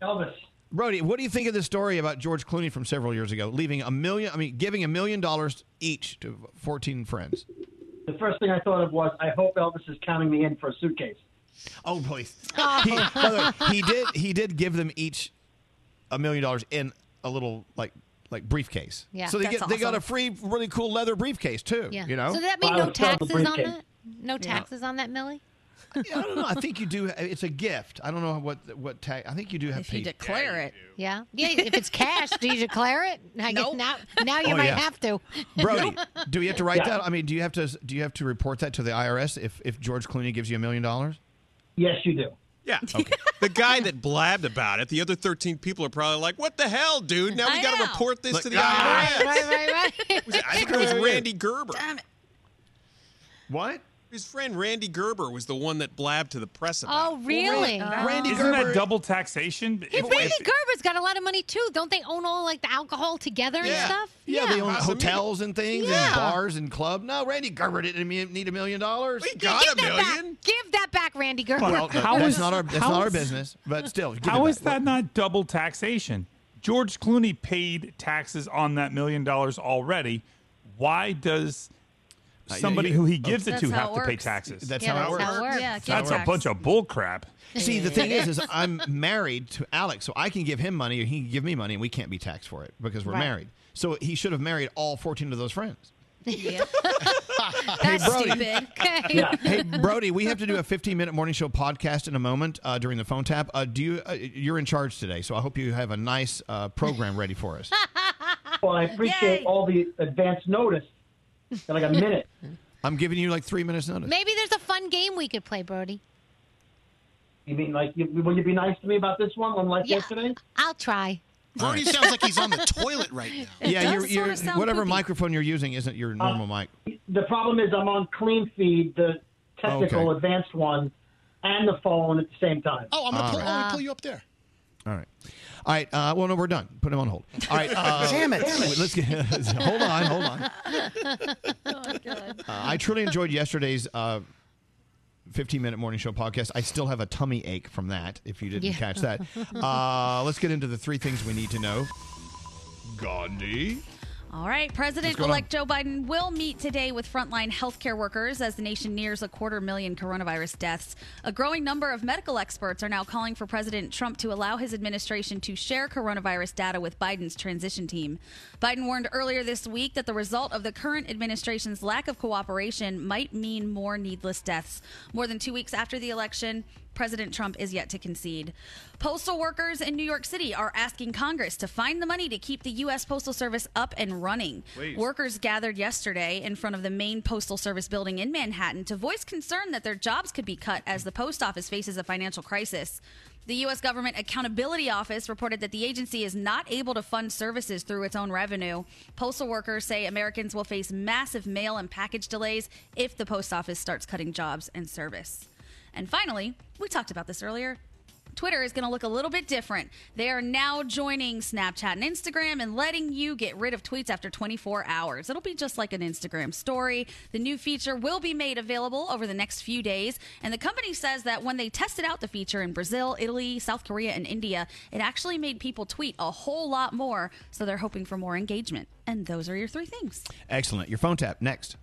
Elvis. Brody, what do you think of this story about George Clooney from several years ago, giving $1 million each to 14 friends? The first thing I thought of was, I hope Elvis is counting me in for a suitcase. Oh, please. He did give them each $1 million in a little, like briefcase. Yeah, so they got a free, really cool leather briefcase, too. Yeah. So that means no taxes on that? No taxes on that, Millie? I don't know. I think you do. It's a gift. I don't know what tax. I think you do have to pay. If you declare it. Yeah. Yeah, if it's cash, do you declare it? I guess now you might have to. Brody, do we have to write that? I mean, do you have to report that to the IRS if George Clooney gives you $1 million? Yes, you do. Yeah. Okay. The guy that blabbed about it, the other 13 people are probably like, what the hell, dude? Now we got to report this to the IRS. Right. I think it was Randy Gerber. Damn it. What? His friend Randy Gerber was the one that blabbed to the press about it. Oh, really? Well, Randy Gerber. Isn't that double taxation? Randy Gerber's got a lot of money, too. Don't they own all, the alcohol together and stuff? Yeah, they own hotels and things and bars and clubs. No, Randy Gerber didn't need $1 million. We got $1 million. Give that back, Randy Gerber. Well, that's not our business, but still. How is that not double taxation? George Clooney paid taxes on that $1 million already. Why does somebody who he gives it to have to pay taxes? That's how it works. Yeah, that's a bunch of bull crap. See, the thing is I'm married to Alex, so I can give him money, or he can give me money, and we can't be taxed for it because we're married. So he should have married all 14 of those friends. Yeah. That's stupid. Okay. Yeah. Hey, Brody, we have to do a 15-minute morning show podcast in a moment during the phone tap. You're in charge today, so I hope you have a nice program ready for us. Well, I appreciate all the advance notice. Like a minute. I'm giving you 3 minutes notice. Maybe there's a fun game we could play, Brody. You mean will you be nice to me about this one? Yesterday? I'll try. Brody sounds like he's on the toilet right now. Yeah, you're whatever poopy microphone you're using isn't your normal mic. The problem is I'm on clean feed, the technical advanced one, and the phone at the same time. Oh, I'm going to pull you up there. All right. All right. Well, no, we're done. Put him on hold. All right. Damn it. Let's get. Hold on. Oh, my God. I truly enjoyed yesterday's 15-minute morning show podcast. I still have a tummy ache from that, if you didn't catch that. Let's get into the three things we need to know. Gandhi. All right. President-elect Joe Biden will meet today with frontline healthcare workers as the nation nears 250,000 coronavirus deaths. A growing number of medical experts are now calling for President Trump to allow his administration to share coronavirus data with Biden's transition team. Biden warned earlier this week that the result of the current administration's lack of cooperation might mean more needless deaths. More than 2 weeks after the election, President Trump is yet to concede. Postal workers in New York City are asking Congress to find the money to keep the U.S. Postal Service up and running. Please. Workers gathered yesterday in front of the main Postal Service building in Manhattan to voice concern that their jobs could be cut as the post office faces a financial crisis. The U.S. Government Accountability Office reported that the agency is not able to fund services through its own revenue. Postal workers say Americans will face massive mail and package delays if the post office starts cutting jobs and service. And finally, we talked about this earlier, Twitter is going to look a little bit different. They are now joining Snapchat and Instagram and letting you get rid of tweets after 24 hours. It'll be just like an Instagram story. The new feature will be made available over the next few days. And the company says that when they tested out the feature in Brazil, Italy, South Korea, and India, it actually made people tweet a whole lot more. So they're hoping for more engagement. And those are your three things. Excellent. Your phone tap next.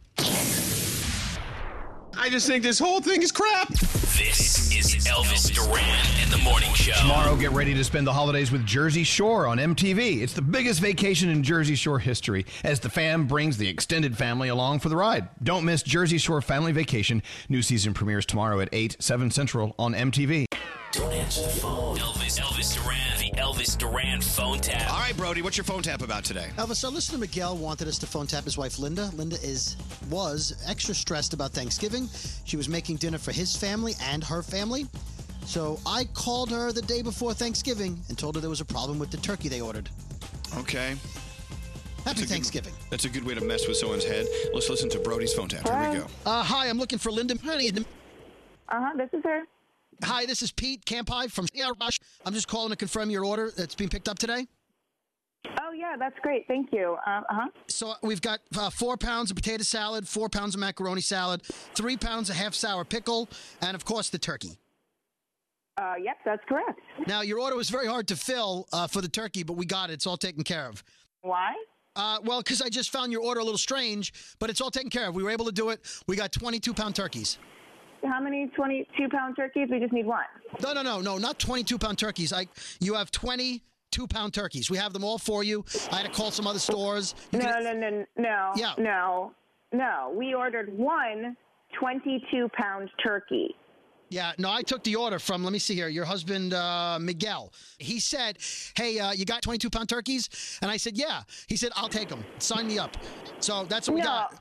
I just think this whole thing is crap. This is Elvis Duran in the Morning Show. Tomorrow, get ready to spend the holidays with Jersey Shore on MTV. It's the biggest vacation in Jersey Shore history as the fam brings the extended family along for the ride. Don't miss Jersey Shore Family Vacation. New season premieres tomorrow at 8, 7 Central on MTV. Don't answer the phone. Elvis Duran, the Elvis Duran phone tap. All right, Brody, what's your phone tap about today? Elvis, our listener Miguel wanted us to phone tap his wife, Linda. Linda was extra stressed about Thanksgiving. She was making dinner for his family and her family. So I called her the day before Thanksgiving and told her there was a problem with the turkey they ordered. Okay. Happy Thanksgiving. That's a good way to mess with someone's head. Let's listen to Brody's phone tap. Here we go. Hi, I'm looking for Linda. This is her. Hi, this is Pete Campai from Rush. I'm just calling to confirm your order that's being picked up today. Oh, yeah, that's great. Thank you. So we've got 4 pounds of potato salad, 4 pounds of macaroni salad, 3 pounds of half-sour pickle, and, of course, the turkey. Yep, that's correct. Now, your order was very hard to fill for the turkey, but we got it. It's all taken care of. Why? Well, because I just found your order a little strange, but it's all taken care of. We were able to do it. We got 22-pound turkeys. How many 22-pound turkeys? We just need one. No, not 22-pound turkeys. You have 22-pound turkeys. We have them all for you. I had to call some other stores. No. We ordered one 22-pound turkey. Yeah, no, I took the order from, let me see here, your husband, Miguel. He said, hey, you got 22-pound turkeys? And I said, yeah. He said, I'll take them. Sign me up. So that's what we got.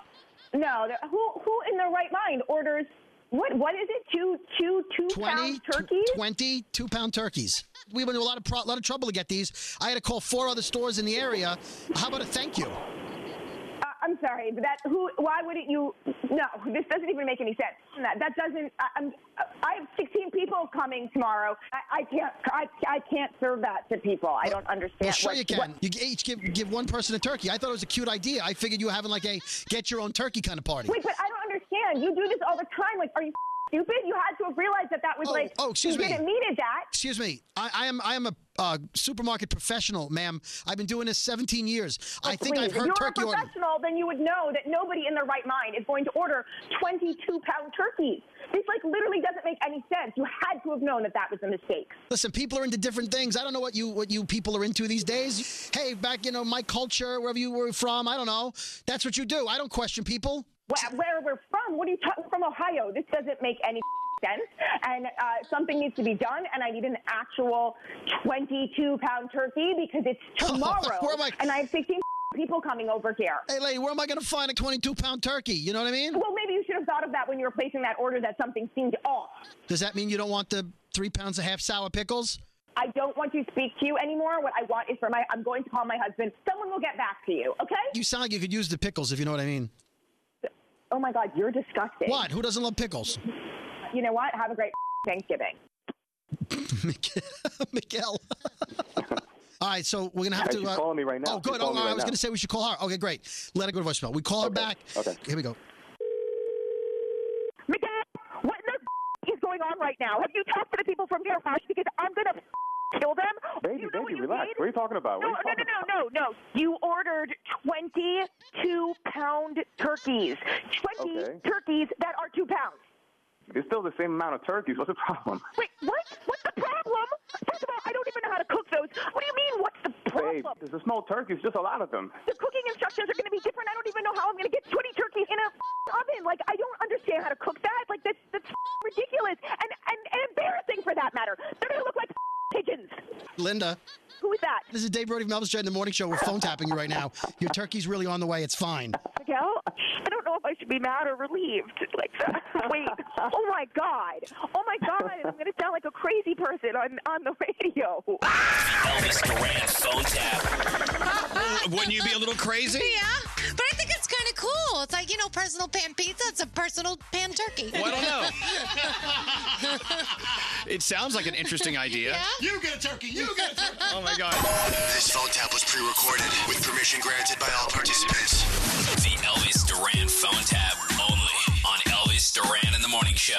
No, who in their right mind orders... What is it? Two-pound turkeys? 22-pound turkeys. We went to a lot of trouble to get these. I had to call 4 other stores in the area. How about a thank you? I'm sorry, but why wouldn't you? No, this doesn't even make any sense. I have 16 people coming tomorrow. I can't serve that to people. I don't understand. Well, sure you can. You each give one person a turkey. I thought it was a cute idea. I figured you were having like a get your own turkey kind of party. Wait, but I don't understand. You do this all the time. Like, are you stupid? You had to have realized that was like. Oh, excuse me. You didn't needed that. Excuse me. I am a supermarket professional, ma'am. I've been doing this 17 years. Oh, I think I've heard turkey orders. If you're a professional, then you would know that nobody in their right mind is going to order 22-pound turkeys. This, like, literally doesn't make any sense. You had to have known that was a mistake. Listen, people are into different things. I don't know what you people are into these days. Hey, back, my culture, wherever you were from, I don't know. That's what you do. I don't question people. Where we're from? What are you talking from Ohio? This doesn't make any sense, and something needs to be done, and I need an actual 22-pound turkey because it's tomorrow, and I have 16 people coming over here. Hey, lady, where am I going to find a 22-pound turkey? You know what I mean? Well, maybe you should have thought of that when you were placing that order that something seemed off. Does that mean you don't want the 3 pounds of half-sour pickles? I don't want to speak to you anymore. What I want is I'm going to call my husband. Someone will get back to you, okay? You sound like you could use the pickles, if you know what I mean. Oh, my God, you're disgusting. What? Who doesn't love pickles? You know what? Have a great Thanksgiving. Miguel. All right, so we're going to have to... She's calling me right now. Oh, good. I was going to say we should call her. Okay, great. Let her go to voicemail. We call her back. Okay. Here we go. Miguel, what the is going on right now? Have you talked to the people from here, Rush? Because I'm going to... kill them? Baby, relax. What are you talking about? No. You ordered 22-pound turkeys. 20 turkeys that are 2 pounds. It's still the same amount of turkeys. What's the problem? Wait, what? What's the problem? First of all, I don't even know how to cook those. What do you mean, what's the problem? Babe, there's a small turkey. It's just a lot of them. The cooking instructions are going to be different. I don't even know how I'm going to get 20 turkeys in an oven. Like, I don't understand how to cook that. Like, that's ridiculous and embarrassing. Linda. Who is that? This is Dave Brody from Elvis Jet in the Morning Show. We're phone tapping you right now. Your turkey's really on the way. It's fine. Miguel, I don't know if I should be mad or relieved. Like, wait. Oh, my God. Oh, my God. I'm going to sound like a crazy person on the radio. Elvis Duran phone tap. Wouldn't you be a little crazy? Yeah. But I think it's kind of cool. It's like, you know, personal pan pizza. It's a personal pan turkey. Well, I don't know. It sounds like an interesting idea. Yeah? You get a turkey. You get a turkey. Oh, my God. This phone tap was pre-recorded with permission granted by all participants. The Elvis Duran phone tap only on Elvis Duran in the Morning Show.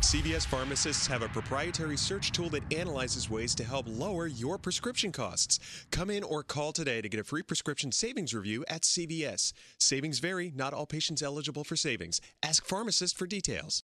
CVS pharmacists have a proprietary search tool that analyzes ways to help lower your prescription costs. Come in or call today to get a free prescription savings review at CVS. Savings vary. Not all patients eligible for savings. Ask pharmacist for details.